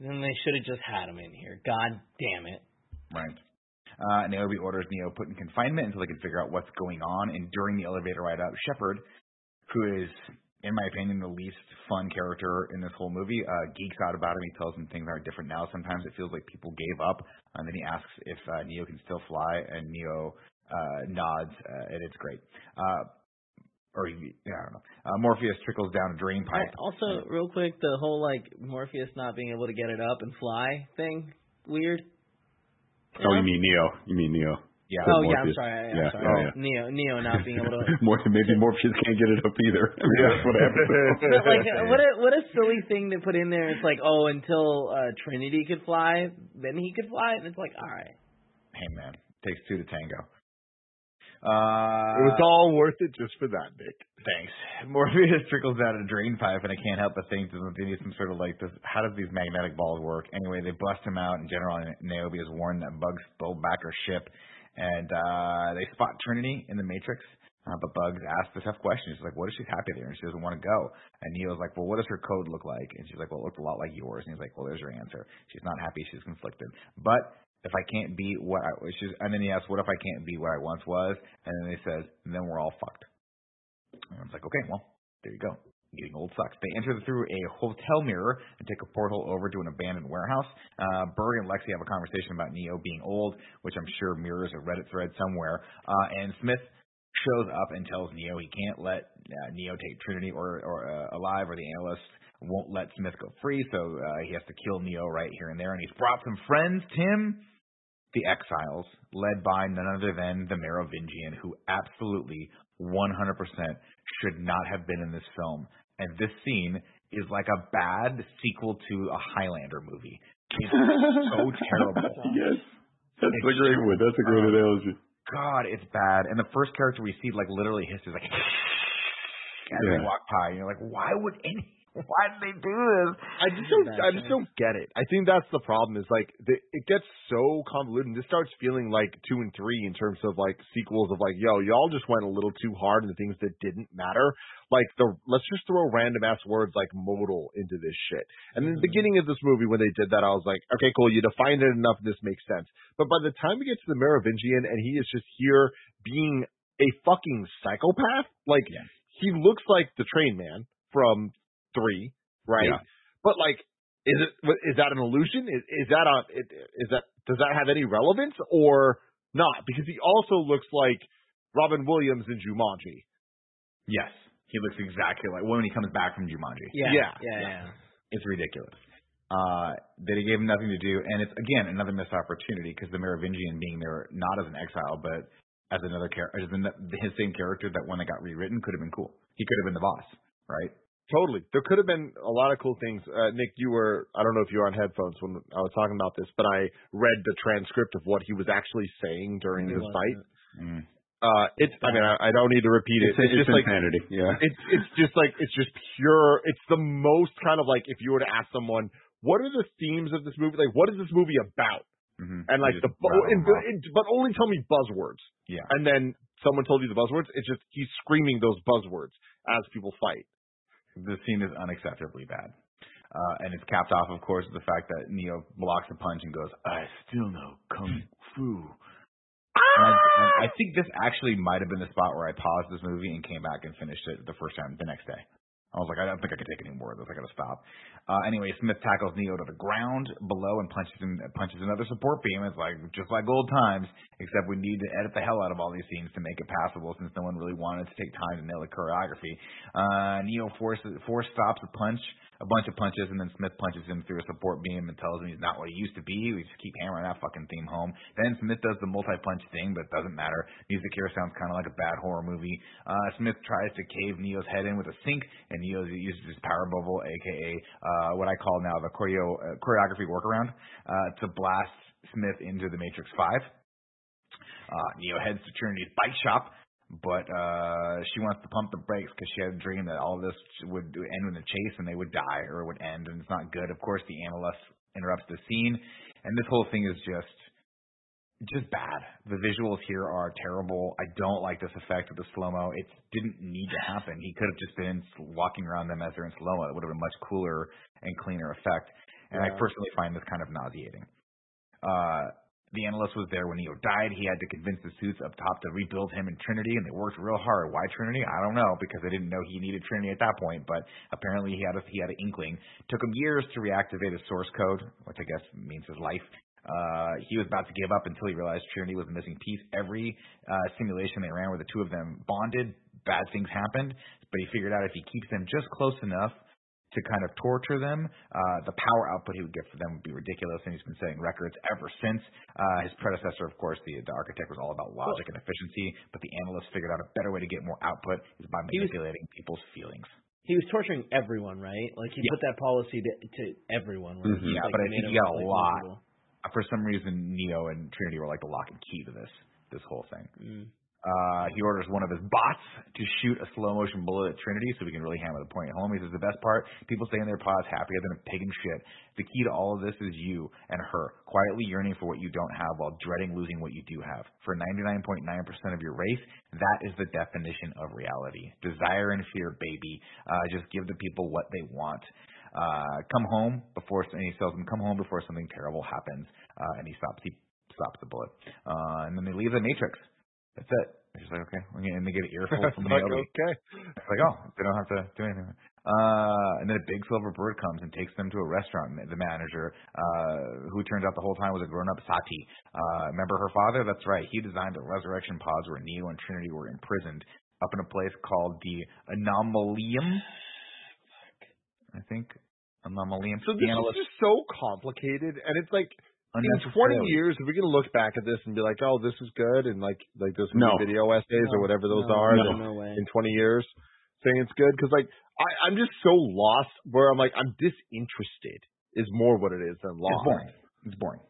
then they should have just had him in here. God damn it. Right. Uh, Niobe orders Neo put in confinement until they can figure out what's going on, and during the elevator ride out, Shepard, who is, in my opinion, the least fun character in this whole movie, uh, geeks out about him. He tells him things aren't different now. Sometimes it feels like people gave up. And then he asks if uh, Neo can still fly, and Neo uh, nods, uh, and it's great. Uh, or, yeah, I don't know. Uh, Morpheus trickles down a drain pipe. I also, real quick, the whole, like, Morpheus not being able to get it up and fly thing, weird. Yeah. Oh, you mean Neo. You mean Neo. Yeah. Oh, Morpheus. yeah, I'm sorry. I'm yeah. sorry. Oh, yeah. Neo, Neo not being able to... Maybe Morpheus can't get it up either. I mean, that's what happened. But like, what a, what a silly thing to put in there. It's like, oh, until uh, Trinity could fly, then he could fly. And it's like, all right. Hey, man. Takes two to tango. Uh, it was all worth it just for that, Nick. Thanks. Morbius trickles out a drain pipe, and I can't help but think that they need some sort of, like, this, how does these magnetic balls work? Anyway, they bust him out, and General Niobe is warned that Bugs stole back her ship, and uh, they spot Trinity in the Matrix. Uh, but Bugs asks the tough question. She's like, what if she's happy there and she doesn't want to go? And Neil's like, well, what does her code look like? And she's like, well, it looks a lot like yours. And he's like, well, there's your answer. She's not happy. She's conflicted. But if I can't be what I – she's, and then he asks, what if I can't be what I once was? And then he says, and then we're all fucked. And I was like, okay, well, there you go. Getting old sucks. They enter through a hotel mirror and take a portal over to an abandoned warehouse. Uh, Berg and Lexi have a conversation about Neo being old, which I'm sure mirrors a Reddit thread somewhere. Uh, and Smith shows up and tells Neo he can't let uh, Neo take Trinity or, or uh, alive, or the analyst won't let Smith go free, so uh, he has to kill Neo right here and there. And he's brought some friends, Tim, the Exiles, led by none other than the Merovingian, who absolutely one hundred percent should not have been in this film. And this scene is like a bad sequel to a Highlander movie. It's so terrible. Yes. That's it's, a great one. That's a great um, analogy. God, it's bad. And the first character we see, like, literally hisses, like, as yeah. they walk by. And you're like, why would any, why did they do this? I just don't, I just don't get it. I think that's the problem is, like, the, it gets so convoluted. And this starts feeling like two and three in terms of, like, sequels of, like, yo, y'all just went a little too hard in the things that didn't matter. Like, the let's just throw random-ass words like modal into this shit. And in the beginning of this movie, when they did that, I was like, okay, cool, you defined it enough, this makes sense. But by the time we get to the Merovingian and he is just here being a fucking psychopath, like, yes. he looks like the train man from three, right? Yeah. But, like, is it is that an illusion? Is, is that a, is that does that have any relevance or not? Because he also looks like Robin Williams in Jumanji. Yes. He looks exactly like when he comes back from Jumanji. Yeah, yeah, yeah. yeah. It's ridiculous. Uh, that he gave him nothing to do, and it's again another missed opportunity because the Merovingian being there not as an exile, but as another character, as an, his same character that when it got rewritten could have been cool. He could have been the boss, right? Totally. There could have been a lot of cool things. Uh, Nick, you were—I don't know if you were on headphones when I was talking about this, but I read the transcript of what he was actually saying during his fight. Mm. Uh, it's, I mean, I, I don't need to repeat it. It's, it's just insanity. Like, yeah. It's, it's just like, it's just pure, it's the most kind of like, if you were to ask someone, what are the themes of this movie? Like, what is this movie about? Mm-hmm. And like, the bu- and, and, but only tell me buzzwords. Yeah. And then someone told you the buzzwords. It's just, he's screaming those buzzwords as people fight. The scene is unacceptably bad. Uh, and it's capped off, of course, with the fact that Neo blocks a punch and goes, I still know Kung Fu. And I, and I think this actually might have been the spot where I paused this movie and came back and finished it the first time the next day. I was like, I don't think I can take any more of this. I got to stop. Uh, anyway, Smith tackles Neo to the ground below and punches him, punches another support beam. It's like just like old times, except we need to edit the hell out of all these scenes to make it passable since no one really wanted to take time to nail the choreography. Uh, Neo forces, force stops a punch, a bunch of punches, and then Smith punches him through a support beam and tells him he's not what he used to be. We just keep hammering that fucking theme home. Then Smith does the multi-punch thing, but it doesn't matter. Music here sounds kind of like a bad horror movie. Uh, Smith tries to cave Neo's head in with a sink, and Neo uses his power bubble, a k a. Uh, what I call now the choreo, uh, choreography workaround, uh, to blast Smith into the Matrix five. Uh, Neo heads to Trinity's bike shop, but uh, she wants to pump the brakes because she had a dream that all this would end in a chase and they would die or it would end, and it's not good. Of course, the analyst interrupts the scene, and this whole thing is just... just bad. The visuals here are terrible. I don't like this effect of the slow-mo. It didn't need to happen. He could have just been walking around them as they're in slow-mo. It would have been a much cooler and cleaner effect. And yeah. I personally find this kind of nauseating. Uh, the analyst was there when Neo died. He had to convince the suits up top to rebuild him in Trinity, and they worked real hard. Why Trinity? I don't know, because they didn't know he needed Trinity at that point, but apparently he had a, he had an inkling. Took him years to reactivate his source code, which I guess means his life. Uh, he was about to give up until he realized Trinity was a missing piece. Every uh, simulation they ran where the two of them bonded, bad things happened, but he figured out if he keeps them just close enough to kind of torture them, uh, the power output he would get for them would be ridiculous, and he's been setting records ever since. Uh, his predecessor, of course, the, the architect, was all about logic and efficiency, but the analyst figured out a better way to get more output is by manipulating people's feelings. He was torturing everyone, right? Like, he yeah. put that policy to, to everyone. Right? Mm-hmm. Yeah, like, but I think he got a lot. People. For some reason, Neo and Trinity were like the lock and key to this this whole thing. Mm. Uh, he orders one of his bots to shoot a slow-motion bullet at Trinity so we can really hammer the point home. He says, the best part, people stay in their pods happier than a pig in shit. The key to all of this is you and her, quietly yearning for what you don't have while dreading losing what you do have. For ninety-nine point nine percent of your race, that is the definition of reality. Desire and fear, baby. Uh, just give the people what they want. Uh, come home before – and he tells them, come home before something terrible happens. Uh, and he stops, he stops the bullet. Uh, and then they leave the Matrix. That's it. They're just like, okay. And they get an earful from the like, other. Okay. It's like, oh, they don't have to do anything. Uh, and then a big silver bird comes and takes them to a restaurant. The manager, uh, who turns out the whole time was a grown-up Sati. Uh, remember her father? That's right. He designed the resurrection pods where Neo and Trinity were imprisoned up in a place called the Anomalium. I think. Anomalium. So this Analyst. is just so complicated, and it's like... In twenty years, are we going to look back at this and be like, oh, this is good, and like like those no. video essays no. or whatever those no. are no. No in twenty years saying it's good? Because like, I, I'm just so lost where I'm like, I'm disinterested is more what it is than lost. It's boring. It's boring.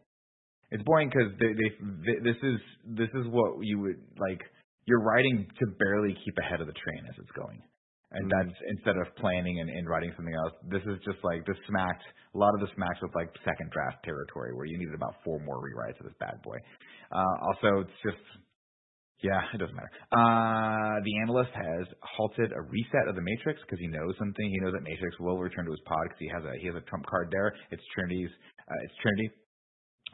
It's boring because they, they, they, this is this is what you would like. You're riding to barely keep ahead of the train as it's going. And that's instead of planning and, and writing something else, this is just like this smacked a lot of this smacks with like second draft territory where you needed about four more rewrites of this bad boy. Uh, also, it's just yeah, it doesn't matter. Uh, the analyst has halted a reset of the Matrix because he knows something. He knows that Matrix will return to his pod because he has a he has a trump card there. It's Trinity's. Uh, it's Trinity.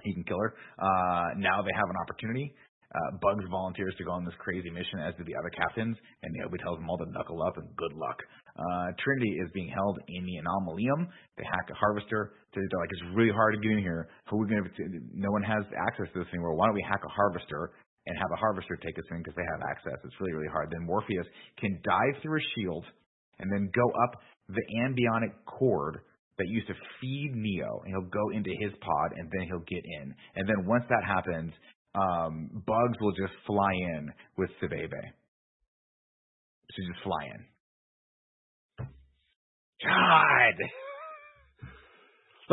He can kill her. Uh, now they have an opportunity. Uh, Bugs volunteers to go on this crazy mission, as do the other captains, and Niobe tells them all to knuckle up and good luck. Uh, Trinity is being held in the Anomalium. They hack a harvester. They're like, it's really hard to get in here. Who are we going to? No one has access to this anymore. Why don't we hack a harvester and have a harvester take us in because they have access? It's really, really hard. Then Morpheus can dive through a shield and then go up the ambionic cord that used to feed Neo, and he'll go into his pod, and then he'll get in. And then once that happens, Um, Bugs will just fly in with Sebebe. She just fly in. God!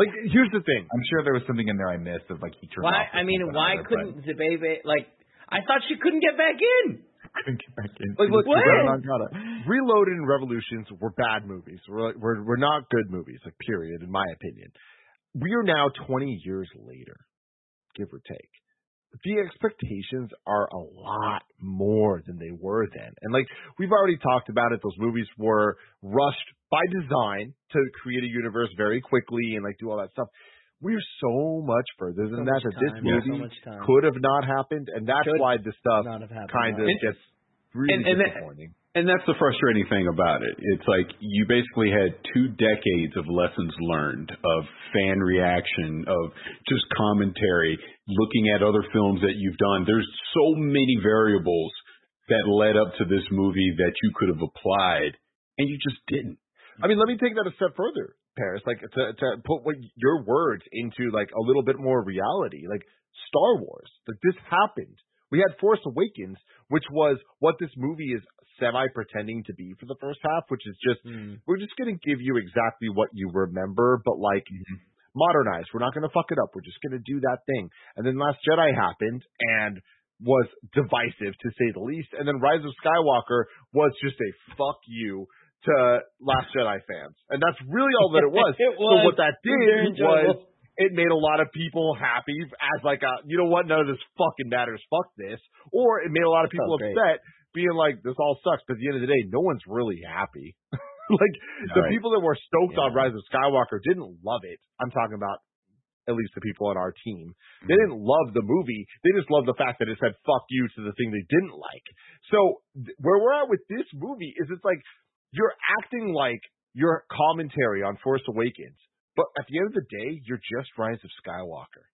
Like, here's the thing. I'm sure there was something in there I missed of, like, he turned why, off. I mean, why other, couldn't Sebebe, like, I thought she couldn't get back in. Couldn't get back in. Like, look, Reloaded and Revolutions were bad movies. We're, we're, we're not good movies, like, period, in my opinion. We are now twenty years later, give or take. The expectations are a lot more than they were then. And, like, we've already talked about it. Those movies were rushed by design to create a universe very quickly and, like, do all that stuff. We're so much further than so that. That this movie yeah, so could have not happened, and that's could why this stuff kind of right. gets really and, and disappointing. That, and that's the frustrating thing about it. It's like you basically had two decades of lessons learned, of fan reaction, of just commentary, looking at other films that you've done. There's so many variables that led up to this movie that you could have applied, and you just didn't. I mean, let me take that a step further, Paris, like to, to put what, your words into like a little bit more reality, like Star Wars. Like this happened. We had Force Awakens, which was what this movie is semi-pretending to be for the first half, which is just, mm. we're just going to give you exactly what you remember, but like mm-hmm. – modernized. We're not going to fuck it up. We're just going to do that thing. And then Last Jedi happened and was divisive, to say the least. And then Rise of Skywalker was just a fuck you to Last Jedi fans. And that's really all that it was. It was. So what that did was it made a lot of people happy as like a, you know what, none of this fucking matters. Fuck this. Or it made a lot of people okay. upset being like, this all sucks. But at the end of the day, no one's really happy. Like, all the right. people that were stoked yeah. on Rise of Skywalker didn't love it. I'm talking about at least the people on our team. They mm-hmm. didn't love the movie. They just loved the fact that it said, fuck you, to the thing they didn't like. So th- where we're at with this movie is it's like you're acting like your commentary on Force Awakens, but at the end of the day, you're just Rise of Skywalker.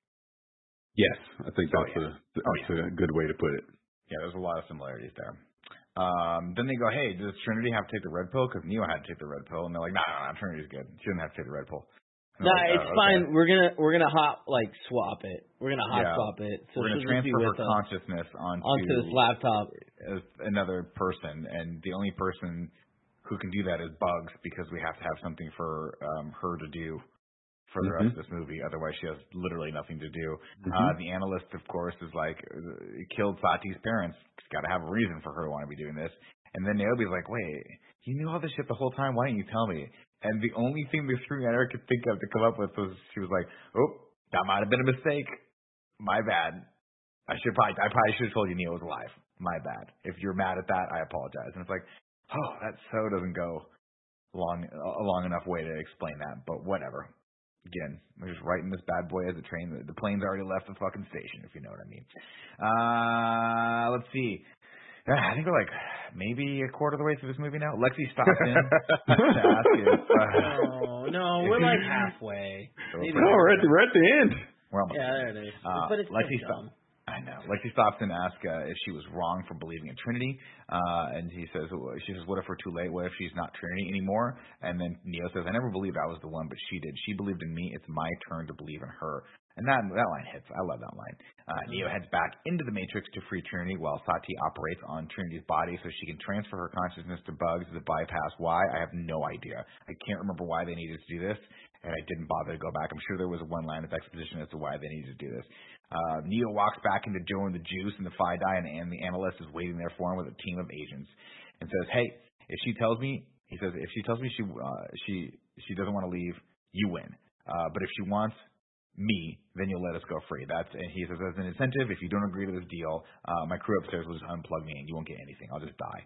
Yes, I think that's, oh, yeah. a, that's oh, yeah. a good way to put it. Yeah, there's a lot of similarities there. Um, then they go, hey, does Trinity have to take the red pill? Because Neo had to take the red pill, and they're like, nah, nah, nah, Trinity's good. She doesn't have to take the red pill. Nah, like, it's oh, fine. Okay. We're gonna we're gonna hot like swap it. We're gonna hot yeah. swap it. So we're gonna transfer her consciousness onto, onto this laptop as another person, and the only person who can do that is Bugs because we have to have something for um, her to do for the mm-hmm. rest of this movie. Otherwise, she has literally nothing to do. Mm-hmm. Uh, the analyst, of course, is like, killed Sati's parents. She's got to have a reason for her to want to be doing this. And then Niobe's like, wait, you knew all this shit the whole time. Why didn't you tell me? And the only thing the screenwriter could think of to come up with was, she was like, oh, that might have been a mistake. My bad. I should probably, I probably should have told you Neo was alive. My bad. If you're mad at that, I apologize. And it's like, oh, that so doesn't go long, a long enough way to explain that. But whatever. Again, we're just writing this bad boy as a train. The plane's already left the fucking station, if you know what I mean. Uh, let's see. I think we're like maybe a quarter of the way through this movie now. Lexi stopped in to ask if, uh, oh, no, we're like halfway. So no, we're at, the, we're at the end. We're almost. Yeah, there it is. Uh, but it's Lexi stopped. I know. Lexi stopped in to ask uh, if she was wrong for believing in Trinity, uh, and he says, she says, what if we're too late? What if she's not Trinity anymore? And then Neo says, I never believed I was the one, but she did. She believed in me. It's my turn to believe in her. And that, that line hits. I love that line. Uh, Neo heads back into the Matrix to free Trinity while Sati operates on Trinity's body so she can transfer her consciousness to Bugs to bypass why. I have no idea. I can't remember why they needed to do this, and I didn't bother to go back. I'm sure there was one line of exposition as to why they needed to do this. Uh, Neo walks back into Joe and the Juice and the Phi Dai, and, and the analyst is waiting there for him with a team of agents and says, hey, if she tells me, he says, if she tells me she, uh, she, she doesn't want to leave, you win. Uh, but if she wants me, then you'll let us go free. That's, and he says, as an incentive, if you don't agree to this deal, uh, my crew upstairs will just unplug me and you won't get anything. I'll just die.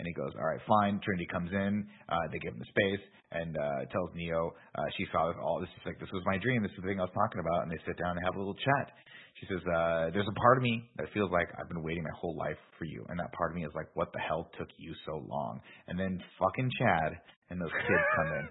And he goes, all right, fine. Trinity comes in. Uh, they give him the space and uh, tells Neo uh, she saw this all. This is like, this was my dream. This is the thing I was talking about. And they sit down and have a little chat. She says, uh, there's a part of me that feels like I've been waiting my whole life for you. And that part of me is like, what the hell took you so long? And then fucking Chad and those kids come in.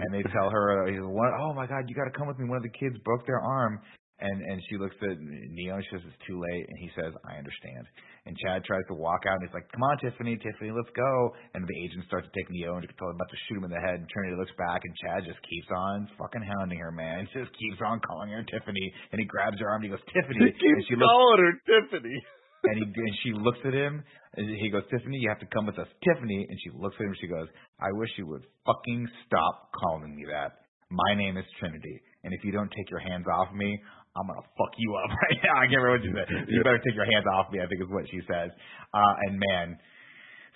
And they tell her, he's like, oh, my God, you got to come with me. One of the kids broke their arm. And, and she looks at Neo and she says, it's too late. And he says, I understand. And Chad tries to walk out and he's like, come on, Tiffany, Tiffany, let's go. And the agent starts to take Neo and tell him about to shoot him in the head. And Trinity looks back and Chad just keeps on fucking hounding her, man. He just keeps on calling her Tiffany. And he grabs her arm and he goes, Tiffany. He keeps and she looks, calling her Tiffany. And, he, and she looks at him, and he goes, Tiffany, you have to come with us. Tiffany, and she looks at him, and she goes, I wish you would fucking stop calling me that. My name is Trinity, and if you don't take your hands off me, I'm going to fuck you up right now. I can't remember what she said. You better take your hands off me, I think is what she says. Uh, and, man,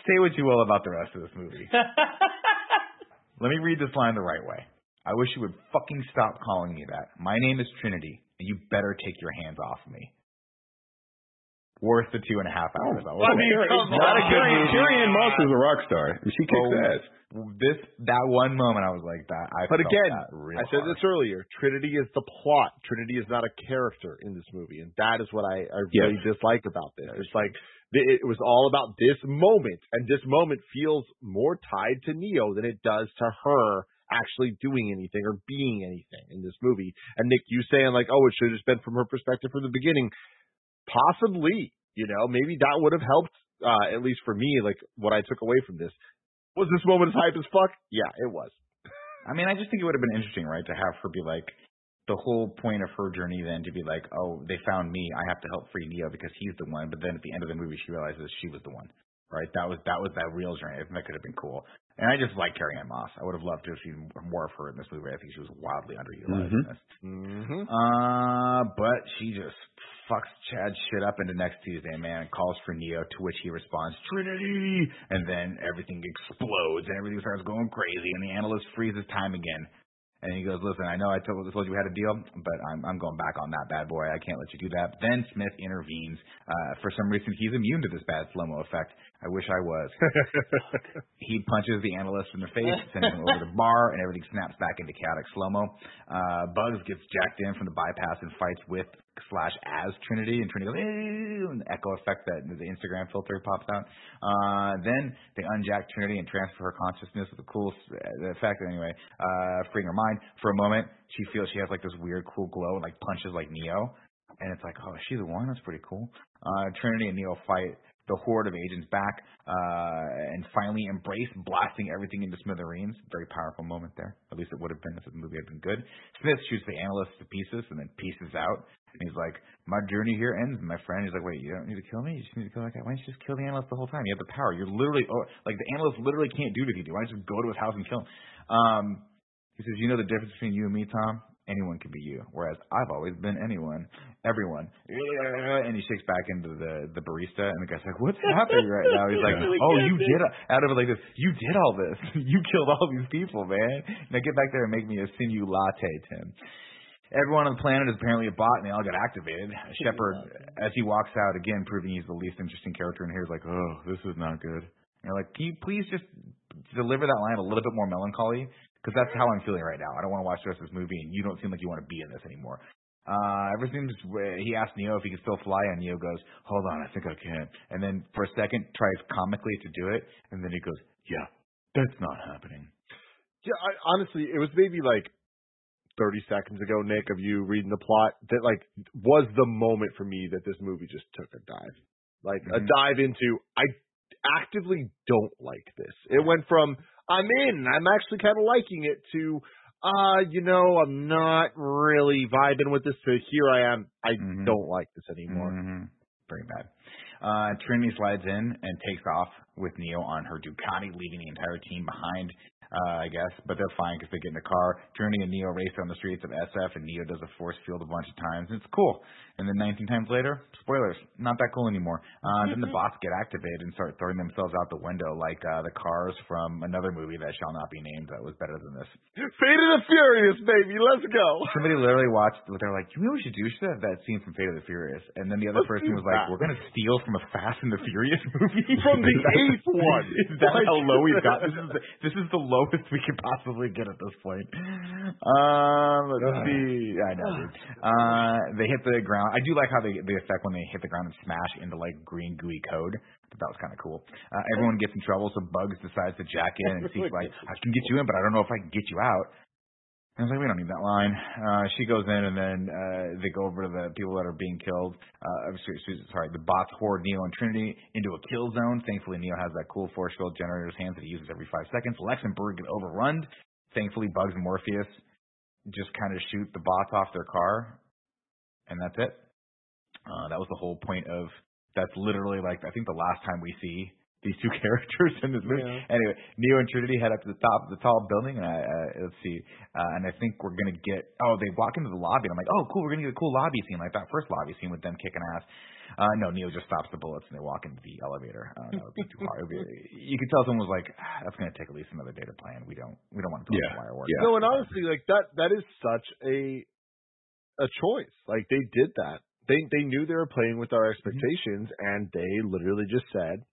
say what you will about the rest of this movie. Let me read this line the right way. I wish you would fucking stop calling me that. My name is Trinity, and you better take your hands off me. Worth the two and a half hours. Oh, I mean, not a good movie. Carrie-Anne Moss is a rock star. She kicks oh, ass. This that one moment, I was like that. I but again, that I said hard. This earlier. Trinity is the plot. Trinity is not a character in this movie, and that is what I, I really yes. dislike about this. It's like it was all about this moment, and this moment feels more tied to Neo than it does to her actually doing anything or being anything in this movie. And Nick, you saying like, oh, it should have just been from her perspective from the beginning. Possibly, you know, maybe that would have helped, uh, at least for me, like, what I took away from this. Was this moment as hype as fuck? Yeah, it was. I mean, I just think it would have been interesting, right, to have her be like, the whole point of her journey then to be like, oh, they found me, I have to help free Neo because he's the one, but then at the end of the movie she realizes she was the one, right? That was that was that real journey. I think that could have been cool. And I just like Carrie-Anne Moss. I would have loved to have seen more of her in this movie. I think she was wildly underutilized mm-hmm. in this. Mm-hmm. Uh, but she just fucks Chad's shit up into next Tuesday, man, and calls for Neo, to which he responds, Trinity! And then everything explodes, and everything starts going crazy, and the analyst freezes time again. And he goes, listen, I know I told, told you we had a deal, but I'm, I'm going back on that bad boy. I can't let you do that. Then Smith intervenes. Uh, for some reason, he's immune to this bad slow-mo effect. I wish I was. He punches the analyst in the face, sends him over the bar, and everything snaps back into chaotic slow-mo. Uh, Bugs gets jacked in from the bypass and fights with slash as Trinity, and Trinity goes, ew, and the echo effect that the Instagram filter pops out. Uh, then they unjack Trinity and transfer her consciousness with a cool effect, anyway, uh, freeing her mind. For a moment, she feels she has like this weird cool glow and like punches like Neo, and it's like, oh, is she the one? That's pretty cool. Uh, Trinity and Neo fight the horde of agents back uh, and finally embrace, blasting everything into smithereens. Very powerful moment there. At least it would have been if the movie had been good. Smith shoots the analyst to pieces and then pieces out. And he's like, my journey here ends, my friend. He's like, wait, you don't need to kill me? You just need to kill that guy. Why don't you just kill the analyst the whole time? You have the power. You're literally, oh, like the analyst literally can't do anything. Why don't you just go to his house and kill him? Um, He says, you know the difference between you and me, Tom? Anyone can be you, whereas I've always been anyone, everyone. And he shakes back into the, the barista, and the guy's like, what's happening right now? He's like, oh, you did – out of it like this, you did all this. You killed all these people, man. Now get back there and make me a sinew latte, Tim. Everyone on the planet is apparently a bot, and they all got activated. Shepard, as he walks out, again, proving he's the least interesting character in here, is like, oh, this is not good. And you're like, can you please just deliver that line a little bit more melancholy? Because that's how I'm feeling right now. I don't want to watch the rest of this movie, and you don't seem like you want to be in this anymore. Uh, ever since he asked Neo if he could still fly, and Neo goes, hold on, I think I can. And then for a second tries comically to do it, and then he goes, yeah, that's not happening. Yeah, I, honestly, it was maybe like thirty seconds ago, Nick, of you reading the plot that like was the moment for me that this movie just took a dive. Like mm-hmm. a dive into, I actively don't like this. It went from... I'm in. I'm actually kind of liking it to, uh, you know, I'm not really vibing with this. So here I am. I mm-hmm. don't like this anymore. Mm-hmm. Very bad. Uh, Trinity slides in and takes off with Neo on her Ducati, leaving the entire team behind, uh, I guess. But they're fine because they get in the car. Trinity and Neo race on the streets of S F, and Neo does a force field a bunch of times. And it's cool. And then nineteen times later, spoilers, not that cool anymore. Uh, mm-hmm. Then the bots get activated and start throwing themselves out the window like uh, the cars from another movie that shall not be named that was better than this. Fate of the Furious, baby. Let's go. Somebody literally watched, they're like, you know what we should do? We should have that scene from Fate of the Furious. And then the other Let's person was like, we're going to steal from a Fast and the Furious movie. From the eighth one. Is that how low we've got? This is the, this is the lowest we could possibly get at this point. Um, let's see. I know. Uh, they hit the ground. I do like how they, they affect when they hit the ground and smash into, like, green gooey code. But that was kind of cool. Uh, everyone gets in trouble, so Bugs decides to jack in and sees, like, I can get you in, but I don't know if I can get you out. I was like, we don't need that line. Uh, she goes in, and then uh, they go over to the people that are being killed. Uh, sorry, the bots hoard Neo and Trinity into a kill zone. Thankfully, Neo has that cool force field generator's hands that he uses every five seconds. Luxembourg get overrun. Thankfully, Bugs and Morpheus just kind of shoot the bots off their car, and that's it. Uh, that was the whole point of – that's literally, like, I think the last time we see – these two characters in this movie. Yeah. Anyway, Neo and Trinity head up to the top of the tall building. And I, uh, let's see. Uh, and I think we're going to get, oh, they walk into the lobby. And I'm like, oh, cool. We're going to get a cool lobby scene, like that first lobby scene with them kicking ass. Uh, no, Neo just stops the bullets and they walk into the elevator. Uh, that would be too hard. Be, you could tell someone was like, ah, that's going to take at least another day to plan. We don't, we don't want to go yeah. wire work. Yeah. No, and honestly, like that, that is such a, a choice. Like they did that. They, they knew they were playing with our expectations mm-hmm. and they literally just said,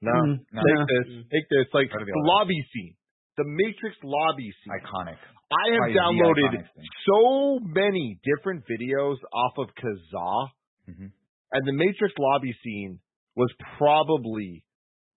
No, mm, no, take this, take this. Like the honest. lobby scene, the Matrix lobby scene. Iconic. I have Probably downloaded so many different videos off of Kazaa, mm-hmm. and the Matrix lobby scene was probably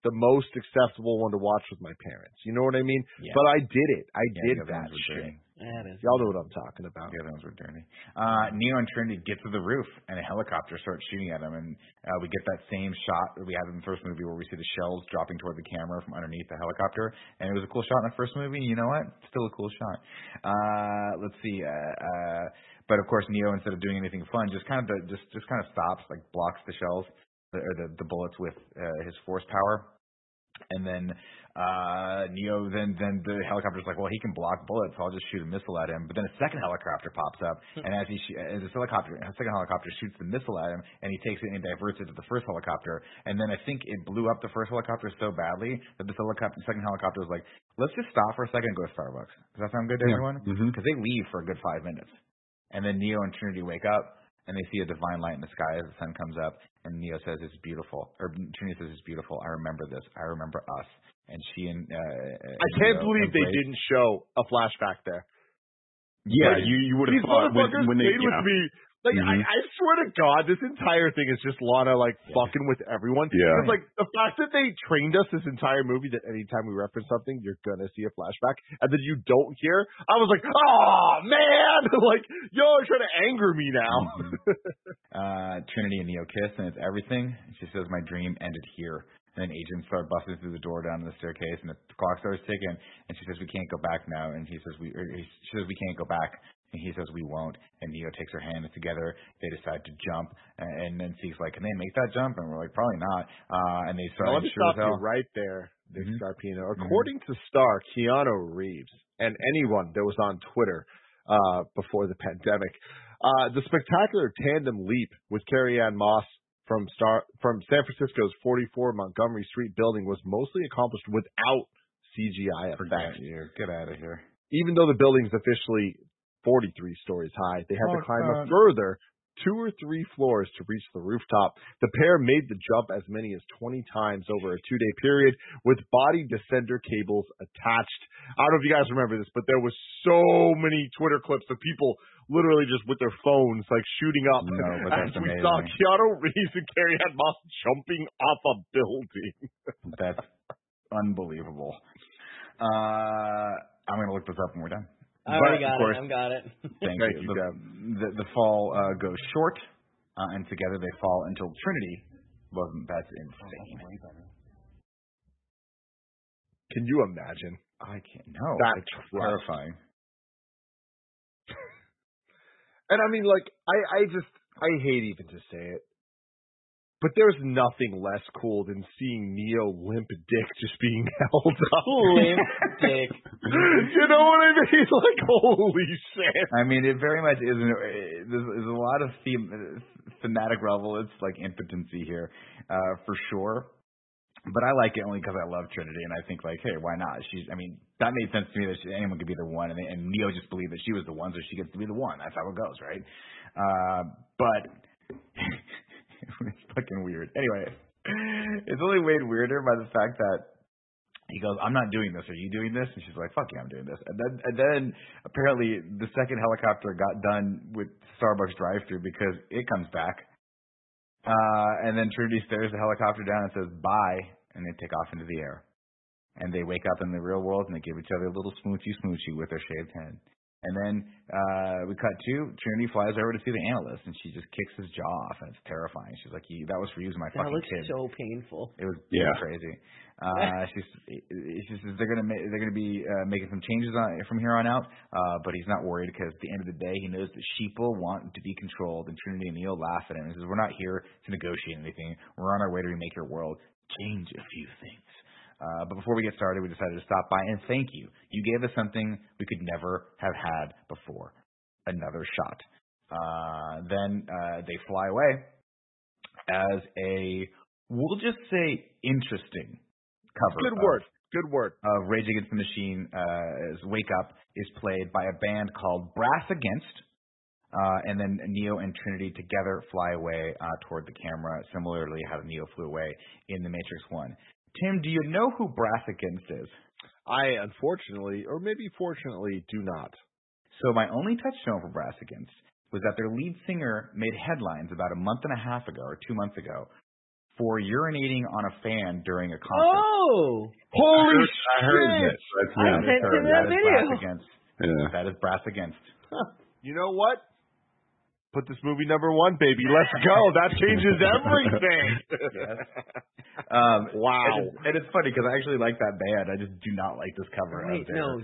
the most accessible one to watch with my parents. You know what I mean? Yeah. But I did it. I yeah, did that shit. That is Y'all know what I'm talking about. The other ones were dirty. Uh, Neo and Trinity get to the roof, and a helicopter starts shooting at them. And uh, we get that same shot that we had in the first movie where we see the shells dropping toward the camera from underneath the helicopter. And it was a cool shot in the first movie. You know what? Still a cool shot. Uh, let's see. Uh, uh, but, of course, Neo, instead of doing anything fun, just kind of the, just, just kind of stops, like blocks the shells or the, the bullets with uh, his force power. And then uh, Neo, then then the helicopter's like, well, he can block bullets, so I'll just shoot a missile at him. But then a second helicopter pops up, and as he sh- as this helicopter, a second helicopter shoots the missile at him, and he takes it and diverts it to the first helicopter. And then I think it blew up the first helicopter so badly that this helicopter, the second helicopter was like, let's just stop for a second and go to Starbucks. Does that sound good to yeah. everyone? Because mm-hmm. they leave for a good five minutes. And then Neo and Trinity wake up. And they see a divine light in the sky as the sun comes up, and Neo says it's beautiful, or Trinity says it's beautiful. I remember this. I remember us. And she and uh, I can't Neo believe embraced. They didn't show a flashback there. Yeah, like, you you would have thought when, when they stayed yeah. with me. Like mm-hmm. I, I swear to God, this entire thing is just Lana like yeah. fucking with everyone. Yeah. Because like the fact that they trained us this entire movie that anytime we reference something, you're gonna see a flashback, and then you don't hear. I was like, oh man, like yo, you're trying to anger me now. Mm-hmm. uh, Trinity and Neo kiss, and it's everything. She says, "My dream ended here." And then agents start busting through the door down the staircase, and the clock starts ticking. And she says, "We can't go back now." And he says, "We," or she says, "We can't go back." And he says, "We won't." And Neo takes her hand together. They decide to jump, and, and then she's like, "Can they make that jump?" And we're like, "Probably not." Uh, and they start. Now, let me sure stop you right there, Nick mm-hmm. Scarpino. According mm-hmm. to Star, Keanu Reeves and anyone that was on Twitter uh, before the pandemic. Uh, the spectacular tandem leap with Carrie-Anne Moss from, Star- from San Francisco's forty-four Montgomery Street building was mostly accomplished without C G I effects. Get out of here. Even though the building's officially forty-three stories high, they had oh, to climb God. up further two or three floors to reach the rooftop. The pair made the jump as many as twenty times over a two-day period with body descender cables attached. I don't know if you guys remember this, but there was so many Twitter clips of people literally just with their phones like shooting up. No, but that's as we amazing. saw Keanu Reeves and Carrie-Anne Moss jumping off a building. That's unbelievable. Uh, I'm going to look this up when we're done. I already got course, it. I got it. Thank, thank you. you the, the, the fall uh, goes short, uh, and together they fall until Trinity. Well, that's insane. Can you imagine? I can't. No. That's terrifying. And I mean, like, I, I just, I hate even to say it, but there's nothing less cool than seeing Neo limp dick just being held up. Limp dick. You know what I mean? Like, holy shit. I mean, it very much is. An, there's, there's a lot of them, thematic relevance, like impotency here, uh, for sure. But I like it only because I love Trinity, and I think, like, hey, why not? She's, I mean, that made sense to me that she, anyone could be the one, and, they, and Neo just believed that she was the one, so she gets to be the one. That's how it goes, right? Uh, but... It's fucking weird. Anyway, it's only made weirder by the fact that he goes, I'm not doing this. Are you doing this? And she's like, fuck yeah, I'm doing this. And then, and then apparently the second helicopter got done with Starbucks drive-thru because it comes back. Uh, and then Trinity stares the helicopter down and says, bye. And they take off into the air. And they wake up in the real world and they give each other a little smoochie-smoochie with their shaved head. And then uh, we cut to Trinity flies over to see the analyst, and she just kicks his jaw off, and it's terrifying. She's like, "That was for you, my fucking kid." That looks so painful. It was yeah. crazy. Uh, she's, she says they're gonna ma- they're gonna be uh, making some changes on, from here on out, uh, but he's not worried because at the end of the day, he knows that sheeple want to be controlled. And Trinity and Neil laugh at him and says, "We're not here to negotiate anything. We're on our way to remake your world. Change a few things." Uh, but before we get started, we decided to stop by and thank you. You gave us something we could never have had before. Another shot. Uh, then uh, they fly away as a, we'll just say, interesting cover. Good of, word. Good word. Of Rage Against the Machine. Uh, Wake Up is played by a band called Brass Against. Uh, and then Neo and Trinity together fly away uh, toward the camera, similarly how Neo flew away in The Matrix one. Tim, do you know who Brass Against is? I, unfortunately, or maybe fortunately, do not. So my only touchstone for Brass Against was that their lead singer made headlines about a month and a half ago or two months ago for urinating on a fan during a concert. Oh! Holy shit! I heard this. I sent him that video. Yeah. That is Brass Against. Huh. You know what? Put this movie number one, baby. Let's go. That changes everything. Yes. um, wow. And it's, and it's funny because I actually like that band. I just do not like this cover. Wait, their, no.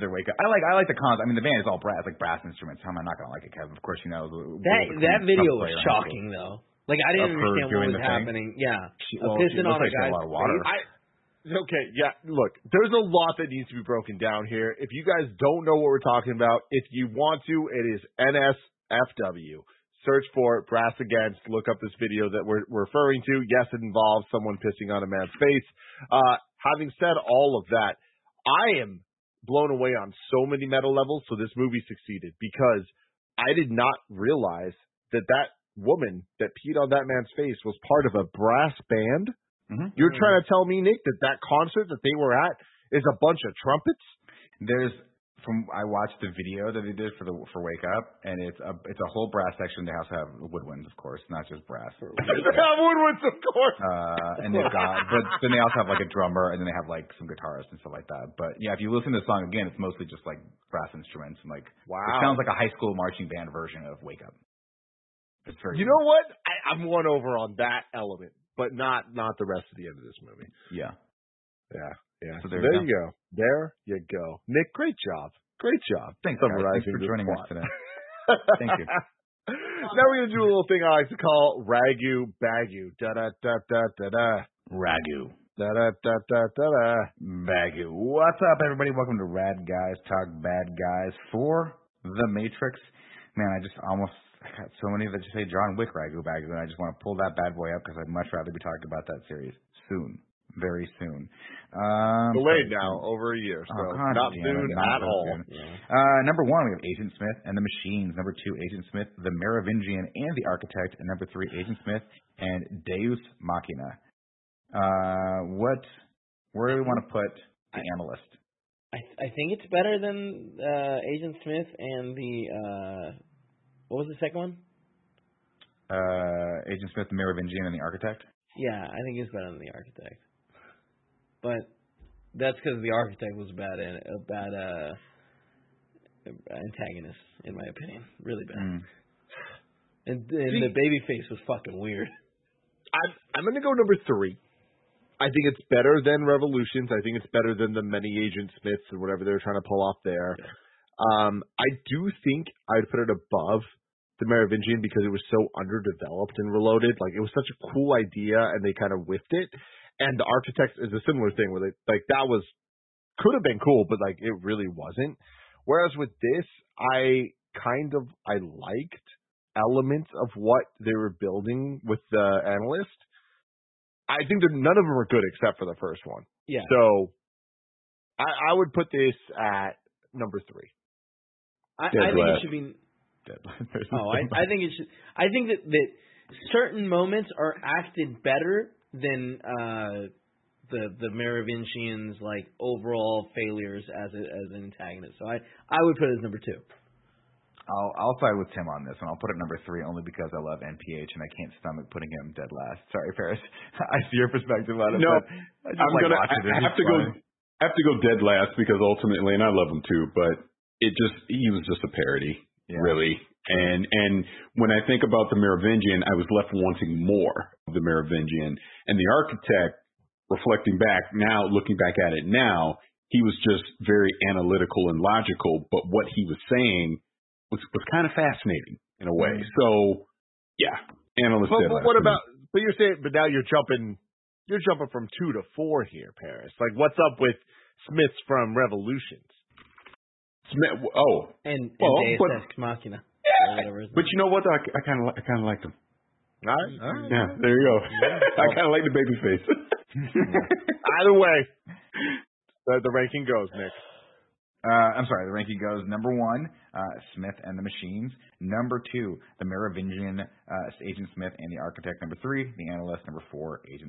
Their wake up. I like I like the cons. I mean, the band is all brass, like brass instruments. How am I not going to like it, Kevin? Of course, you know. That that video was shocking, though. Like, I didn't understand what was happening. Thing? Yeah. She, well, pissing on like a guy's face. Okay, yeah, look, there's a lot that needs to be broken down here. If you guys don't know what we're talking about, if you want to, it is N S F W. Search for Brass Against. Look up this video that we're, we're referring to. Yes, it involves someone pissing on a man's face. Uh, having said all of that, I am blown away on so many meta levels, so this movie succeeded because I did not realize that that woman that peed on that man's face was part of a brass band. Mm-hmm. You're trying to tell me, Nick, that that concert that they were at is a bunch of trumpets? There's, from I watched the video that they did for the for Wake Up, and it's a it's a whole brass section. They also have woodwinds, of course, not just brass. They have woodwinds, of course. Uh, and they've got, but then they also have like a drummer, and then they have like some guitarists and stuff like that. But yeah, if you listen to the song again, it's mostly just like brass instruments and like wow, it sounds like a high school marching band version of Wake Up. It's very you cool. know what? I, I'm won over on that element. But not not the rest of the end of this movie. Yeah. Yeah. Yeah. So there, so there you go. There you go. Nick, great job. Great job. Thanks, Thanks for joining us today. Thank you. Now we're going to do a little thing I like to call Ragu Bagu. Da da da da da da. Ragu. Da-da-da-da-da-da. Maggie. What's up, everybody? Welcome to Rad Guys Talk Bad Guys for The Matrix. Man, I just almost I got so many that just say John Wick Ragu Bagu, and I just want to pull that bad boy up because I'd much rather be talking about that series soon. Very soon. Um, Delayed now, over a year. So oh, God, not soon at all. Yeah. Uh, number one, we have Agent Smith and the Machines. Number two, Agent Smith, the Merovingian and the Architect. And number three, Agent Smith and Deus Machina. Uh, what? Where do we want to put the I, analyst? I I think it's better than uh, Agent Smith and the uh, what was the second one? Uh, Agent Smith, the Merovingian, and the Architect. Yeah, I think it's better than the Architect. But that's because the Architect was a bad, a bad uh, antagonist, in my opinion. Really bad. Mm. And, and the babyface was fucking weird. I'm, I'm going to go number three. I think it's better than Revolutions. I think it's better than the many Agent Smiths and whatever they're trying to pull off there. Yeah. Um, I do think I'd put it above the Merovingian because it was so underdeveloped and Reloaded. Like, it was such a cool idea, and they kind of whiffed it. And the Architect is a similar thing where they, like, that was, could have been cool, but, like, it really wasn't. Whereas with this, I kind of, I liked elements of what they were building with the analyst. I think that none of them are good except for the first one. Yeah. So, I, I would put this at number three. I, I think it should be... oh, I, I think it should... I think that, that certain moments are acted better than uh, the the Merovingian's like overall failures as a, as an antagonist. So I, I would put it as number two. I'll I'll side with Tim on this, and I'll put it number three only because I love N P H and I can't stomach putting him dead last. Sorry, Ferris. I see your perspective on it. No, but I just, I'm like, gonna I, I have to fun. go. I have to go dead last because ultimately, and I love him too, but it just he was just a parody, yeah. really. And and when I think about the Merovingian, I was left wanting more of the Merovingian. And the Architect, reflecting back now, looking back at it now, he was just very analytical and logical. But what he was saying was, was kind of fascinating in a way. So, yeah, analyst. But, but what about? But you're saying, but now you're jumping, you're jumping from two to four here, Paris. Like, what's up with Smiths from Revolutions? Smith, oh, and, and well, Deus Ex Machina. Yeah. But you know what? I kind of, I kind of liked him. All right. All right. Yeah, there you go. I kind of like the baby face. Either way, the, the ranking goes, Nick. Uh, I'm sorry. The ranking goes number one, uh, Smith and the Machines. Number two, the Merovingian, uh, Agent Smith and the Architect. Number three, the Analyst. Number four, Agent